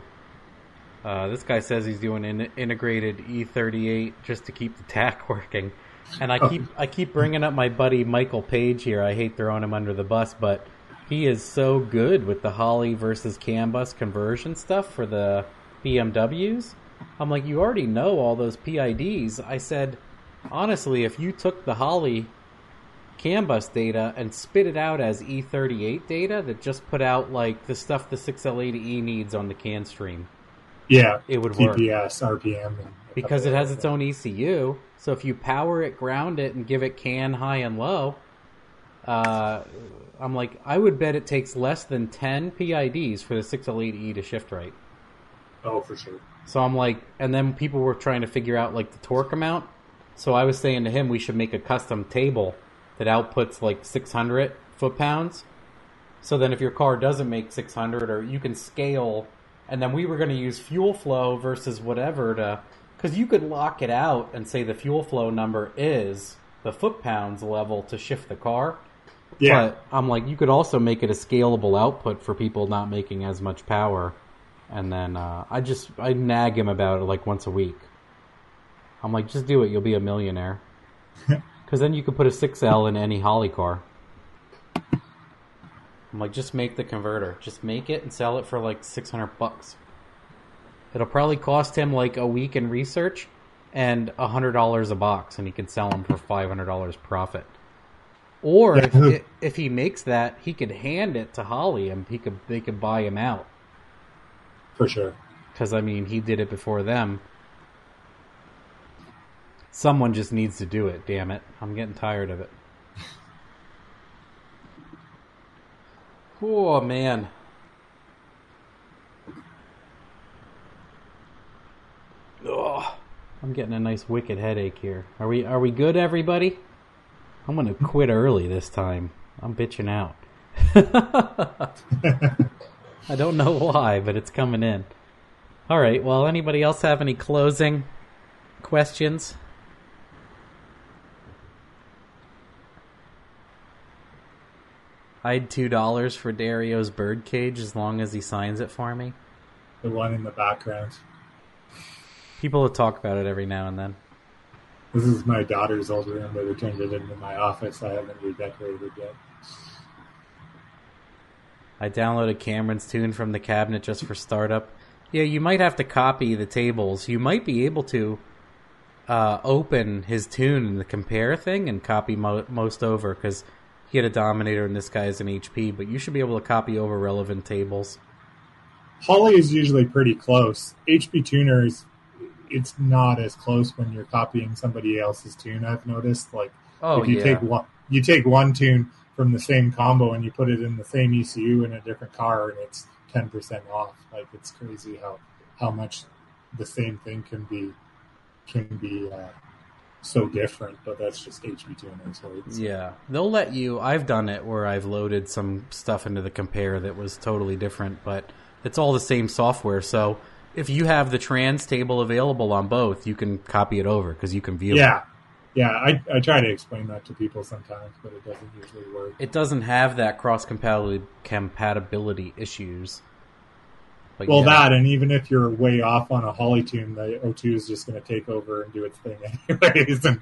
Uh, this guy says he's doing an integrated E thirty-eight just to keep the T A C working, and I keep I keep bringing up my buddy Michael Page here. I hate throwing him under the bus, but. He is so good with the Holley versus CAN bus conversion stuff for the B M Ws. I'm like, you already know all those P I Ds. I said, honestly, if you took the Holley CAN bus data and spit it out as E thirty-eight data that just put out like the stuff the six L eighty E needs on the CAN stream. Yeah, it would work. G P S, R P M. Because it has its own E C U. So if you power it, ground it, and give it CAN high and low... Uh, I'm like, I would bet it takes less than ten P I Ds for the six L eighty E to shift right. Oh, for sure. So I'm like, and then people were trying to figure out, like, the torque amount. So I was saying to him we should make a custom table that outputs, like, six hundred foot-pounds. So then if your car doesn't make six hundred, or you can scale, and then we were going to use fuel flow versus whatever to... Because you could lock it out and say the fuel flow number is the foot-pounds level to shift the car. Yeah. But I'm like, you could also make it a scalable output for people not making as much power. And then uh, I just, I nag him about it like once a week. I'm like, just do it. You'll be a millionaire. Because then you could put a six L in any Holley car. I'm like, just make the converter. Just make it and sell it for like six hundred bucks. It'll probably cost him like a week in research and one hundred dollars a box. And he can sell them for five hundred dollars profit. Or if, it, if he makes that, he could hand it to Holley and he could they could buy him out. For sure. Because I mean, he did it before them. Someone just needs to do it, damn it. I'm getting tired of it. Oh, man. Ugh. I'm getting a nice wicked headache here. Are we are we good, everybody? I'm going to quit early this time. I'm bitching out. I don't know why, but it's coming in. All right, well, anybody else have any closing questions? I'd two dollars for Dario's birdcage as long as he signs it for me. The one in the background. People will talk about it every now and then. This is my daughter's old room, but we turned it into my office. I haven't redecorated it yet. I downloaded Cameron's tune from the cabinet just for startup. Yeah, you might have to copy the tables. You might be able to uh, open his tune in the compare thing and copy mo- most over, because he had a Dominator and this guy is an H P, but you should be able to copy over relevant tables. Holly is usually pretty close. H P tuners, it's not as close when you're copying somebody else's tune, I've noticed. Like, oh, if you yeah. take one, you take one tune from the same combo and you put it in the same E C U in a different car and it's ten percent off. Like, it's crazy how, how much the same thing can be can be uh, so different, but that's just H P tuners. Right? Yeah, they'll let you. I've done it where I've loaded some stuff into the compare that was totally different, but it's all the same software. So if you have the trans table available on both, you can copy it over because you can view yeah. it. Yeah, I, I try to explain that to people sometimes, but it doesn't usually work. It doesn't have that cross-compatibility issues. But well, yeah. that, and even if you're way off on a Holly tune, the O two is just going to take over and do its thing anyways, and,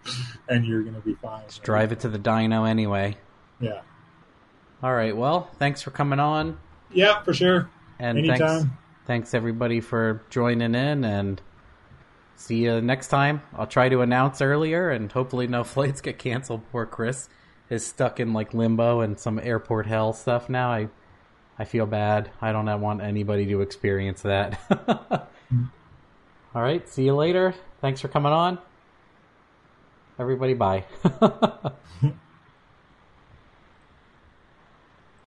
and you're going to be fine. Just right? drive it to the dyno anyway. Yeah. All right, well, thanks for coming on. Yeah, for sure. And anytime. Thanks, thanks, everybody, for joining in, and... see you next time. I'll try to announce earlier, and hopefully no flights get canceled. Poor Chris is stuck in like limbo and some airport hell stuff now. I I feel bad. I don't want anybody to experience that. All right, see you later. Thanks for coming on. Everybody, bye.